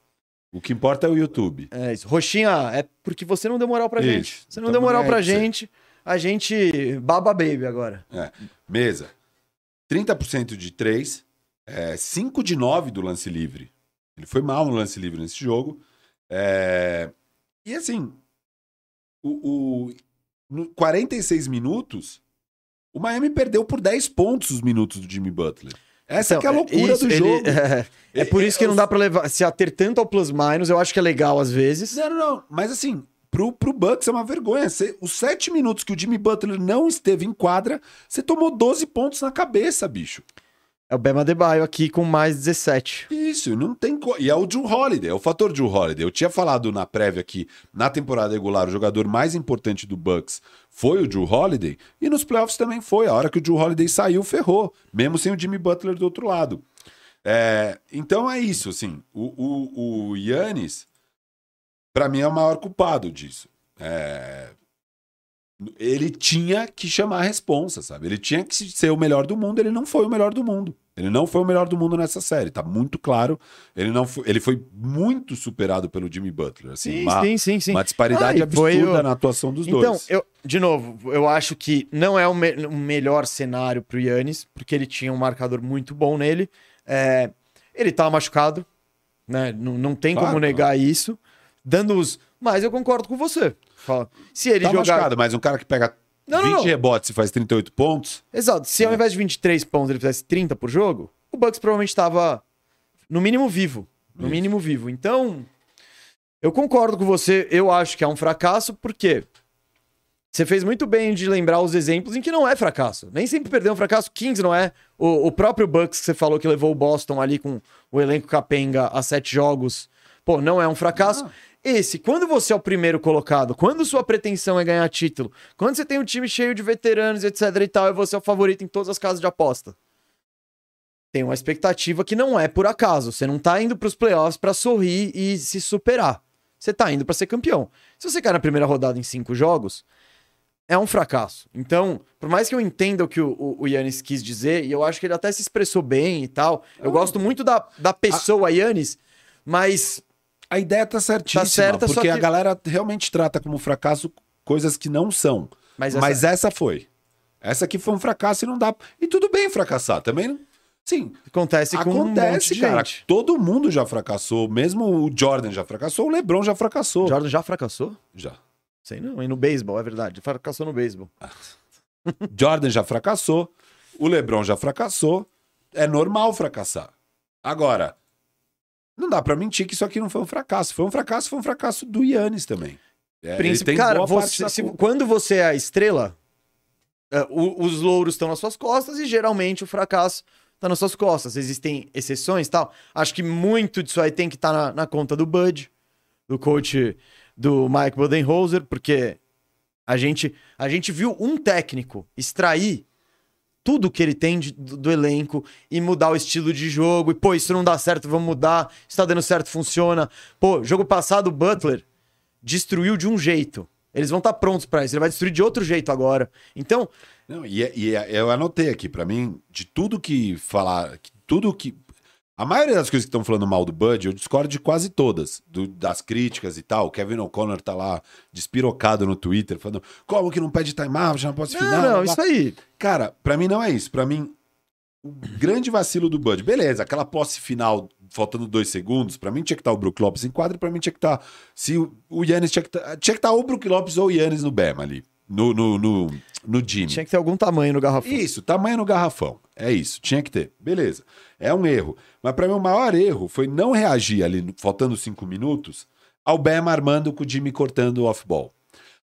O que importa é o YouTube. É isso. Roxinha, é porque você não deu moral pra isso. gente. Você não então, deu moral pra gente, a gente baba baby agora. É. Mesa. trinta por cento de três... É, cinco de nove do lance livre. Ele foi mal no lance livre nesse jogo. É... E assim, o, o... no quarenta e seis minutos, o Miami perdeu por dez pontos os minutos do Jimmy Butler. Essa então, é que é a loucura isso, do ele, jogo. É, é, é por isso que eu... não dá pra levar, se ater tanto ao plus-minus, eu acho que é legal às vezes. Não, não, não. Mas assim, pro, pro Bucks é uma vergonha. Você, os sete minutos que o Jimmy Butler não esteve em quadra, você tomou doze pontos na cabeça, bicho. É o Bam Adebayo aqui com mais dezessete. Isso, não tem... Co... E é o Jrue Holiday, é o fator Jrue Holiday. Eu tinha falado na prévia que na temporada regular o jogador mais importante do Bucks foi o Jrue Holiday e nos playoffs também foi. A hora que o Jrue Holiday saiu, ferrou. Mesmo sem o Jimmy Butler do outro lado. É... Então é isso, assim. O, o, o Giannis, pra mim, é o maior culpado disso. É... Ele tinha que chamar a responsa, sabe? Ele tinha que ser o melhor do mundo, ele não foi o melhor do mundo. Ele não foi o melhor do mundo nessa série, tá muito claro. Ele, não foi, ele foi muito superado pelo Jimmy Butler. Assim, sim, uma, sim, sim, sim. Uma disparidade ah, absurda eu... na atuação dos então, dois. Então, de novo, eu acho que não é o, me o melhor cenário pro Giannis, porque ele tinha um marcador muito bom nele. É... Ele tava machucado, né? Não, não tem claro, como negar não. isso. Dando os... Mas eu concordo com você. Fala. Se ele tá jogar... machucado, mas um cara que pega não, vinte não, não. rebotes e faz trinta e oito pontos... Exato. Se é. ao invés de vinte e três pontos ele fizesse trinta por jogo, o Bucks provavelmente estava no mínimo vivo. No Isso. mínimo vivo. Então, eu concordo com você. Eu acho que é um fracasso, porque você fez muito bem de lembrar os exemplos em que não é fracasso. Nem sempre perder um fracasso. Kings não é. O, o próprio Bucks que você falou que levou o Boston ali com o elenco capenga a sete jogos. Pô, não é um fracasso. Ah. Esse, quando você é o primeiro colocado, quando sua pretensão é ganhar título, quando você tem um time cheio de veteranos, etc e tal, e você é o favorito em todas as casas de aposta, tem uma expectativa que não é por acaso. Você não tá indo pros playoffs pra sorrir e se superar. Você tá indo pra ser campeão. Se você cai na primeira rodada em cinco jogos, é um fracasso. Então, por mais que eu entenda o que o Giannis quis dizer, e eu acho que ele até se expressou bem e tal, eu ah. gosto muito da, da pessoa Giannis, mas... A ideia tá certíssima, tá certa, porque só que... a galera realmente trata como fracasso coisas que não são. Mas essa, Mas essa foi. Essa aqui foi um fracasso e não dá... E tudo bem fracassar também. Sim. Acontece com Acontece, um monte de cara. Gente. Todo mundo já fracassou. Mesmo o Jordan já fracassou, o LeBron já fracassou. Jordan já fracassou? Já. Sei não. E no beisebol, é verdade. Fracassou no beisebol. Jordan já fracassou. O LeBron já fracassou. É normal fracassar. Agora... Não dá pra mentir que isso aqui não foi um fracasso. Foi um fracasso, foi um fracasso do Giannis também. É, Príncipe, tem cara, você, se, quando você é a estrela, é, o, os louros estão nas suas costas e geralmente o fracasso tá nas suas costas. Existem exceções e tal. Acho que muito disso aí tem que estar tá na, na conta do Bud, do coach do Mike Budenholzer, porque a gente, a gente viu um técnico extrair tudo que ele tem de, do, do elenco e mudar o estilo de jogo. E, pô, isso não dá certo, vamos mudar. Isso tá dando certo, funciona. Pô, jogo passado, o Butler destruiu de um jeito. Eles vão estar tá prontos para isso. Ele vai destruir de outro jeito agora. Então... Não, e, e eu anotei aqui, para mim, de tudo que falar... Tudo que... A maioria das coisas que estão falando mal do Bud, eu discordo de quase todas. Do, das críticas e tal. O Kevin O'Connor tá lá despirocado no Twitter, falando como que não pede time-out, já não posso final. Não, não, isso aí... Cara, pra mim não é isso. Pra mim, o grande vacilo do Bud, beleza, aquela posse final, faltando dois segundos, pra mim tinha que estar o Brook Lopez em quadra, pra mim tinha que estar, se o Giannis tinha que estar, tinha que estar o Brook Lopez ou o Giannis no Bam ali. No, no, no, no Jimmy. Tinha que ter algum tamanho no garrafão. Isso, tamanho no garrafão. É isso, tinha que ter. Beleza. É um erro. Mas para mim o maior erro foi não reagir ali, faltando cinco minutos, ao Bam armando com o Jimmy cortando o off-ball.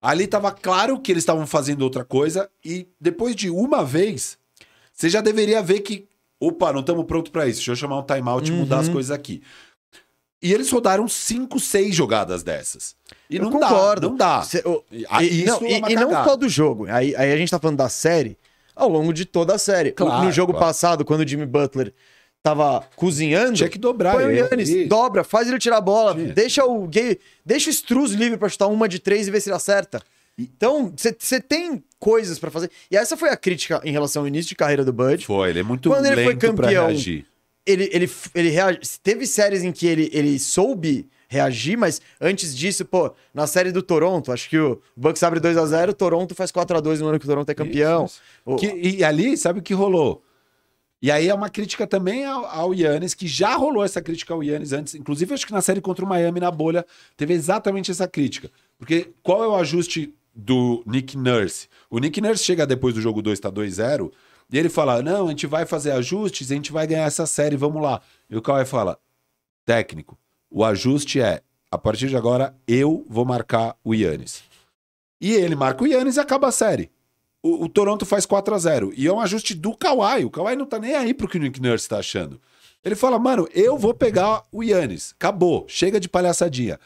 Ali tava claro que eles estavam fazendo outra coisa e depois de uma vez, você já deveria ver que, opa, não estamos prontos para isso, deixa eu chamar um timeout e uhum. mudar as coisas aqui. E eles rodaram cinco, seis jogadas dessas. E eu não concordo. dá, não dá. Cê, eu, e, isso não, é e, e não todo jogo. Aí, aí a gente tá falando da série ao longo de toda a série. Claro, no jogo claro. passado, quando o Jimmy Butler tava cozinhando... Tinha que dobrar. Põe o Giannis, dobra, faz ele tirar a bola, Sim. deixa o gay, deixa o Strus livre pra chutar uma de três e ver se ele acerta. Então, você tem coisas pra fazer. E essa foi a crítica em relação ao início de carreira do Bud. Foi, ele é muito quando lento ele foi campeão, pra reagir. Ele, ele, ele reage... Teve séries em que ele, ele soube reagir, mas antes disso, pô, na série do Toronto, acho que o Bucks abre dois a zero, o Toronto faz quatro a dois no ano que o Toronto é campeão. Isso, isso. O... Que, e ali, sabe o que rolou? E aí é uma crítica também ao, ao Giannis, que já rolou essa crítica ao Giannis antes, inclusive acho que na série contra o Miami, na bolha, teve exatamente essa crítica. Porque qual é o ajuste do Nick Nurse? O Nick Nurse chega depois do jogo dois, tá dois a zero... E ele fala, não, a gente vai fazer ajustes, a gente vai ganhar essa série, vamos lá. E o Kawhi fala, técnico, o ajuste é, a partir de agora, eu vou marcar o Giannis. E ele marca o Giannis e acaba a série. O, o Toronto faz quatro a zero. E é um ajuste do Kawhi. O Kawhi não tá nem aí pro que o Nick Nurse tá achando. Ele fala, mano, eu vou pegar o Giannis. Acabou, chega de palhaçadinha.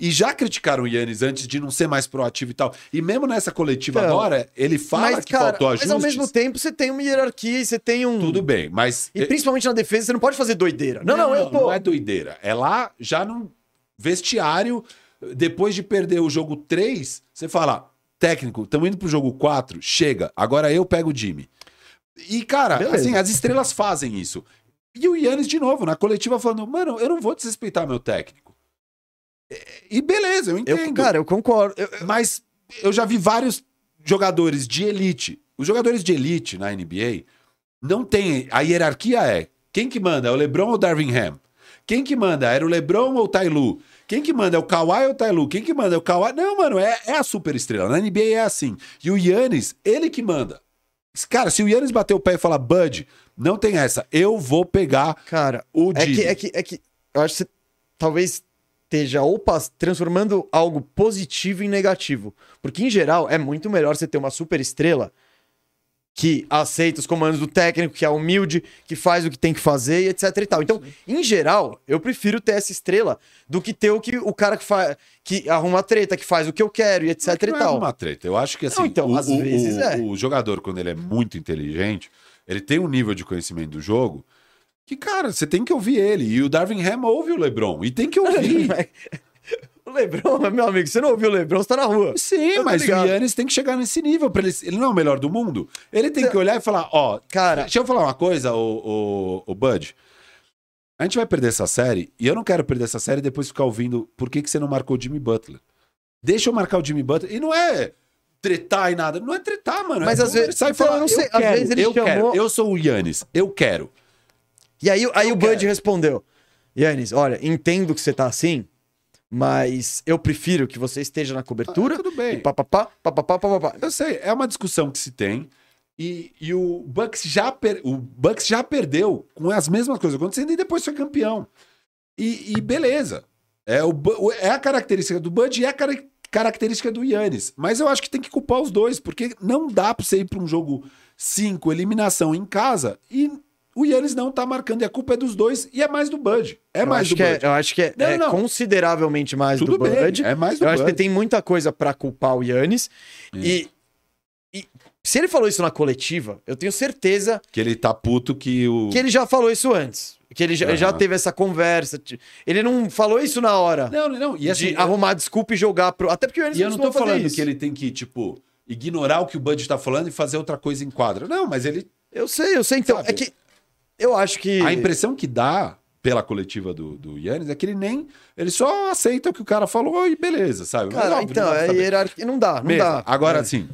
E já criticaram o Giannis antes de não ser mais proativo e tal. E mesmo nessa coletiva então, agora, ele fala mas, que cara, faltou ajustes. Mas ao mesmo tempo, você tem uma hierarquia, você tem um... Tudo bem, mas... E principalmente na defesa, você não pode fazer doideira. Não, não, não eu tô... Não é doideira. É lá, já no vestiário, depois de perder o jogo três, você fala, técnico, estamos indo pro jogo quatro, chega, agora eu pego o Jimmy. E, cara, Beleza. assim, as estrelas fazem isso. E o Giannis, de novo, na coletiva, falando, mano, eu não vou desrespeitar meu técnico. E beleza, eu entendo. Eu, cara, eu concordo. Eu, eu... Mas eu já vi vários jogadores de elite. Os jogadores de elite na N B A não tem... A hierarquia é... Quem que manda? É o LeBron ou o Darvin Ham? Quem que manda? Era o LeBron ou o Ty Lue? Quem que manda? É o Kawhi ou o Ty Lue? Quem que manda? É o Kawhi? Não, mano, é, é a super estrela. Na N B A é assim. E o Giannis, ele que manda. Cara, se o Giannis bater o pé e falar, Bud, não tem essa. Eu vou pegar cara, o é que, é que É que... Eu acho que você... Talvez... esteja ou transformando algo positivo em negativo. Porque, em geral, é muito melhor você ter uma super estrela que aceita os comandos do técnico, que é humilde, que faz o que tem que fazer, e etc e tal. Então, em geral, eu prefiro ter essa estrela do que ter o, que, o cara que, que arruma treta, que faz o que eu quero, e etc e tal. Arruma treta. Eu acho que, assim, não, então, o, às o, vezes o, é. o jogador, quando ele é muito inteligente, ele tem um nível de conhecimento do jogo... Que, cara, você tem que ouvir ele. E o Darvin Ham ouve o LeBron. E tem que ouvir. O LeBron, meu amigo, você não ouviu o LeBron, você tá na rua. Sim, eu mas o Giannis tem que chegar nesse nível. Pra ele... ele não é o melhor do mundo. Ele tem você... que olhar e falar, ó... Oh, cara... Deixa eu falar uma coisa, o, o, o Bud. A gente vai perder essa série. E eu não quero perder essa série e depois ficar ouvindo por que, que você não marcou o Jimmy Butler. Deixa eu marcar o Jimmy Butler. E não é... tretar e nada. Não é tretar, mano. Mas é às vezes... Sai falando, não sei. Eu às quero, vezes ele eu chamou... quero. Eu sou o Giannis. Eu quero. E aí, aí o Bud respondeu, Giannis, olha, entendo que você tá assim, mas eu prefiro que você esteja na cobertura. Ah, tudo bem. E papapá, papapá, papapá. Eu sei, é uma discussão que se tem e, e o, Bucks já per... o Bucks já perdeu com as mesmas coisas acontecendo e depois foi campeão. E, e beleza, é, o, é a característica do Bud e é a car... característica do Giannis, mas eu acho que tem que culpar os dois, porque não dá pra você ir pra um jogo cinco, eliminação em casa e... O Giannis não tá marcando, e a culpa é dos dois, e é mais do Bud. É eu mais do Bud. É, eu acho que é, não, é não. consideravelmente mais Tudo do bem, Bud. É mais do eu Bud. Eu acho que tem muita coisa pra culpar o Giannis. E, e se ele falou isso na coletiva, eu tenho certeza... Que ele tá puto que o... Que ele já falou isso antes. Que ele já, uhum. já teve essa conversa. Ele não falou isso na hora. Não, não. E assim, de eu... arrumar desculpa e jogar pro... Até porque o Giannis não fazer isso. E eu não tô falando isso. que ele tem que, tipo, ignorar o que o Bud tá falando e fazer outra coisa em quadra. Não, mas ele... Eu sei, eu sei. Então, sabe? é que... Eu acho que... A impressão que dá pela coletiva do, do Giannis é que ele nem... Ele só aceita o que o cara falou e beleza, sabe? Cara, Mas, óbvio, então, é hierarquia... Não dá, não Mesmo. dá. Agora, é. assim,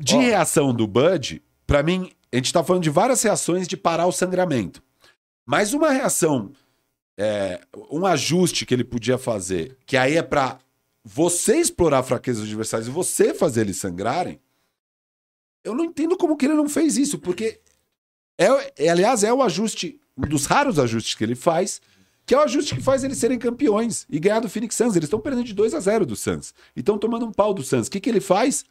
de Ó. reação do Bud, pra mim, a gente tá falando de várias reações de parar o sangramento. Mas uma reação, é, um ajuste que ele podia fazer, que aí é pra você explorar a fraqueza dos adversários e você fazer eles sangrarem, eu não entendo como que ele não fez isso, porque é, é, aliás, é o ajuste, um dos raros ajustes que ele faz, que é o ajuste que faz eles serem campeões e ganhar do Phoenix Suns. Eles estão perdendo de dois a zero do Suns e estão tomando um pau do Suns. O que, que ele faz?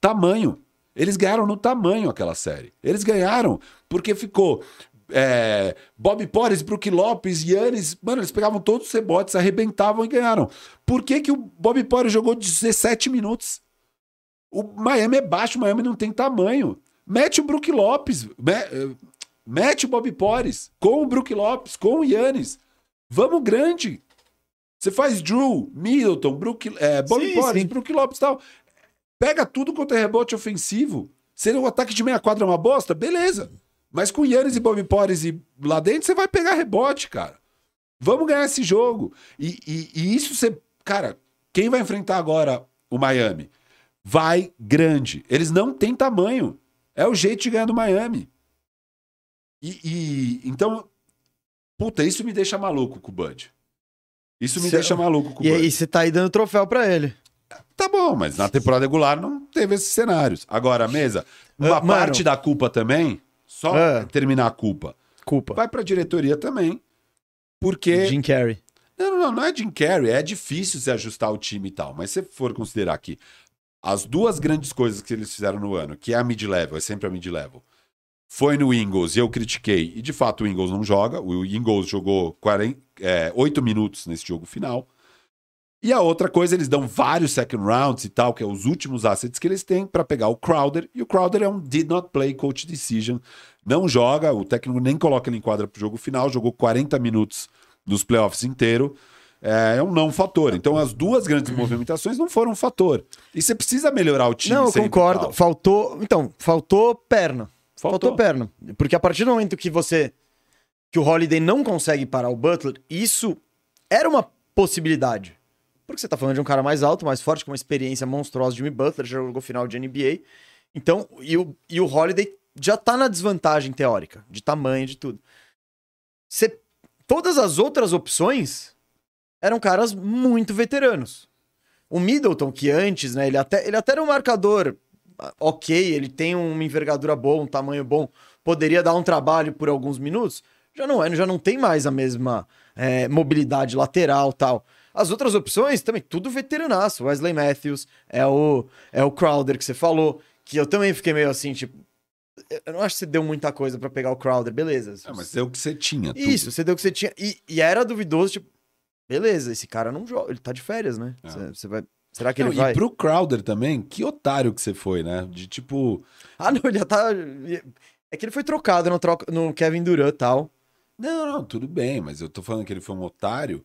Tamanho. Eles ganharam no tamanho aquela série. Eles ganharam porque ficou é, Bob Porres, Brook Lopes, Giannis. Mano, eles pegavam todos os rebotes, arrebentavam e ganharam. Por que, que o Bob Porres jogou dezessete minutos? O Miami é baixo, o Miami não tem tamanho. Mete o Brook Lopes, me, mete o Bob Porres com o Brook Lopes, com o Giannis. Vamos grande. Você faz Drew, Middleton, Brook, é, Bob sim, Porres, sim. Brook Lopes e tal. Pega tudo contra rebote ofensivo. Se o ataque de meia quadra é uma bosta, beleza. Mas com Giannis e Bob Porres e lá dentro, você vai pegar rebote, cara. Vamos ganhar esse jogo. E, e, e isso você... Cara, quem vai enfrentar agora o Miami? Vai grande. Eles não têm tamanho. É o jeito de ganhar do Miami. E, e então... Puta, isso me deixa maluco com o Bud. Isso me cê... deixa maluco com o Bud. E você tá aí dando troféu pra ele. Tá bom, mas na temporada regular não teve esses cenários. Agora, mesa, uma uh, parte mano. da culpa também, só uh, terminar a culpa. Culpa. Vai pra diretoria também, porque... Jim Carrey. Não, não, não, não é Jim Carrey, é difícil se ajustar o time e tal, mas se for considerar que as duas grandes coisas que eles fizeram no ano, que é a mid-level, é sempre a mid-level, foi no Ingles e eu critiquei, e de fato o Ingles não joga, o Ingles jogou quarenta, é, oito minutos nesse jogo final. E a outra coisa, eles dão vários second rounds e tal, que é os últimos assets que eles têm para pegar o Crowder. E o Crowder é um did not play coach decision. Não joga, o técnico nem coloca ele em quadra pro jogo final. Jogou quarenta minutos nos playoffs inteiro. É um não fator. Então as duas grandes movimentações não foram um fator. E você precisa melhorar o time. Não, eu concordo. Faltou, então, faltou perna. Faltou. faltou perna. Porque a partir do momento que você... Que o Holiday não consegue parar o Butler, isso era uma possibilidade. Porque você tá falando de um cara mais alto, mais forte, com uma experiência monstruosa, Jimmy Butler, já jogou final de N B A. Então, e o, e o Holiday já tá na desvantagem teórica, de tamanho, de tudo. Você, todas as outras opções eram caras muito veteranos. O Middleton, que antes, né, ele até, ele até era um marcador ok, ele tem uma envergadura boa, um tamanho bom, poderia dar um trabalho por alguns minutos, já não é, já não tem mais a mesma é, mobilidade lateral e tal. As outras opções também, tudo veteranaço. Wesley Matthews, é o, é o Crowder que você falou, que eu também fiquei meio assim, tipo... Eu não acho que você deu muita coisa pra pegar o Crowder, beleza. É, mas deu o que você tinha. Isso, tudo. Você deu o que você tinha. E, e era duvidoso, tipo... Beleza, esse cara não joga, ele tá de férias, né? É. Você, você vai... Será que não, ele vai... E pro Crowder também, que otário que você foi, né? De tipo... Ah, não, ele já tá... É que ele foi trocado no, troca... no Kevin Durant e tal. Não, não, tudo bem, mas eu tô falando que ele foi um otário...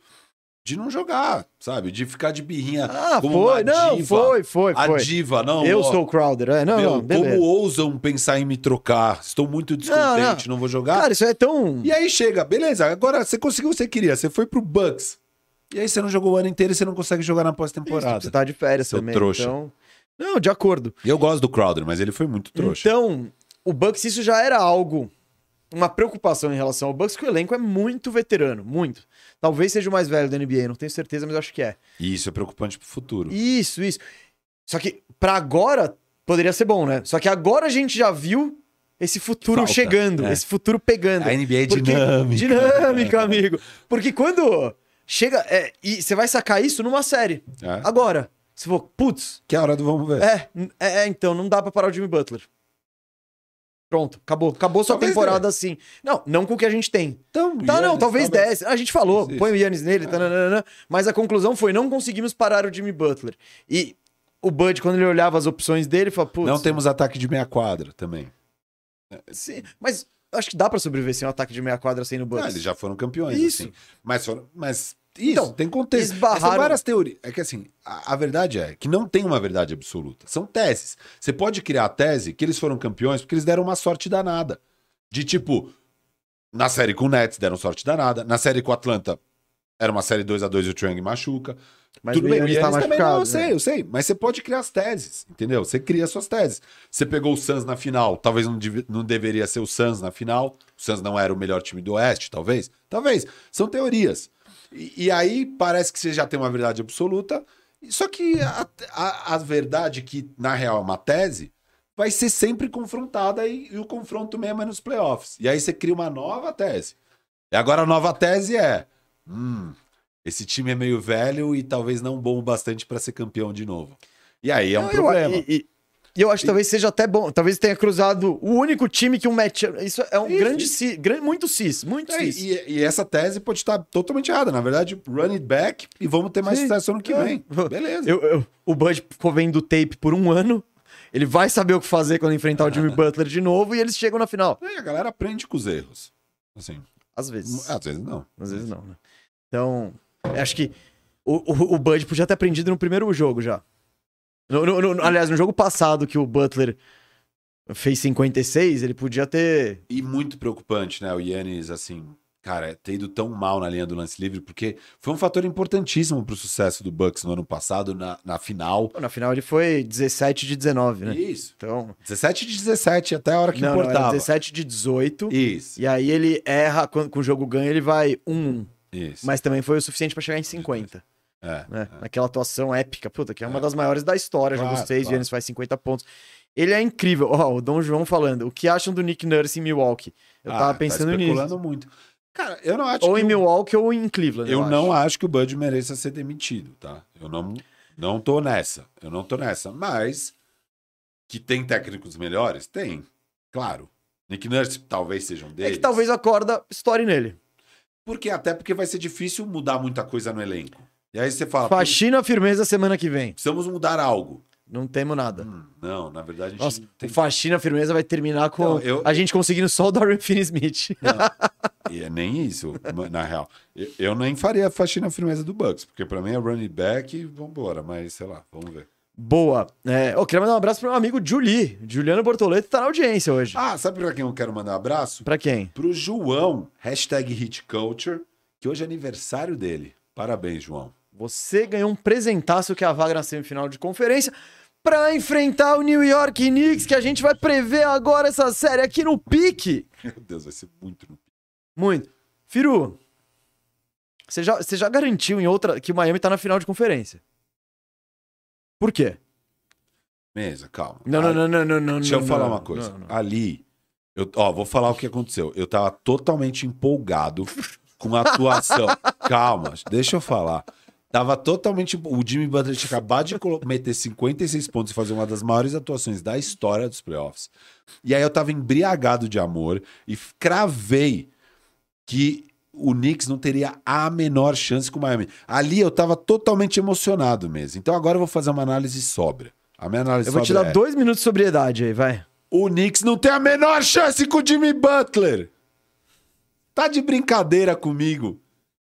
De não jogar, sabe? De ficar de birrinha. Ah, como foi, uma não, diva. foi, foi, foi. A diva, não. Eu ó, sou o Crowder, é, não, meu, não beleza. Como ousam pensar em me trocar? Estou muito descontente, não, não. não vou jogar. Cara, isso é tão... E aí chega, beleza, agora você conseguiu o que você queria, você foi pro Bucks. E aí você não jogou o ano inteiro e você não consegue jogar na pós-temporada. Você tá de férias seu também, trouxa. Então... Não, de acordo. Eu gosto do Crowder, mas ele foi muito trouxa. Então, o Bucks, isso já era algo... Uma preocupação em relação ao Bucks, que o elenco é muito veterano, muito. Talvez seja o mais velho da N B A, não tenho certeza, mas eu acho que é. Isso é preocupante pro futuro. Isso, isso. Só que pra agora poderia ser bom, né? Só que agora a gente já viu esse futuro Falta, chegando, né? Esse futuro pegando. A N B A é Porque... dinâmica. Dinâmica, amigo. Porque quando chega... É, e você vai sacar isso numa série. É. Agora. Você for, putz... Que é a hora do vamos ver. É, é, então, não dá pra parar o Jimmy Butler. Pronto, acabou. Acabou sua talvez temporada dê. assim. Não, não com o que a gente tem. Então, tá, Giannis, não, talvez desse. A gente falou, existe. Põe o Giannis nele, ah. tananana, mas a conclusão foi, não conseguimos parar o Jimmy Butler. E o Bud, quando ele olhava as opções dele, falou, putz... Não temos ataque de meia quadra também. Sim, mas acho que dá pra sobreviver sem um ataque de meia quadra sem no Bud. Ah, eles já foram campeões, isso. assim. Mas foram... Mas isso, então, tem contexto. Esbarraram... São várias teorias. É que assim, a, a verdade é que não tem uma verdade absoluta. São teses. Você pode criar a tese que eles foram campeões porque eles deram uma sorte danada. De tipo, na série com o Nets deram sorte danada, na série com o Atlanta era uma série dois a dois e o Trae Young machuca. Mas tudo bem, tá machucado, também, não, eu né? sei, eu sei. Mas você pode criar as teses, entendeu? Você cria suas teses. Você pegou o Suns na final, talvez não, dev... não deveria ser o Suns na final. O Suns não era o melhor time do Oeste, talvez. Talvez. São teorias. E, e aí parece que você já tem uma verdade absoluta Só que a, a, a verdade, que na real é uma tese, vai ser sempre confrontada, e, e o confronto mesmo é nos playoffs. E aí você cria uma nova tese. E agora a nova tese é... Hum, esse time é meio velho e talvez não bom o bastante para ser campeão de novo. E aí é um não, problema. Eu, e, e eu acho que talvez seja até bom. Talvez tenha cruzado o único time que um match... Isso é um isso. grande cis. Muito cis. Muito é, cis. E, e essa tese pode estar totalmente errada. Na verdade, run it back e vamos ter mais Sim. sucesso ano que vem. Eu, Beleza. Eu, eu, o Bud ficou vendo tape por um ano. Ele vai saber o que fazer quando enfrentar ah. o Jimmy Butler de novo e eles chegam na final. E a galera aprende com os erros. Assim... Às vezes. Às vezes não. Às vezes não, né? Então, acho que o, o, o Bud podia ter aprendido no primeiro jogo já. No, no, no, aliás, no jogo passado que o Butler fez cinquenta e seis, ele podia ter... E muito preocupante, né? O Giannis, assim, cara, ter ido tão mal na linha do lance livre, porque foi um fator importantíssimo pro sucesso do Bucks no ano passado, na, na final. Na final ele foi dezessete de dezenove, né? Isso. Então... dezessete de dezessete, até a hora que não, importava. Não, era dezessete de dezoito. Isso. E aí ele erra, quando com o jogo ganha, ele vai um a um. Isso. Mas também foi o suficiente pra chegar em cinquenta. É, né? é. Naquela atuação épica, puta, que é uma é. das maiores da história, claro, jogo seis, claro. Giannis faz cinquenta pontos. Ele é incrível. Ó, oh, o Dom João falando, o que acham do Nick Nurse em Milwaukee? Eu ah, tava pensando tá nisso. Especulando muito. Cara, eu não acho ou que em o... Milwaukee ou em Cleveland. Eu, eu não acho. acho que o Bud mereça ser demitido, tá? Eu não, não tô nessa. Eu não tô nessa. Mas que tem técnicos melhores? Tem. Claro. Nick Nurse talvez seja um deles. É que talvez a corda estoure nele. Porque até porque vai ser difícil mudar muita coisa no elenco. E aí você fala... Faxina firmeza semana que vem. Precisamos mudar algo. Não temos nada. Hum, não, na verdade a gente Nossa, não tem... Faxina firmeza vai terminar com não, eu... a gente conseguindo só o Dorian Finney-Smith. E é nem isso, na real. Eu, eu nem faria a faxina firmeza do Bucks, porque pra mim é running back e vambora, mas sei lá, vamos ver. Boa. É, eu queria mandar um abraço pro meu amigo Juli. Juliano Bortoleto tá na audiência hoje. Ah, sabe pra quem eu quero mandar um abraço? Pra quem? Pro João, hashtag HitCulture, que hoje é aniversário dele. Parabéns, João. Você ganhou um presentaço que é a vaga na semifinal de conferência para enfrentar o New York Knicks, que a gente vai prever agora essa série aqui no pique. Meu Deus, vai ser muito no pique. Muito. Firu, você já, você já garantiu em outra que o Miami tá na final de conferência. Por quê? Mesa, calma. Não, não, não, não, não, não. Deixa eu falar uma coisa. Ali, eu, ó, vou falar o que aconteceu. Eu tava totalmente empolgado com a atuação. Calma, deixa eu falar. Tava totalmente... O Jimmy Butler tinha acabado de meter cinquenta e seis pontos e fazer uma das maiores atuações da história dos playoffs. E aí eu tava embriagado de amor e cravei que o Knicks não teria a menor chance com o Miami. Ali eu tava totalmente emocionado mesmo. Então agora eu vou fazer uma análise sóbria. A minha análise Eu vou te dar é... dois minutos de sobriedade aí, vai. O Knicks não tem a menor chance com o Jimmy Butler. Tá de brincadeira comigo.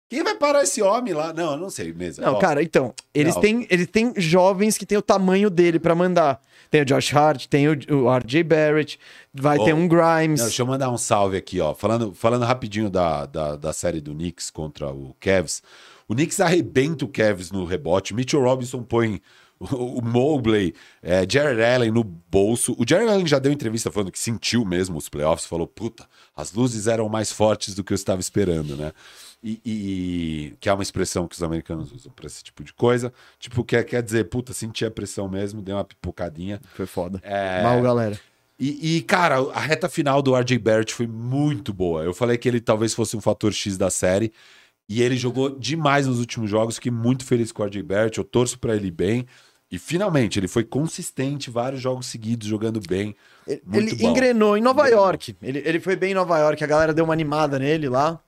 Quem vai parar esse homem lá? Não, eu não sei mesmo. Não, ó, cara, então, eles têm, eles têm jovens que têm o tamanho dele pra mandar. Tem o Josh Hart, tem o, o R J Barrett, vai oh, ter um Grimes. Não, deixa eu mandar um salve aqui, ó. Falando, falando rapidinho da, da, da série do Knicks contra o Cavs. O Knicks arrebenta o Cavs no rebote. Mitchell Robinson põe o, o Mobley, é, Jared Allen no bolso. O Jared Allen já deu entrevista falando que sentiu mesmo os playoffs. Falou, puta, as luzes eram mais fortes do que eu estava esperando, né? E, e que é uma expressão que os americanos usam pra esse tipo de coisa. Tipo, quer, quer dizer, puta, senti a pressão mesmo, dei uma pipocadinha. Foi foda. É... Mal, galera. E, e, cara, a reta final do R J Barrett foi muito boa. Eu falei que ele talvez fosse um fator X da série. E ele jogou demais nos últimos jogos. Fiquei muito feliz com o R J Barrett. Eu torço pra ele bem. E, finalmente, ele foi consistente, vários jogos seguidos, jogando bem. Ele, muito ele engrenou em Nova engrenou. York. Ele, ele foi bem em Nova York. A galera deu uma animada nele lá.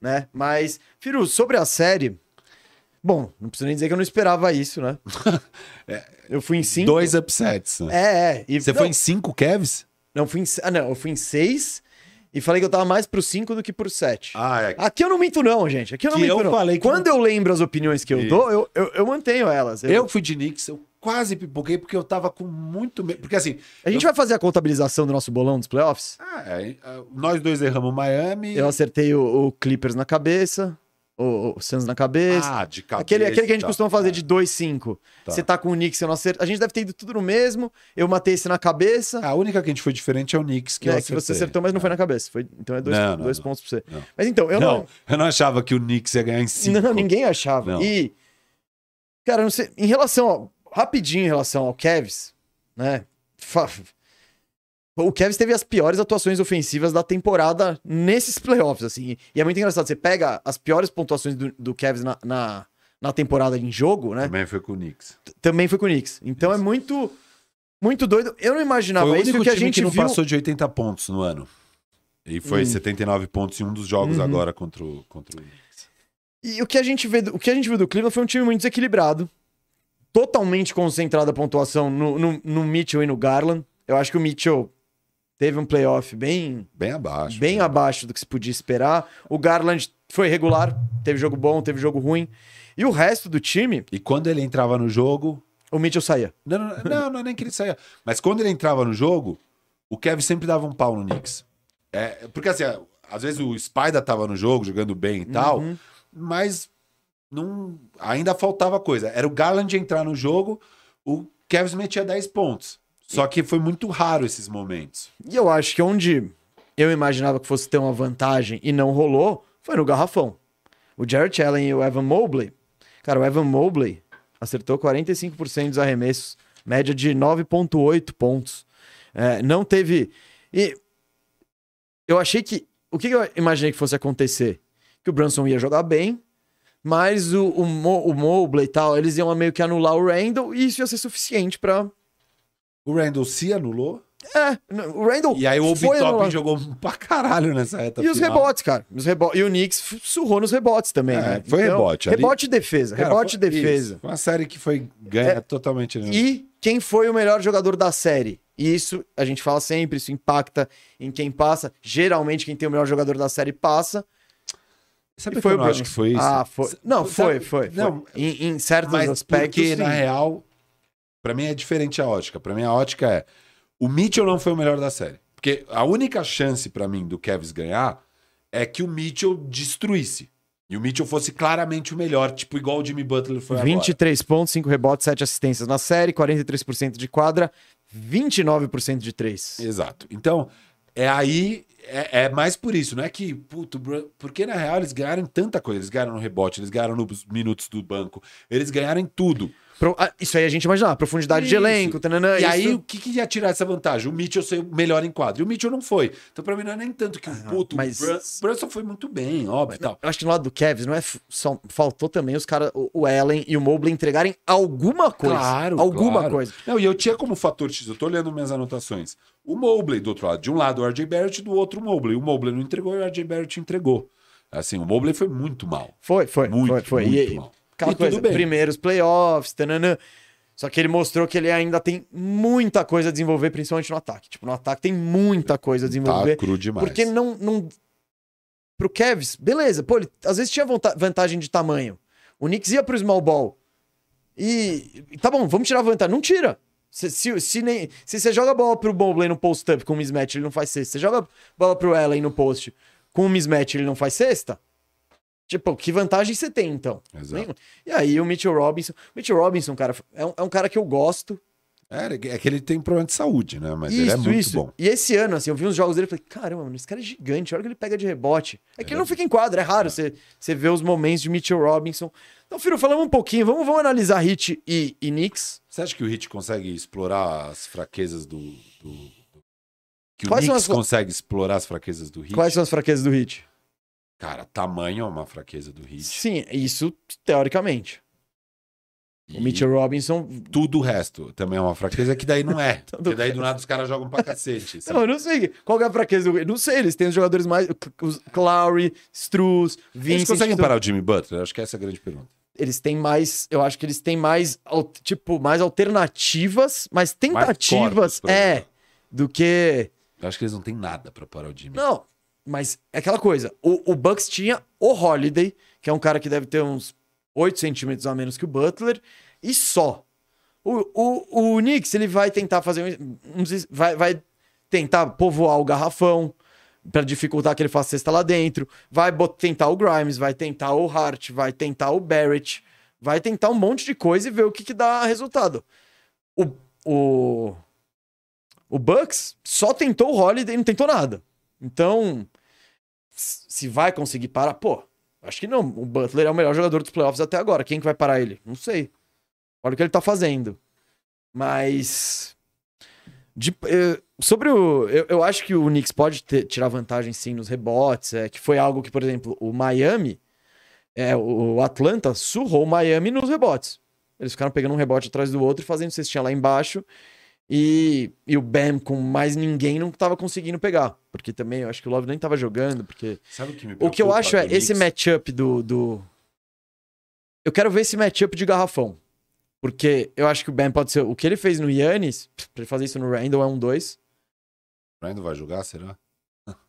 Né? Mas, Firu, sobre a série... Bom, não preciso nem dizer que eu não esperava isso, né? é, eu fui em cinco... Dois upsets. Né? É, é. E, Você não, foi em cinco Cavs? Não, fui em, ah, não, eu fui em seis e falei que eu tava mais pro cinco do que pro sete. Ah, é. Aqui eu não minto não, gente. Aqui eu não que minto eu não. Falei que Quando eu... eu lembro as opiniões que eu isso. dou, eu, eu, eu mantenho elas. Eu, eu fui de Knicks, eu quase pipoquei porque eu tava com muito... medo. Porque assim... A gente eu... vai fazer a contabilização do nosso bolão dos playoffs? Ah, é. Nós dois erramos Miami. Eu acertei o, o Clippers na cabeça, o, o Suns na cabeça. Ah, de cabeça. Aquele, aquele que a gente tá, costuma fazer tá. de dois cinco. Tá. Você tá com o Knicks, eu não acertei. A gente deve ter ido tudo no mesmo. Eu matei esse na cabeça. A única que a gente foi diferente é o Knicks, que é, eu acertei. Que você acertou, mas não foi na cabeça. Foi... Então é dois, não, não, dois não, pontos pra você. Não. Mas então, eu não... não... Eu não achava que o Knicks ia ganhar em cinco. Não, ninguém achava. Não. E... Cara, eu não sei. Em relação ao... Rapidinho em relação ao Cavs, né? O Cavs teve as piores atuações ofensivas da temporada nesses playoffs, assim. E é muito engraçado. Você pega as piores pontuações do, do Cavs na, na, na temporada em jogo, né? Também foi com o Knicks. T Também foi com o Knicks. Então isso. é muito... Muito doido. Eu não imaginava foi o único isso que a gente que não viu... passou de oitenta pontos no ano. E foi hum. setenta e nove pontos em um dos jogos uhum. agora contra o, contra o Knicks. E o que, a gente vê do, o que a gente viu do Cleveland foi um time muito desequilibrado. Totalmente concentrada a pontuação no, no, no Mitchell e no Garland. Eu acho que o Mitchell teve um playoff bem... Bem abaixo. Bem né? abaixo do que se podia esperar. O Garland foi regular. Teve jogo bom, teve jogo ruim. E o resto do time... E quando ele entrava no jogo... O Mitchell saía. Não, não, não, não é nem que ele saia. Mas quando ele entrava no jogo, o Kevin sempre dava um pau no Knicks. É, porque assim, às vezes o Spider tava no jogo, jogando bem e tal, uhum. mas não, ainda faltava coisa. Era o Garland entrar no jogo, o Kevin metia dez pontos. Só que foi muito raro esses momentos. E eu acho que onde eu imaginava que fosse ter uma vantagem e não rolou, foi no garrafão. O Jarrett Allen e o Evan Mobley. Cara, o Evan Mobley... acertou quarenta e cinco por cento dos arremessos, média de nove vírgula oito pontos. É, não teve... E eu achei que... O que eu imaginei que fosse acontecer? Que o Brunson ia jogar bem, mas o, o, Mo, o Mobley e tal, eles iam meio que anular o Randall e isso ia ser suficiente pra... O Randall se anulou? É, o Randall E aí o Obi-Toppin jogou pra caralho nessa reta E final. Os rebotes, cara. Os rebo... E o Knicks surrou nos rebotes também, é, né? Foi então, rebote. Ali... Rebote e defesa. Cara, rebote e defesa. Isso. Uma série que foi ganha é... totalmente... Né? E quem foi o melhor jogador da série? E isso, a gente fala sempre, isso impacta em quem passa. Geralmente, quem tem o melhor jogador da série passa. Sabe foi que eu não o... acho que foi isso? Ah, foi. Não, foi, foi. foi. Não, em, em certos mas aspectos... Porque, sim. na real, pra mim é diferente a ótica. Pra mim a ótica é... O Mitchell não foi o melhor da série. Porque a única chance pra mim do Cavs ganhar é que o Mitchell destruísse. E o Mitchell fosse claramente o melhor, tipo igual o Jimmy Butler foi agora. vinte e três pontos, cinco rebotes, sete assistências na série, quarenta e três por cento de quadra, vinte e nove por cento de três. Exato. Então, é aí... É, é mais por isso. Não é que... Puto, porque na real eles ganharam tanta coisa. Eles ganharam no rebote, eles ganharam nos minutos do banco. Eles ganharam em tudo. Pro, isso aí a gente imaginava, profundidade isso. de elenco, tanana, e isso. aí o que, que ia tirar essa vantagem? O Mitchell saiu melhor em quadro, e o Mitchell não foi. Então pra mim não é nem tanto que ah, o puto, mas... o Brunson foi muito bem, óbvio e tal. Eu acho que no lado do Cavs, não é só, faltou também os caras, o Allen e o Mobley entregarem alguma coisa. Claro, Alguma claro. coisa. Não, e eu tinha como fator X, eu tô olhando minhas anotações, o Mobley do outro lado, de um lado o R J Barrett, do outro o Mobley. O Mobley não entregou e o R J Barrett entregou. Assim, o Mobley foi muito mal. Foi, foi, muito, foi. foi. Muito e, mal. Aquela coisa, primeiros playoffs, tanana. Só que ele mostrou que ele ainda tem muita coisa a desenvolver, principalmente no ataque. Tipo, no ataque tem muita coisa a desenvolver. Tá cru demais. Porque não... não... Pro Cavs, beleza. Pô, ele às vezes tinha vantagem de tamanho. O Knicks ia pro small ball. E... Tá bom, vamos tirar a vantagem. Não tira. Se, se, se, nem... se você joga a bola pro Mobley no post-up com o mismatch, ele não faz cesta. Se você joga a bola pro Allen no post com o mismatch, ele não faz cesta. Tipo, que vantagem você tem, então? Exato. E aí o Mitchell Robinson... O Mitchell Robinson, cara, é um, é um cara que eu gosto. É, é que ele tem problema de saúde, né? Mas isso, ele é muito isso. bom. E esse ano, assim, eu vi uns jogos dele e falei, caramba, mano, esse cara é gigante. Olha que ele pega de rebote. É que é. ele não fica em quadra, é raro é. Você, você ver os momentos de Mitchell Robinson. Então, filho, falamos um pouquinho. Vamos, vamos analisar Heat e, e Knicks. Você acha que o Heat consegue explorar as fraquezas do... do... Que Quais o Knicks as... consegue explorar as fraquezas do Heat? Quais são as fraquezas do Heat? Cara, tamanho é uma fraqueza do Heat. Sim, isso teoricamente. E o Mitchell Robinson... Tudo o resto também é uma fraqueza, que daí não é. Porque daí do nada os caras jogam pra cacete. Assim. Não, eu não sei. Qual que é a fraqueza do Heat? Não sei, eles têm os jogadores mais... Os Lowry, Strus, Vincent... Eles conseguem parar o Jimmy Butler? Acho que essa é a grande pergunta. Eles têm mais... Eu acho que eles têm mais... Tipo, mais alternativas, mais tentativas... Mais corpos, é, do que... Eu acho que eles não têm nada pra parar o Jimmy. Não. Mas é aquela coisa, o, o Bucks tinha o Holiday, que é um cara que deve ter uns oito centímetros a menos que o Butler, e só. O, o, o Knicks, ele vai tentar fazer um, um vai, vai tentar povoar o garrafão para dificultar que ele faça cesta lá dentro, vai tentar o Grimes, vai tentar o Hart, vai tentar o Barrett, vai tentar um monte de coisa e ver o que, que dá resultado. O, o, o Bucks só tentou o Holiday e não tentou nada. Então, se vai conseguir parar... Pô, acho que não. O Butler é o melhor jogador dos playoffs até agora. Quem que vai parar ele? Não sei. Olha o que ele tá fazendo. Mas... De, sobre o... Eu, eu acho que o Knicks pode ter, tirar vantagem, sim, nos rebotes. É, que foi algo que, por exemplo, o Miami... É, o Atlanta surrou o Miami nos rebotes. Eles ficaram pegando um rebote atrás do outro e fazendo cestinha lá embaixo. E, e o Bam com mais ninguém não tava conseguindo pegar. Porque também eu acho que o Love nem tava jogando. Porque... Sabe o que me preocupa? O que eu acho é esse matchup do, do... Eu quero ver esse matchup de garrafão. Porque eu acho que o Bam pode ser... O que ele fez no Giannis, pra ele fazer isso no Randall é um dois. O Randall vai jogar, será?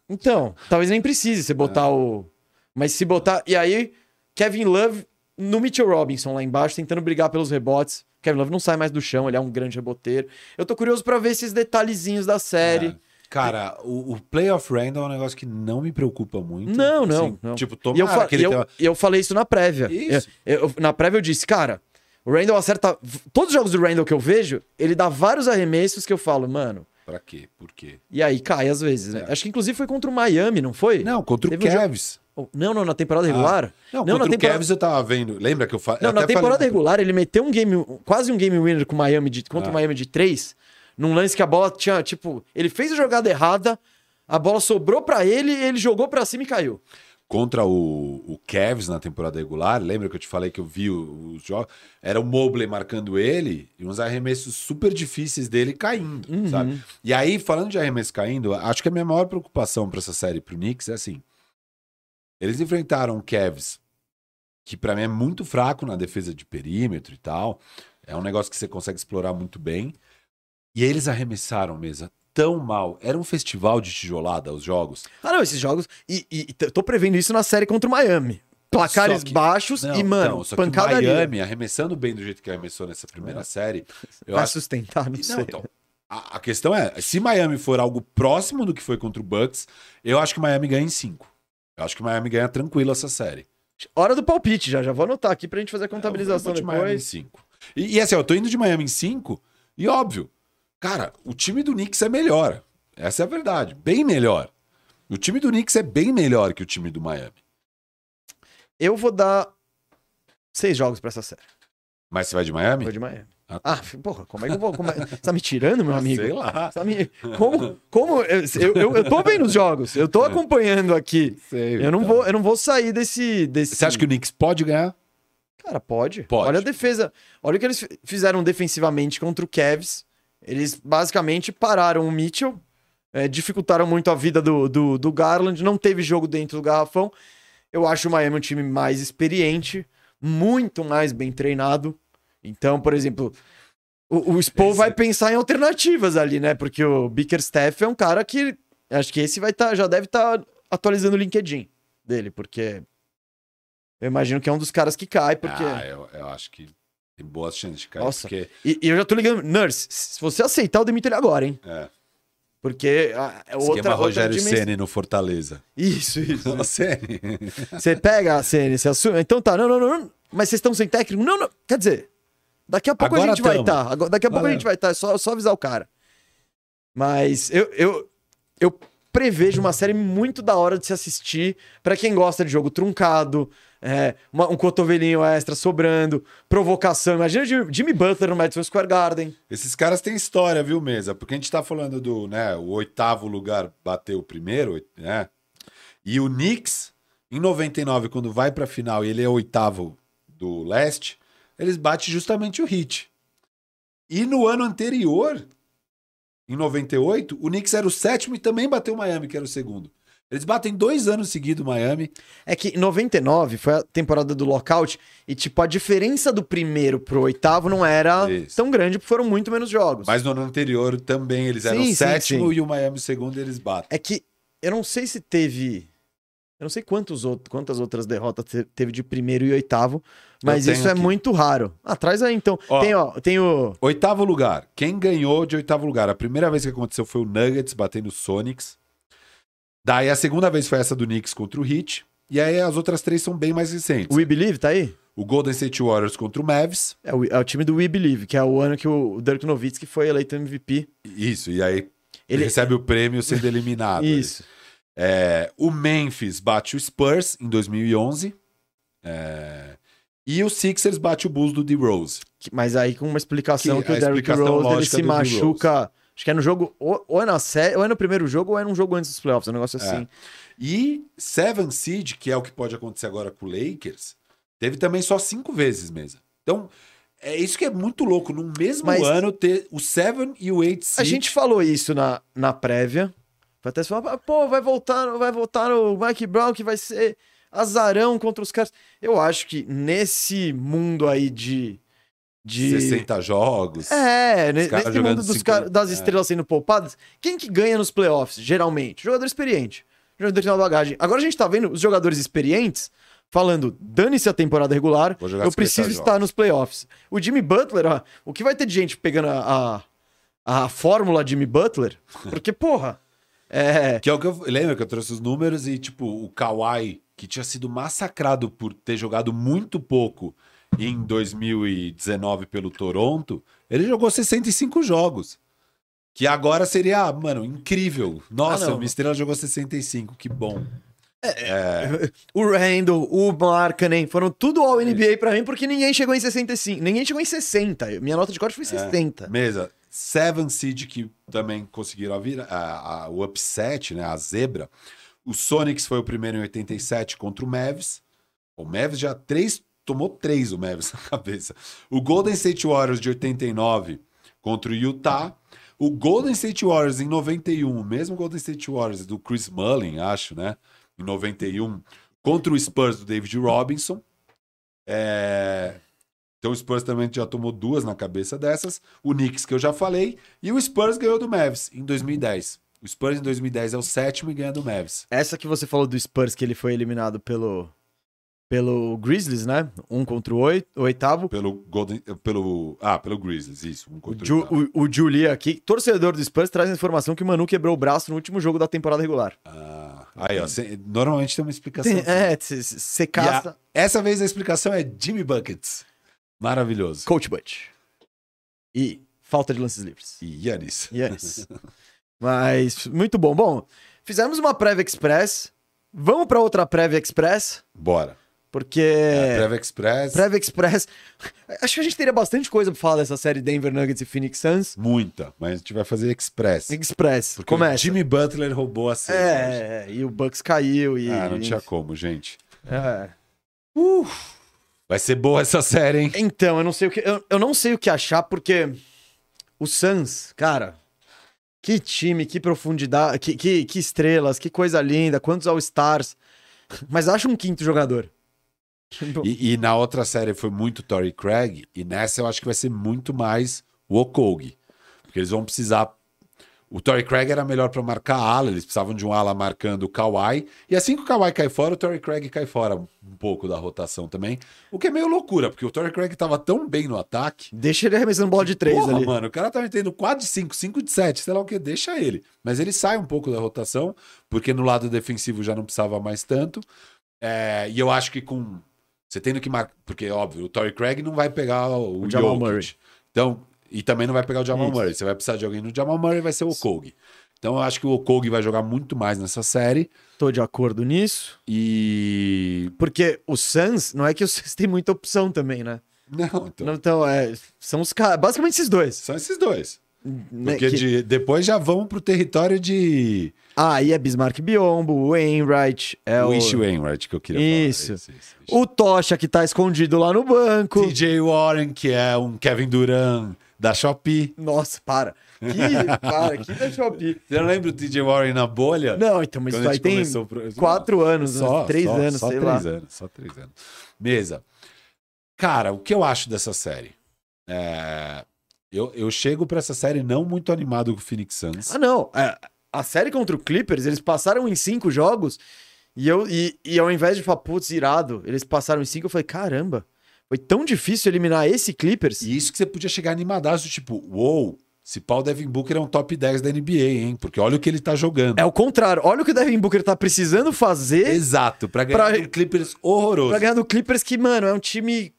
Então, talvez nem precise você botar é. o... Mas se botar... E aí... Kevin Love no Mitchell Robinson lá embaixo, tentando brigar pelos rebotes. Kevin Love não sai mais do chão, ele é um grande reboteiro. Eu tô curioso pra ver esses detalhezinhos da série. É. Cara, o, o playoff Randall é um negócio que não me preocupa muito. Não, não. Assim, não. Tipo, tomara e eu fa- que ele eu, tem uma... eu falei isso na prévia. Isso. Eu, eu, na prévia eu disse, cara, o Randall acerta... Todos os jogos do Randall que eu vejo, ele dá vários arremessos que eu falo, mano... Pra quê? Por quê? E aí cai às vezes, né? É. Acho que inclusive foi contra o Miami, não foi? Não, contra Teve o Cavs. Um... Não, não, na temporada regular. Ah, não, não na temporada... o Cavs eu tava vendo. Lembra que eu falei? Não, eu na temporada falei... regular ele meteu um game, quase um game winner com Miami de... contra ah. o Miami de três, num lance que a bola tinha, tipo, ele fez a jogada errada, a bola sobrou pra ele, ele jogou pra cima e caiu. Contra o, o Cavs na temporada regular, lembra que eu te falei que eu vi os jogos? Era o Mobley marcando ele e uns arremessos super difíceis dele caindo, uhum. sabe? E aí, falando de arremesso caindo, acho que a minha maior preocupação pra essa série pro Knicks é assim. Eles enfrentaram o Cavs, que pra mim é muito fraco na defesa de perímetro e tal. É um negócio que você consegue explorar muito bem. E eles arremessaram mesa tão mal. Era um festival de tijolada os jogos. Ah, não, esses jogos... E, e tô prevendo isso na série contra o Miami. Placares que, baixos não, e, mano, então, só pancadaria. Que o Miami, arremessando bem do jeito que arremessou nessa primeira é. série... Eu Vai acho... sustentar, não, não sei. Então, a, a questão é, se Miami for algo próximo do que foi contra o Bucks, eu acho que o Miami ganha em cinco. Eu acho que o Miami ganha tranquilo essa série. Hora do palpite já, já vou anotar aqui pra gente fazer a contabilização é, eu vou depois. Miami em cinco. E, e assim, eu tô indo de Miami em cinco e óbvio, cara, o time do Knicks é melhor. Essa é a verdade, bem melhor. O time do Knicks é bem melhor que o time do Miami. Eu vou dar seis jogos pra essa série. Mas você vai de Miami? Vou de Miami. Ah, ah, porra, como é que eu vou? Como é... Você tá me tirando, meu amigo? Sei lá. Tá me... Como? como... Eu, eu, eu tô vendo os jogos, eu tô acompanhando aqui. Sei, eu, então. não vou, eu não vou sair desse, desse. Você acha que o Knicks pode ganhar? Cara, pode. pode. Olha a defesa. Olha o que eles fizeram defensivamente contra o Cavs. Eles basicamente pararam o Mitchell, é, dificultaram muito a vida do, do, do Garland, não teve jogo dentro do garrafão. Eu acho o Miami um time mais experiente, muito mais bem treinado. Então, por exemplo, o, o Spo esse... vai pensar em alternativas ali, né? Porque o Bickerstaff é um cara que... Acho que esse vai tá, já deve estar tá atualizando o LinkedIn dele, porque... Eu imagino que é um dos caras que cai, porque... Ah, eu, eu acho que tem boas chances de cair, Nossa. porque... E, e eu já tô ligando... Nurse, se você aceitar, eu demito ele agora, hein? É. Porque... A, a outra, esquema Rogério outra Ceni no Fortaleza. Isso, isso. O Ceni. Você pega a Ceni, você assume... Então tá, não, não, não. Mas vocês estão sem técnico? Não, não. Quer dizer... Daqui a pouco agora a gente tamo. vai estar. Tá. Daqui a pouco Valeu. a gente vai estar. Tá. É só, só avisar o cara. Mas eu, eu, eu prevejo uma série muito da hora de se assistir pra quem gosta de jogo truncado, é, uma, um cotovelinho extra sobrando, provocação. Imagina o Jimmy Butler no Madison Square Garden. Esses caras têm história, viu, Mesa? Porque a gente tá falando do, né, o oitavo lugar bateu o primeiro, né? E o Knicks, em noventa e nove, quando vai pra final e ele é o oitavo do leste... Eles batem justamente o Heat. E no ano anterior, em noventa e oito, o Knicks era o sétimo e também bateu o Miami, que era o segundo. Eles batem dois anos seguidos o Miami. É que em noventa e nove foi a temporada do lockout e, tipo, a diferença do primeiro pro oitavo não era Isso. tão grande, porque foram muito menos jogos. Mas no ano anterior também eles eram sim, o sétimo sim, sim. e o Miami o segundo e eles batem. É que eu não sei se teve... Eu não sei quantos outro, quantas outras derrotas teve de primeiro e oitavo, mas isso aqui. é muito raro. Ah, traz aí, então. Ó, tem, ó, tem o... Oitavo lugar. Quem ganhou de oitavo lugar? A primeira vez que aconteceu foi o Nuggets batendo o Sonics. Daí a segunda vez foi essa do Knicks contra o Heat. E aí as outras três são bem mais recentes. O We Believe tá aí? O Golden State Warriors contra o Mavs. É o, é o time do We Believe, que é o ano que o Dirk Nowitzki foi eleito M V P. Isso, e aí ele recebe o prêmio sendo eliminado. Isso. Aí. É, o Memphis bate o Spurs em dois mil e onze. É, E o Sixers bate o Bulls do DeRozan. Mas aí com uma explicação que, que o Derrick Rose ele se machuca... Acho que é no jogo, ou, ou é na série, ou é no primeiro jogo, ou é num jogo antes dos playoffs, é um negócio assim. É. E Seven Seed, que é o que pode acontecer agora com o Lakers, teve também só cinco vezes mesmo. Então, é isso que é muito louco, no mesmo Mas, ano ter o Seven e o Eight Seed. A gente falou isso na, na prévia, foi até se falar, pô, vai voltar, vai voltar o Mike Brown, que vai ser azarão contra os caras. Eu acho que nesse mundo aí de... De... sessenta jogos. É, nesse mundo dos cinquenta... car... das estrelas é. sendo poupadas, quem que ganha nos playoffs, geralmente? Jogador experiente. Jogador de bagagem. Agora a gente tá vendo os jogadores experientes falando, dane-se a temporada regular, eu preciso estar jogos. nos playoffs. O Jimmy Butler, ó, o que vai ter de gente pegando a, a, a fórmula Jimmy Butler? Porque, porra... É... Que é o que eu lembro, que eu trouxe os números e, tipo, o Kawhi, que tinha sido massacrado por ter jogado muito pouco... Em dois mil e dezenove, pelo Toronto, ele jogou sessenta e cinco jogos. Que agora seria, ah, mano, incrível. Nossa, ah, o Mistrela jogou sessenta e cinco, que bom. É, é... O Randall, o Markkanen, foram tudo ao N B A é. pra mim, porque ninguém chegou em sessenta e cinco. Ninguém chegou em sessenta. Minha nota de corte foi sessenta. É. Mesa, Seven Seed, que também conseguiram a vira, a, a, o upset, né, a zebra. O Sonics foi o primeiro em oitenta e sete contra o Mavs. O Mavs já três... Tomou três o Mavis na cabeça. O Golden State Warriors de oitenta e nove contra o Utah. O Golden State Warriors em noventa e um, mesmo Golden State Warriors do Chris Mullin, acho, né? Em noventa e um, contra o Spurs do David Robinson. É... Então o Spurs também já tomou duas na cabeça dessas. O Knicks, que eu já falei. E o Spurs ganhou do Mavis em dois mil e dez. O Spurs em dois mil e dez é o sétimo e ganha do Mavis. Essa que você falou do Spurs, que ele foi eliminado pelo... Pelo Grizzlies, né? Um contra o oito, oitavo. Pelo Golden... Pelo... Ah, pelo Grizzlies, isso. Um contra o, Ju, o, o Julia aqui, torcedor do Spurs, traz a informação que o Manu quebrou o braço no último jogo da temporada regular. Ah, aí, ó. Cê, normalmente tem uma explicação. Tem, é, você caça... A, essa vez a explicação é Jimmy Buckets. Maravilhoso. Coach Butch. E falta de lances livres. E Giannis. Giannis. Mas, muito bom. Bom, fizemos uma prévia express. Vamos para outra prévia express? Bora. Porque... É, Prévia Express. Prévia Express. Acho que a gente teria bastante coisa pra falar dessa série Denver Nuggets e Phoenix Suns. Muita, mas a gente vai fazer Express. Express. Porque começa. O Jimmy Butler roubou a série. É, gente. E o Bucks caiu e... Ah, não tinha como, gente. É. Uh, vai ser boa essa série, hein? Então, eu não sei o que... Eu, eu não sei o que achar, porque... O Suns, cara... Que time, que profundidade... Que, que, que estrelas, que coisa linda. Quantos All-Stars. Mas acho um quinto jogador. E, e na outra série foi muito Torrey Craig, e nessa eu acho que vai ser muito mais o Okogie, porque eles vão precisar... O Torrey Craig era melhor para marcar a ala, eles precisavam de um ala marcando o Kawhi, e assim que o Kawhi cai fora, o Torrey Craig cai fora um pouco da rotação também, o que é meio loucura, porque o Torrey Craig tava tão bem no ataque... Deixa ele arremessando bola de três ali. Mano, o cara tava tendo quatro de cinco, cinco de sete, sei lá o que, deixa ele. Mas ele sai um pouco da rotação, porque no lado defensivo já não precisava mais tanto, é, e eu acho que com... Você tendo que marcar... Porque, óbvio, o Torrey Craig não vai pegar o, o Jamal Murray. Então, e também não vai pegar o Jamal Isso. Murray. Você vai precisar de alguém no Jamal Murray, vai ser o Okogie. Então, eu acho que o Okogie vai jogar muito mais nessa série. Tô de acordo nisso. E... Porque o Suns, não é que o Suns tem muita opção também, né? Não, então... Então, é... São os caras... Basicamente esses dois. São esses dois. Porque que... de... depois já vão pro território de... Ah, e é Bismarck Biombo, o Wainwright. É o Wish Wainwright que eu queria falar. Isso. Isso, isso, isso. O Tocha, que tá escondido lá no banco. T J Warren, que é um Kevin Durant da Shopee. Nossa, para. Que, para, que da Shopee. Você não lembra o T J Warren na bolha? Não, então, mas isso aí tem pro... quatro anos, só, três só, anos, só sei três lá. Anos, só três anos. Mesa. Cara, o que eu acho dessa série? É... Eu, eu chego pra essa série não muito animado com o Phoenix Suns. Ah, não. É... A série contra o Clippers, eles passaram em cinco jogos e, eu, e, e ao invés de falar, putz, irado, eles passaram em cinco, eu falei, caramba, foi tão difícil eliminar esse Clippers. E isso que você podia chegar animadaço, tipo, uou, wow, se pau o Devin Booker é um top dez da N B A, hein? Porque olha o que ele tá jogando. É o contrário, olha o que o Devin Booker tá precisando fazer. Exato, pra ganhar pra... do Clippers horroroso. Pra ganhar do Clippers que, mano, é um time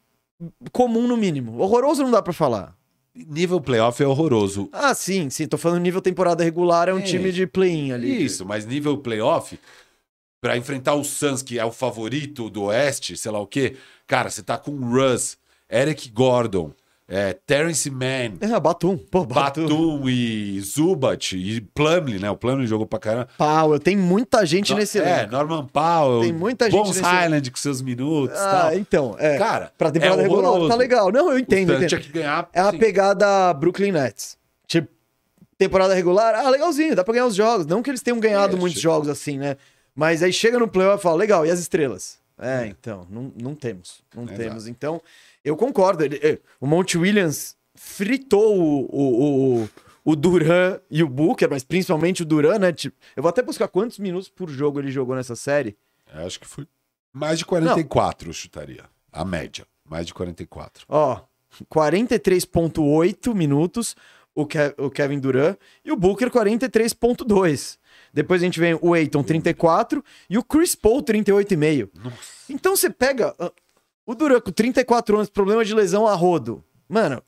comum no mínimo. Horroroso não dá pra falar. Nível playoff é horroroso. Ah, sim, sim. Tô falando nível temporada regular, é um é, time de play-in ali. Isso, mas nível playoff, para enfrentar o Suns, que é o favorito do Oeste, sei lá o quê. Cara, você tá com Russ, Eric Gordon, é, Terrence Mann. É, Batum. Pô, Batum. Batum e Zubat e Plumlee, né? O Plumlee jogou pra caramba. Powell, tem muita gente no, nesse elenco. É, Norman Powell. Tem muita gente nesse elenco. Highland com seus minutos e ah, tal. Então, é. Cara, pra temporada é regular tá legal. Não, eu entendo. entendo. Tinha que ganhar, é a pegada Brooklyn Nets. Tipo, temporada regular, ah, legalzinho, dá pra ganhar os jogos. Não que eles tenham ganhado é, muitos chega. jogos assim, né? Mas aí chega no playoff e fala, legal, e as estrelas? É, é. então, não, não temos. Não é temos. Exato. Então, eu concordo. Ele, ele, o Monty Williams fritou o, o, o, o Durant e o Booker, mas principalmente o Durant, né? Tipo, eu vou até buscar quantos minutos por jogo ele jogou nessa série. Eu acho que foi mais de quarenta e quatro, não. Eu chutaria. A média, mais de quarenta e quatro. Ó, quarenta e três vírgula oito minutos o, Ke o Kevin Durant e o Booker quarenta e três vírgula dois. Depois a gente vem o Ayton, trinta e quatro, e o Chris Paul, trinta e oito vírgula cinco. Então você pega uh, o Durant com trinta e quatro anos, problema de lesão a rodo. Mano,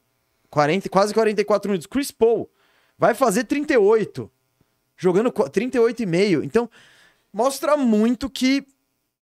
quarenta, quase quarenta e quatro minutos. Chris Paul vai fazer trinta e oito, jogando trinta e oito vírgula cinco. Então mostra muito que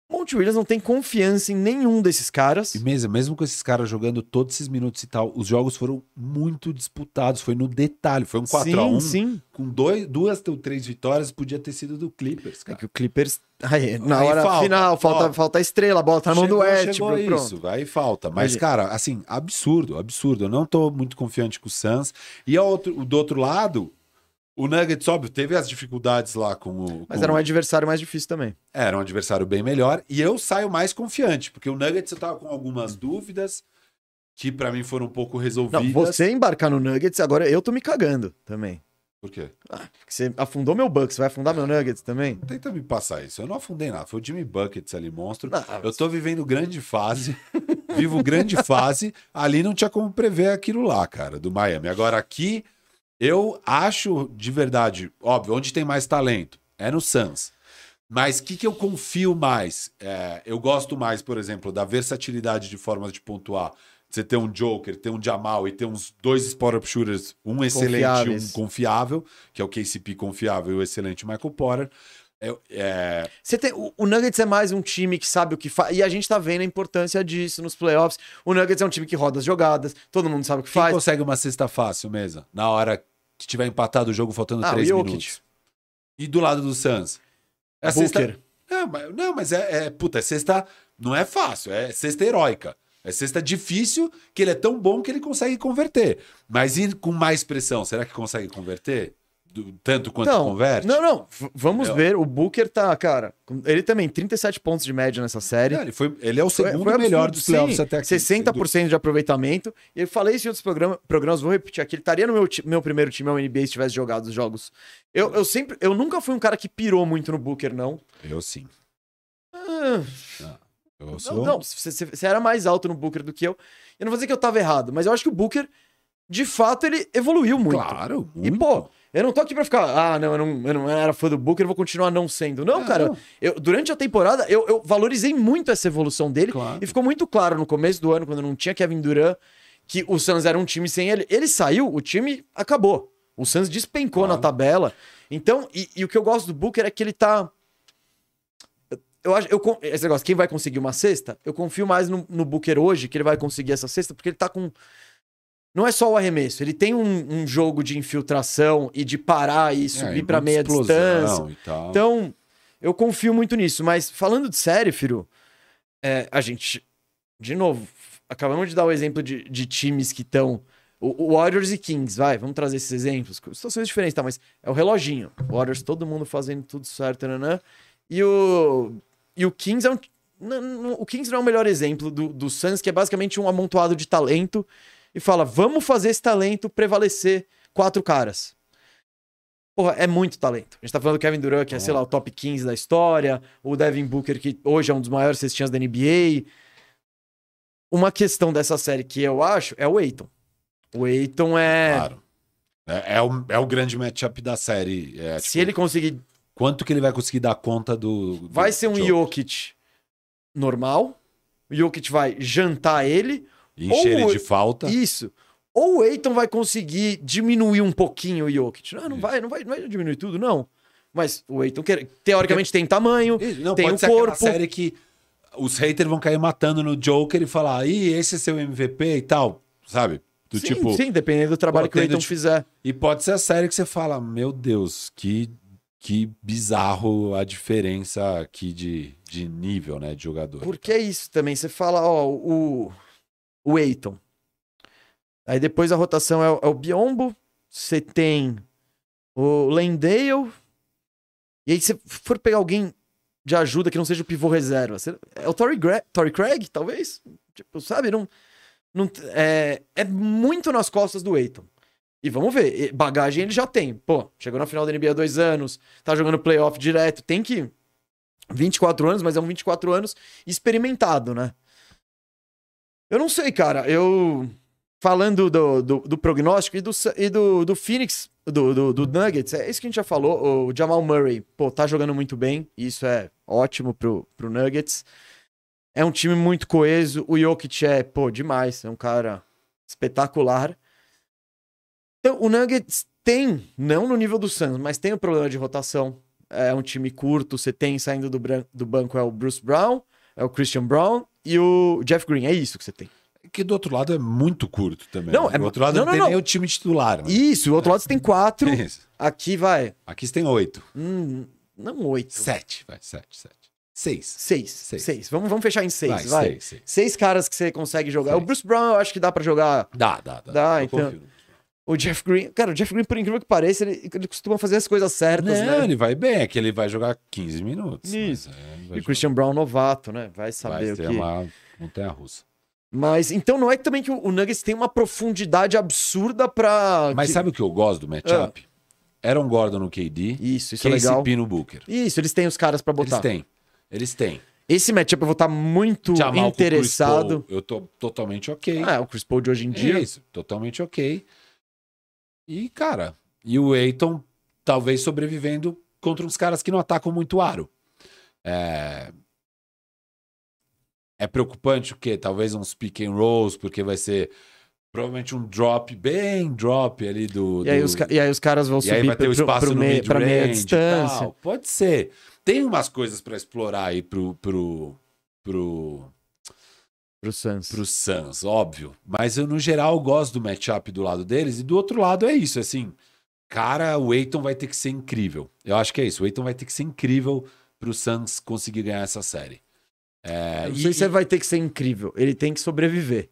o Monty Williams não tem confiança em nenhum desses caras. E mesmo, mesmo com esses caras jogando todos esses minutos e tal, os jogos foram muito disputados. Foi no detalhe. Foi um quatro a um. Sim, sim. Com dois, duas ou três vitórias, podia ter sido do Clippers, cara. É que o Clippers... Aí, na aí hora falta, final, falta, ó, falta a estrela, a bola tá na mão do West, pronto. Aí falta. Mas, aí. cara, assim, absurdo, absurdo. Eu não tô muito confiante com o Suns. E a outro, do outro lado... O Nuggets, óbvio, teve as dificuldades lá com o... Mas com... era um adversário mais difícil também. Era um adversário bem melhor. E eu saio mais confiante, porque o Nuggets eu tava com algumas dúvidas que pra mim foram um pouco resolvidas. Não, você embarcar no Nuggets, agora eu tô me cagando também. Por quê? Ah, você afundou meu Bucks, vai afundar meu Nuggets também? Tenta me passar isso. Eu não afundei nada. Foi o Jimmy Buckets ali, monstro. Não, eu tô vivendo grande fase. Vivo grande fase. Ali não tinha como prever aquilo lá, cara, do Miami. Agora aqui... Eu acho, de verdade, óbvio, onde tem mais talento é no Suns. Mas o que, que eu confio mais? É, eu gosto mais, por exemplo, da versatilidade de formas de pontuar. Você ter um Joker, ter um Jamal e ter uns dois spot-up shooters, um excelente e um confiável, que é o K C P confiável e o excelente Michael Porter. É, é... Você tem, o, o Nuggets é mais um time que sabe o que faz, e a gente tá vendo a importância disso nos playoffs. O Nuggets é um time que roda as jogadas, todo mundo sabe o que Quem faz. Quem consegue uma cesta fácil mesmo, na hora que tiver empatado o jogo, faltando ah, três minutos. E do lado do Suns? É sexta... Não, mas, não, mas é, é... Puta, é sexta... Não é fácil, é sexta heróica. É sexta difícil, que ele é tão bom que ele consegue converter. Mas e com mais pressão? Será que consegue converter? Do, tanto quanto então, converte? Não, não. V vamos Entendeu? ver. O Booker tá, cara... Ele também, trinta e sete pontos de média nessa série. Não, ele, foi, ele é o segundo foi, foi melhor dos playoffs até aqui. sessenta por cento de aproveitamento. Eu falei isso em outros programas, programas, vou repetir aqui. Ele estaria no meu, meu primeiro time ao N B A se tivesse jogado os jogos. Eu, eu sempre... Eu nunca fui um cara que pirou muito no Booker, não. Eu sim. Ah, ah, eu sou... Não, não. Você, você era mais alto no Booker do que eu. Eu não vou dizer que eu tava errado, mas eu acho que o Booker, de fato, ele evoluiu muito. Claro, muito. E, pô... Eu não tô aqui pra ficar, ah, não eu, não, eu não era fã do Booker, eu vou continuar não sendo. Não, é, cara, não. Eu, durante a temporada, eu, eu valorizei muito essa evolução dele. Claro. E ficou muito claro no começo do ano, quando não tinha Kevin Durant, que o Suns era um time sem ele. Ele saiu, o time acabou. O Suns despencou claro. na tabela. Então, e, e o que eu gosto do Booker é que ele tá... Eu acho, eu, esse negócio, quem vai conseguir uma cesta, eu confio mais no, no Booker hoje, que ele vai conseguir essa cesta, porque ele tá com... Não é só o arremesso, ele tem um, um jogo de infiltração e de parar e subir é, para meia distância. E tal. Então, eu confio muito nisso. Mas falando de série, Firu, é, a gente, de novo, acabamos de dar o exemplo de, de times que estão... O, o Warriors e Kings, vai, vamos trazer esses exemplos. Situações diferentes, tá? Mas é o reloginho. O Warriors, todo mundo fazendo tudo certo, nanã. E o, e o Kings é um... Não, não, o Kings não é o melhor exemplo do, do Suns, que é basicamente um amontoado de talento... E fala, vamos fazer esse talento prevalecer quatro caras. Porra, é muito talento. A gente tá falando do Kevin Durant, que é, é sei lá, o top quinze da história. O Devin Booker, que hoje é um dos maiores cestinhas da N B A. Uma questão dessa série que eu acho é o Ayton. O Ayton é... Claro. É, é, o, é o grande matchup da série. É, tipo, se ele conseguir... Quanto que ele vai conseguir dar conta do... do vai ser um jogo. Jokic normal. O Jokic vai jantar ele... Encher ele de falta. Isso. Ou o Ayton vai conseguir diminuir um pouquinho o Jokic. Não, não vai, não vai, não vai diminuir tudo, não. Mas o Eitan, teoricamente, tem tamanho, isso, não, tem um corpo. Não, pode ser aquela série que os haters vão cair matando no Joker e falar, ih, esse é seu M V P e tal, sabe? Do sim, tipo, sim, dependendo do trabalho que o Eitan fizer. E pode ser a série que você fala, meu Deus, que, que bizarro a diferença aqui de, de nível, né, de jogador. Porque é isso também, você fala, ó, o, o Eitan. Aí depois a rotação é o, é o Biombo, você tem o Landale, e aí se for pegar alguém de ajuda que não seja o pivô reserva, você, é o Torrey, Torrey Craig, talvez? Tipo, sabe? Não, não, é, é muito nas costas do Eitan. E vamos ver, bagagem ele já tem. Pô, chegou na final da N B A há dois anos, tá jogando playoff direto, tem que... vinte e quatro anos, mas é um vinte e quatro anos experimentado, né? Eu não sei, cara, eu... Falando do, do, do prognóstico e do, e do, do Phoenix, do, do, do Nuggets, é isso que a gente já falou, o Jamal Murray, pô, tá jogando muito bem, isso é ótimo pro, pro Nuggets. É um time muito coeso, o Jokic é, pô, demais, é um cara espetacular. Então, o Nuggets tem, não no nível do Suns, mas tem o problema de rotação, é um time curto, você tem saindo do, do banco é o Bruce Brown, é o Christian Brown e o Jeff Green, é isso que você tem. Que do outro lado é muito curto também. Não, né? Do outro lado não, não tem não. nem o time titular. Né? Isso, do outro lado você tem quatro. É aqui vai... Aqui você tem oito. Hum, não oito. Sete. Vai, sete, sete. Seis. Seis. Seis. seis. Vamos, vamos fechar em seis, vai. vai. Seis, seis. seis caras que você consegue jogar. Seis. O Bruce Brown eu acho que dá pra jogar... Dá, dá, dá. dá então... Confio. O Jeff Green... Cara, o Jeff Green, por incrível que pareça, ele, ele costuma fazer as coisas certas, não, né? Não, ele vai bem. É que ele vai jogar quinze minutos. Isso. É, e o Christian Brown novato, né? Vai saber vai o que... Vai ter uma montanha-russa. Mas, então não é também que o Nuggets tem uma profundidade absurda pra... Mas que... sabe o que eu gosto do matchup? É. Aaron Gordon no K D. Isso, isso é legal. K C P no Booker. Isso, eles têm os caras pra botar. Eles têm, eles têm. Esse matchup eu vou estar muito Jamal interessado. Com o Chris Paul, eu tô totalmente ok. Ah, é, o Chris Paul de hoje em dia. É isso, totalmente ok. E, cara, e o Eitan talvez sobrevivendo contra uns caras que não atacam muito o aro. É... É preocupante o quê? Talvez uns pick and rolls, porque vai ser provavelmente um drop, bem drop ali do... do... E, aí os, e aí os caras vão e subir aí vai ter pro, o espaço pro, pro no meio, pra meia distância. Tal. Pode ser. Tem umas coisas para explorar aí pro... Pro, pro... pro Suns. Pro Suns, óbvio. Mas eu, no geral, gosto do matchup do lado deles. E do outro lado é isso, assim... Cara, o Eitan vai ter que ser incrível. Eu acho que é isso. O Eitan vai ter que ser incrível pro Suns conseguir ganhar essa série. É, não sei e, se e... vai ter que ser incrível. Ele tem que sobreviver.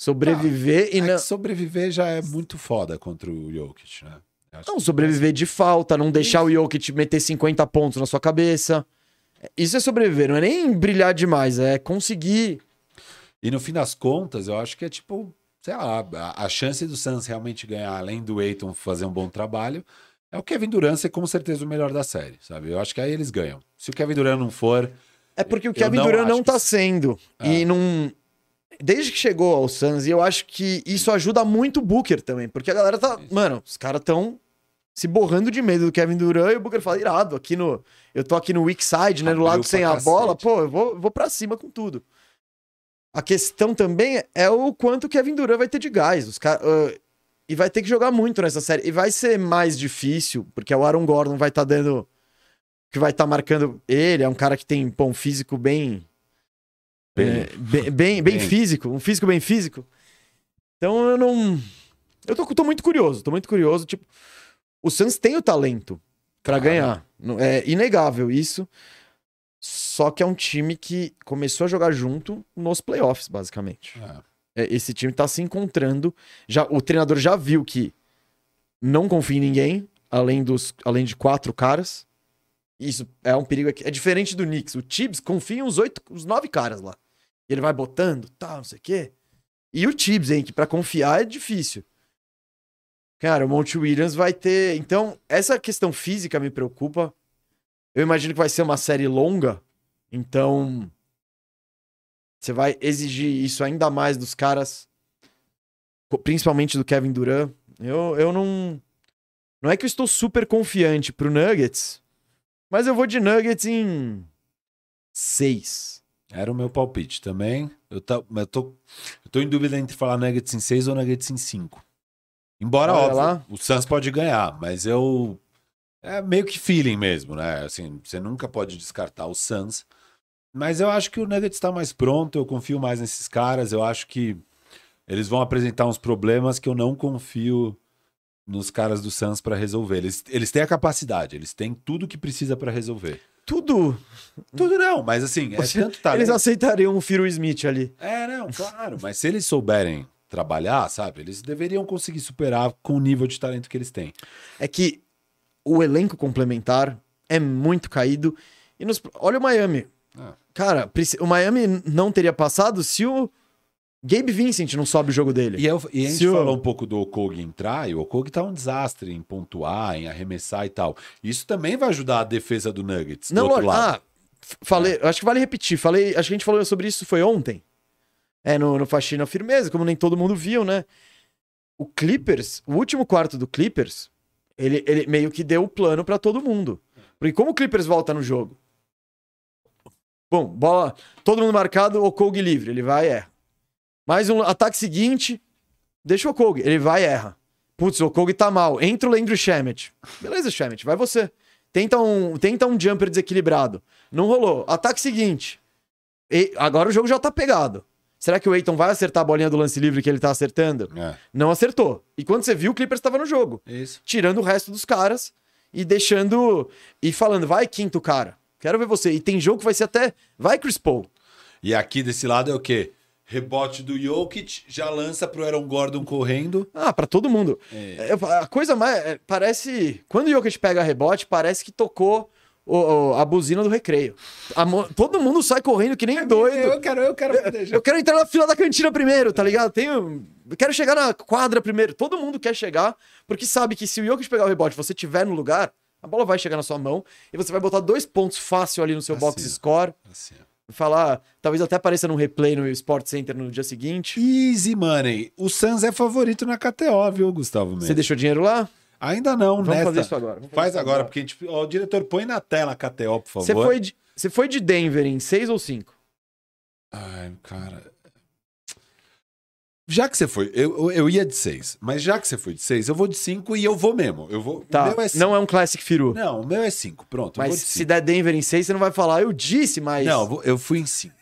Sobreviver ah, e é não... Que sobreviver já é muito foda contra o Jokic, né? Não, sobreviver é... de falta, não deixar isso. O Jokic meter cinquenta pontos na sua cabeça. Isso é sobreviver, não é nem brilhar demais, é conseguir. E no fim das contas, eu acho que é tipo, sei lá, a, a chance do Suns realmente ganhar, além do Eitan fazer um bom trabalho, é o Kevin Durant ser com certeza o melhor da série, sabe? Eu acho que aí eles ganham. Se o Kevin Durant não for... É porque o Kevin Durant não tá que... sendo. Ah. E não... Desde que chegou ao Suns, e eu acho que isso ajuda muito o Booker também. Porque a galera tá... Isso. Mano, os caras tão se borrando de medo do Kevin Durant. E o Booker fala, irado, aqui no... Eu tô aqui no weak side, né? Do lado sem a bola. Pô, eu vou, vou pra cima com tudo. A questão também é o quanto o Kevin Durant vai ter de gás. Os car... uh... E vai ter que jogar muito nessa série. E vai ser mais difícil, porque o Aaron Gordon vai tá dando... que vai estar tá marcando ele, é um cara que tem pô, um físico bem bem, é, bem, bem, bem físico, um físico bem físico. Então eu não... Eu tô, tô muito curioso, tô muito curioso. Tipo, o Suns tem o talento pra ganhar, é inegável isso, só que é um time que começou a jogar junto nos playoffs, basicamente. É. É, esse time tá se encontrando, já, o treinador já viu que não confia em ninguém, além, dos, além de quatro caras. Isso é um perigo aqui. É diferente do Knicks. O Tibbs confia em uns oito, uns nove caras lá. Ele vai botando, tal, tá, não sei o quê. E o Tibbs, hein, que pra confiar é difícil. Cara, o Monty Williams vai ter... Então, essa questão física me preocupa. Eu imagino que vai ser uma série longa. Então, você vai exigir isso ainda mais dos caras. Principalmente do Kevin Durant. Eu, eu não... Não é que eu estou super confiante pro Nuggets... Mas eu vou de Nuggets em seis. Era o meu palpite também. Eu, tá, eu, tô, eu tô em dúvida entre falar Nuggets em seis ou Nuggets em cinco. Embora, olha óbvio, lá. O Suns pode ganhar, mas eu É meio que feeling mesmo, né? Assim, você nunca pode descartar o Suns. Mas eu acho que o Nuggets está mais pronto, eu confio mais nesses caras. Eu acho que eles vão apresentar uns problemas que eu não confio nos caras do Suns para resolver. Eles, eles têm a capacidade, eles têm tudo que precisa para resolver. Tudo? Tudo não, mas assim, é tanto talento. Eles aceitariam um Firo Smith ali. É, não, claro. Mas se eles souberem trabalhar, sabe? Eles deveriam conseguir superar com o nível de talento que eles têm. É que o elenco complementar é muito caído. E nos... Olha o Miami. Ah. Cara, o Miami não teria passado se o Gabe Vincent não sobe o jogo dele. E, eu, e a gente se falou eu... um pouco do Okogie entrar, e o Okogie tá um desastre em pontuar, em arremessar e tal. Isso também vai ajudar a defesa do Nuggets. Não, do outro lado. Ah, falei, é. Acho que vale repetir. Falei, acho que a gente falou sobre isso, foi ontem. É, no, no Faxina Firmeza, como nem todo mundo viu, né? O Clippers, o último quarto do Clippers, ele, ele meio que deu o plano pra todo mundo. Porque como o Clippers volta no jogo? Bom, bola, todo mundo marcado, Okogie livre, ele vai e erra. Mais um ataque seguinte, deixa o Okogie, ele vai e erra. Putz, o Okogie tá mal, entra o Landry Shamet. Beleza, Shamet, vai você. Tenta um, tenta um jumper desequilibrado. Não rolou. Ataque seguinte. E agora o jogo já tá pegado. Será que o Ayton vai acertar a bolinha do lance livre que ele tá acertando? É. Não acertou. E quando você viu, o Clippers tava no jogo. Isso. Tirando o resto dos caras e deixando... E falando, vai quinto cara. Quero ver você. E tem jogo que vai ser até... Vai, Chris Paul. E aqui desse lado é o quê? Rebote do Jokic, já lança pro Aaron Gordon correndo. Ah, pra todo mundo. É. É, a coisa mais... Parece... Quando o Jokic pega rebote, parece que tocou o, o, a buzina do recreio. A, todo mundo sai correndo que nem é, doido. Eu quero, eu quero... Eu, eu quero entrar na fila da cantina primeiro, tá ligado? Tenho... Eu quero chegar na quadra primeiro. Todo mundo quer chegar, porque sabe que se o Jokic pegar o rebote e você estiver no lugar... A bola vai chegar na sua mão e você vai botar dois pontos fácil ali no seu assim, box score. Assim. Falar, talvez até apareça num replay no Sports Center no dia seguinte. Easy money. O Suns é favorito na K T O, viu, Gustavo Mendes? Você deixou dinheiro lá? Ainda não, Vamos nessa. fazer isso agora. Vamos Faz agora, agora, porque a gente... Ó, o diretor, põe na tela a K T O, por favor. Você foi de, você foi de Denver em seis ou cinco? Ai, cara... Já que você foi, eu, eu ia de seis, mas já que você foi de seis, eu vou de cinco e eu vou mesmo. Eu vou, tá, o meu é cinco. Não é um Classic Firu. Não, o meu é cinco, pronto. Mas eu vou de se der Denver em seis, você não vai falar, eu disse, mas... Não, eu fui em cinco,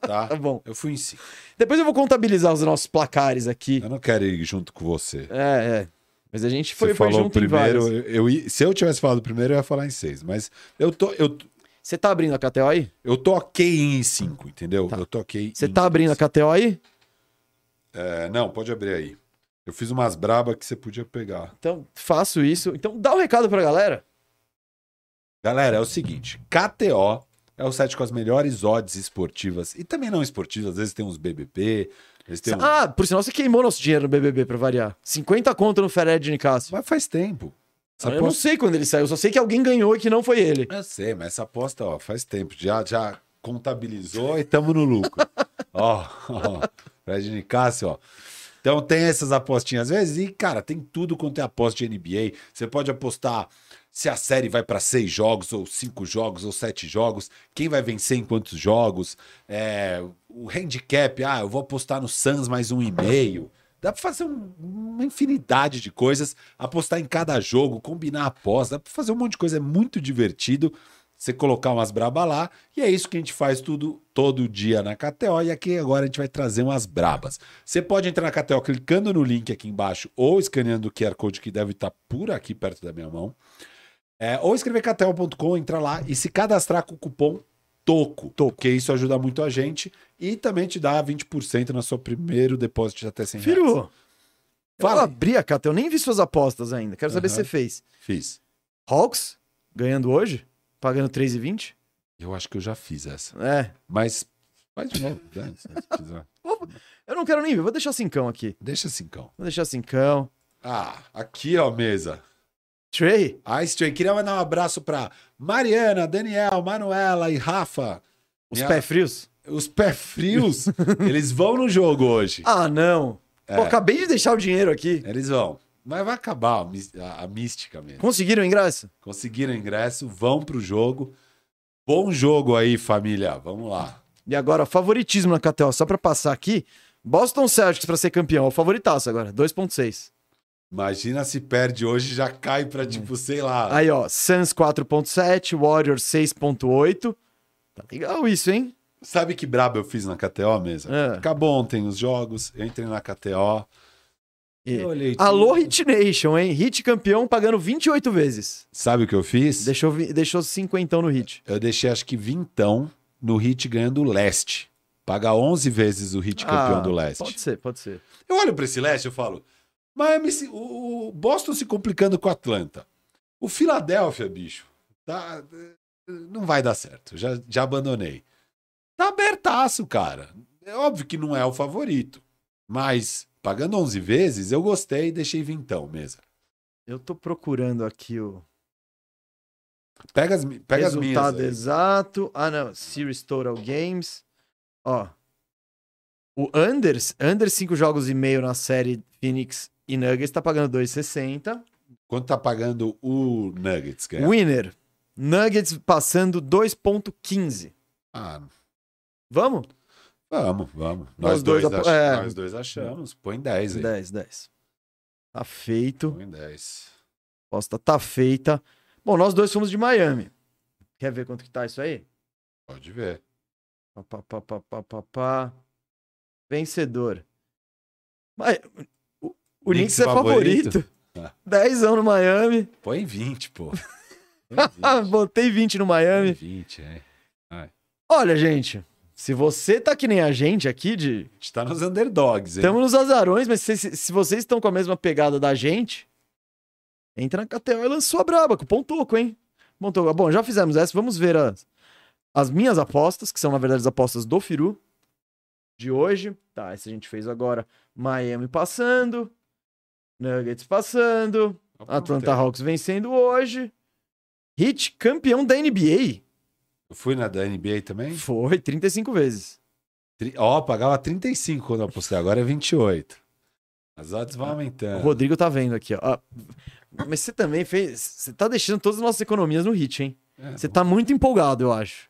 tá? Tá bom. Eu fui em cinco. Depois eu vou contabilizar os nossos placares aqui. Eu não quero ir junto com você. É, é. Mas a gente foi, você foi falou junto primeiro, em vários. Eu, eu, se eu tivesse falado primeiro, eu ia falar em seis, mas eu tô... Eu... Você tá abrindo a K T O aí? Eu tô ok em cinco, entendeu? Tá. Eu tô ok. Você tá abrindo a K T O aí? É, não, pode abrir aí. Eu fiz umas brabas que você podia pegar. Então, faço isso. Então, dá um recado pra galera. Galera, é o seguinte. K T O é o site com as melhores odds esportivas. E também não esportivas. Às vezes tem uns B B P. Tem ah, um... por sinal, você queimou nosso dinheiro no B B B pra variar. cinquenta conto no Fered de Nicásio. Mas faz tempo. Essa eu aposta... não sei quando ele saiu. Eu só sei que alguém ganhou e que não foi ele. Eu sei, mas essa aposta, ó, faz tempo. Já, já contabilizou e tamo no lucro. Ó, ó. Fred Nicásio, ó. Então tem essas apostinhas às vezes e, cara, tem tudo quanto é aposta de N B A. Você pode apostar se a série vai para seis jogos, ou cinco jogos, ou sete jogos. Quem vai vencer em quantos jogos. É, o handicap, ah, eu vou apostar no Suns mais um e meio. Dá para fazer um, uma infinidade de coisas. Apostar em cada jogo, combinar a aposta. Dá para fazer um monte de coisa, é muito divertido. Você colocar umas brabas lá, e é isso que a gente faz tudo, todo dia na K T O, e aqui agora a gente vai trazer umas brabas. Você pode entrar na K T O clicando no link aqui embaixo, ou escaneando o Q R Code que deve estar por aqui perto da minha mão, é, ou escrever K T O ponto com, entrar lá e se cadastrar com o cupom TOCO, porque isso ajuda muito a gente, e também te dá vinte por cento no seu primeiro depósito de até cem reais. Filho, fala, abri a K T O, eu nem vi suas apostas ainda, quero saber uhum. se você fez. Fiz. Hawks, ganhando hoje? Pagando três e vinte? Eu acho que eu já fiz essa. É. Mas faz de novo. Eu não quero nem ver. Vou deixar cincão aqui. Deixa cincão. Vou deixar cincão. Ah, aqui ó, mesa. Trey? Ice Trey. Queria mandar um abraço pra Mariana, Daniel, Manuela e Rafa. Os Minha... pé frios? Os pé frios? Eles vão no jogo hoje. Ah, não. É. Pô, acabei de deixar o dinheiro aqui. Eles vão. Mas vai acabar a mística mesmo. Conseguiram o ingresso? Conseguiram o ingresso, vão pro jogo. Bom jogo aí, família. Vamos lá. E agora, favoritismo na K T O, só pra passar aqui. Boston Celtics pra ser campeão. É o favoritaço agora, dois ponto seis. Imagina se perde hoje, já cai para tipo, sei lá. Aí, ó, Suns quatro ponto sete, Warriors seis ponto oito. Tá legal isso, hein? Sabe que brabo eu fiz na K T O, mesa? É. Acabou ontem os jogos, eu entrei na K T O. E... Eu olhei, alô, Hit Nation, hein? Hit campeão pagando vinte e oito vezes. Sabe o que eu fiz? Deixou, deixou cinquentão no Hit. Eu deixei acho que vintão no Hit ganhando o leste. Paga onze vezes o Hit campeão ah, do leste. Pode ser, pode ser. Eu olho pra esse leste e falo... Miami, o Boston se complicando com o Atlanta. O Philadelphia, bicho, tá, não vai dar certo. Já, já abandonei. Tá abertaço, cara. É óbvio que não é o favorito. Mas, pagando onze vezes, eu gostei e deixei vintão, mesa. Eu tô procurando aqui o... Pega as, pega as minhas. Resultado exato. Ah, não. Series Total Games. Ó. O Anders, Anders cinco jogos e meio na série Phoenix... E Nuggets tá pagando dois e sessenta. Quanto tá pagando o Nuggets, cara? Winner. Nuggets passando dois ponto quinze. Ah. Vamos? Vamos, vamos. Nós, nós, dois, ach... é... nós dois achamos. Põe dez aí. dez, dez. Tá feito. Põe dez. Aposta tá feita. Bom, nós dois fomos de Miami. Quer ver quanto que tá isso aí? Pode ver. Pá, pá, pá, pá, pá, pá, pá. Vencedor. Mas... O Knicks é favorito. dezão no Miami. Põe vinte, pô. vinte. Botei vinte no Miami. Põe vinte, é. Ai. Olha, gente, se você tá que nem a gente aqui de... A gente tá nos underdogs, hein? Estamos nos azarões, mas se, se, se vocês estão com a mesma pegada da gente, entra na K T O e lançou a braba, cupom Toco, hein? Bom, Toco. Bom, já fizemos essa, vamos ver as, as minhas apostas, que são, na verdade, as apostas do Firu de hoje. Tá, essa a gente fez agora. Miami passando... Nuggets passando, Atlanta Hawks vencendo hoje, Heat campeão da N B A. Eu fui na da N B A também? Foi, trinta e cinco vezes. Ó, oh, pagava trinta e cinco quando eu apostei, agora é vinte e oito. As odds vão aumentando. O Rodrigo tá vendo aqui, ó. Mas você também fez, você tá deixando todas as nossas economias no Heat, hein? É, você tá muito empolgado, eu acho.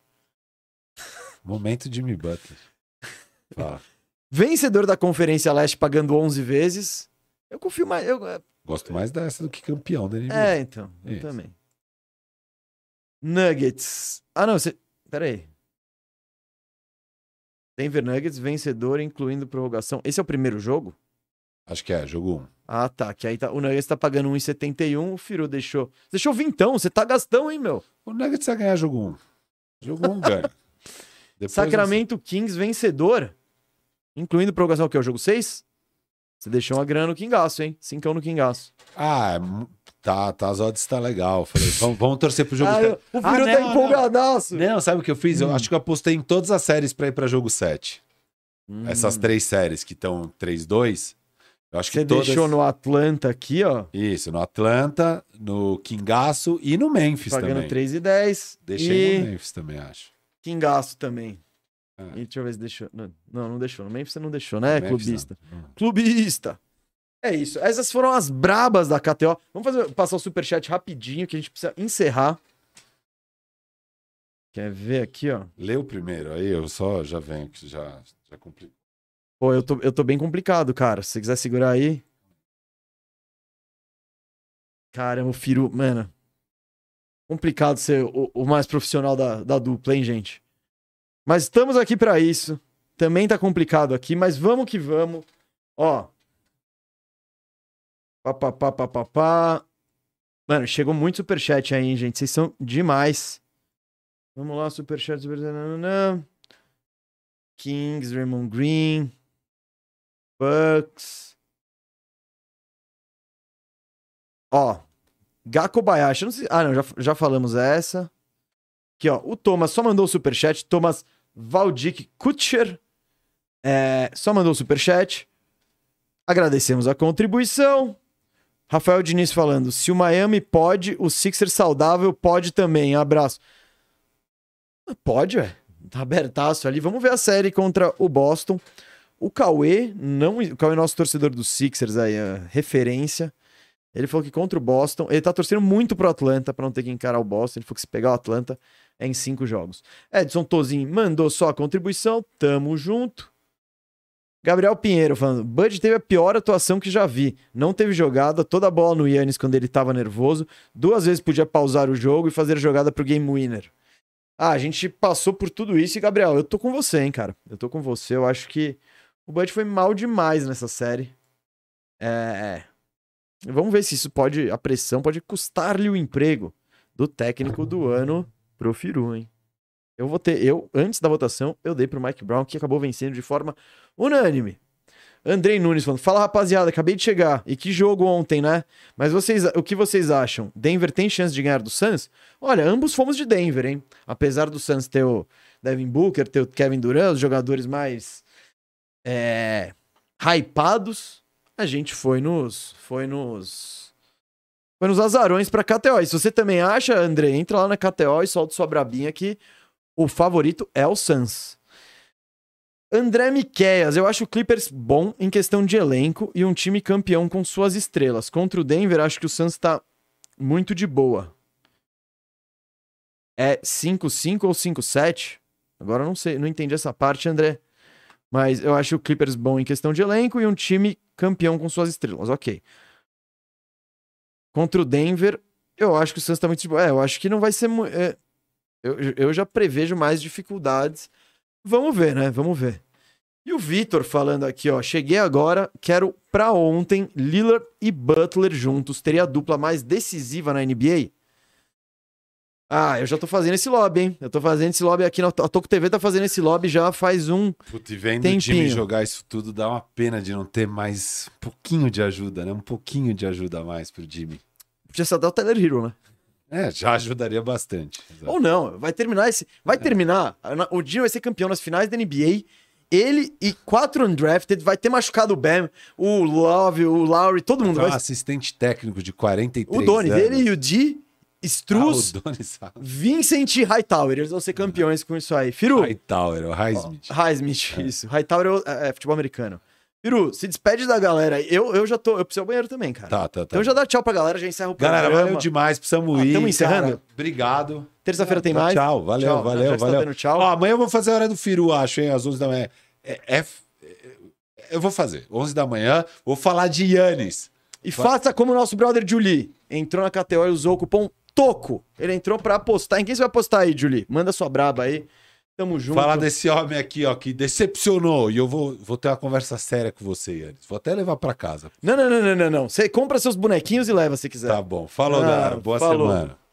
Momento Jimmy Butler. Fala. Vencedor da Conferência Leste pagando onze vezes. Eu confio mais... Eu... Gosto mais dessa do que campeão da N B A. É, então. Eu Isso. também. Nuggets. Ah, não. Você... Pera aí. Denver Nuggets, vencedor, incluindo prorrogação. Esse é o primeiro jogo? Acho que é. Jogo um. Ah, tá. Que aí tá... O Nuggets tá pagando um e setenta e um. O Firu deixou... Deixou vintão. Você tá gastão, hein, meu? O Nuggets vai ganhar jogo um. Jogo um ganha. Depois Sacramento você... Kings, vencedor. Incluindo prorrogação. O que é o jogo seis? Você deixou uma grana no quingaço, hein? Cincão no quingaço. Ah, tá, tá, as odds tá legal. Falei, vamos, vamos torcer pro jogo. Ah, eu, o Firu ah, tá não, empolgadaço. Não. não, sabe o que eu fiz? Hum. Eu acho que eu apostei em todas as séries pra ir pra jogo sete. Hum. Essas três séries que estão três dois. Eu acho Você que todas... deixou no Atlanta aqui, ó. Isso, no Atlanta, no quingaço e no Memphis Pagando também. Pagando três e dez. Deixei e... no Memphis também, acho. Quingaço também. Ah. E deixa eu ver se deixou. Não, não deixou. No Memphis você não deixou, né, Memphis, clubista? Não. Clubista! É isso. Essas foram as brabas da K T O. Vamos fazer, passar o superchat rapidinho, que a gente precisa encerrar. Quer ver aqui, ó? Lê o primeiro aí, eu só já venho, que já, já complicou. Pô, eu tô, eu tô bem complicado, cara. Se você quiser segurar aí. Caramba, o Firu. Mano. Complicado ser o, o mais profissional da, da dupla, hein, gente? Mas estamos aqui pra isso. Também tá complicado aqui, mas vamos que vamos. Ó. Pá, pá, pá, pá, pá, pá. Mano, chegou muito superchat aí, hein, gente? Vocês são demais. Vamos lá, superchat. Super... Kings, Raymond Green. Bucks. Ó. Gakobayashi. Não sei... Ah, não, já, já falamos essa. Aqui, ó, o Thomas só mandou o superchat. Thomas Valdic Kutcher é, só mandou o superchat. Agradecemos a contribuição. Rafael Diniz falando, se o Miami pode, o Sixer saudável pode também. Abraço. Pode, ué. Tá abertaço ali. Vamos ver a série contra o Boston. O Cauê, não, o Cauê é nosso torcedor do Sixers, aí, referência. Ele falou que contra o Boston... Ele tá torcendo muito pro Atlanta pra não ter que encarar o Boston. Ele falou que se pegar o Atlanta é em cinco jogos. Edson Tozin mandou só a contribuição. Tamo junto. Gabriel Pinheiro falando, Bud teve a pior atuação que já vi. Não teve jogada, toda a bola no Yannis quando ele estava nervoso. Duas vezes podia pausar o jogo e fazer jogada pro game winner. Ah, a gente passou por tudo isso e, Gabriel, eu tô com você, hein, cara. Eu tô com você. Eu acho que o Bud foi mal demais nessa série. É... Vamos ver se isso pode... A pressão pode custar-lhe o emprego do técnico do ano pro Firu, hein. Eu votei, eu, antes da votação, eu dei pro Mike Brown, que acabou vencendo de forma unânime. Andrei Nunes falando, fala rapaziada, acabei de chegar, e que jogo ontem, né? Mas vocês, o que vocês acham? Denver tem chance de ganhar do Suns? Olha, ambos fomos de Denver, hein? Apesar do Suns ter o Devin Booker, ter o Kevin Durant, os jogadores mais é, hypados, a gente foi nos... foi nos... foi nos azarões pra K T O. E se você também acha, Andrei, entra lá na K T O e solta sua brabinha que o favorito é o Suns. André Miqueias, eu acho o Clippers bom em questão de elenco e um time campeão com suas estrelas. Contra o Denver, acho que o Suns tá muito de boa. É cinco cinco ou cinco sete? Agora eu não sei, não entendi essa parte, André. Mas eu acho o Clippers bom em questão de elenco e um time campeão com suas estrelas. Ok. Contra o Denver, eu acho que o Suns tá muito de boa. É, eu acho que não vai ser... É... Eu, eu já prevejo mais dificuldades. Vamos ver, né? Vamos ver. E o Vitor falando aqui, ó. Cheguei agora, quero pra ontem Lillard e Butler juntos. Teria a dupla mais decisiva na N B A? Ah, eu já tô fazendo esse lobby, hein? Eu tô fazendo esse lobby aqui. Na... A Toco T V tá fazendo esse lobby já faz um Puta, e vendo tempinho. O time jogar isso tudo, dá uma pena de não ter mais um pouquinho de ajuda, né? Um pouquinho de ajuda a mais pro Jimmy. Podia só dar o Tyler Hero, né? É, já ajudaria bastante. Exato. Ou não, vai terminar esse... Vai é. terminar... O Jimmy vai ser campeão nas finais da N B A. Ele e quatro undrafted. Vai ter machucado o Bam, o Love, o Lowry, todo mundo. Então, vai... assistente técnico de quarenta e três O Donnie dele e o D, Struz, ah, Vincent e Hightower. Eles vão ser campeões com isso aí. Firu... Hightower, o Highsmith. Oh, Highsmith, é. isso. Hightower é, é futebol americano. Firu, se despede da galera. Eu, eu já tô... Eu preciso ir ao banheiro também, cara. Tá, tá, tá. Então já dá tchau pra galera, já encerra o programa. Galera, valeu demais, precisamos ah, ir. Estamos encerrando? Cara, obrigado. Terça-feira ah, tem tá, mais. Tchau, valeu, tchau, valeu, não, valeu. Tá tchau. Ó, amanhã eu vou fazer a hora do Firu, acho, hein? Às onze da manhã. É, é, eu vou fazer. onze da manhã, vou falar de Yannis. E vai. Faça como o nosso brother Julie. Entrou na K T O e usou o cupom TOCO. Ele entrou pra apostar. Em quem você vai apostar aí, Julie? Manda sua braba aí. Tamo junto. Falar desse homem aqui, ó, que decepcionou. E eu vou, vou ter uma conversa séria com você, Yannis. Vou até levar pra casa. Não, não, não, não, não. Você compra seus bonequinhos e leva se quiser. Tá bom. Falou, ah, galera. Boa falou. semana.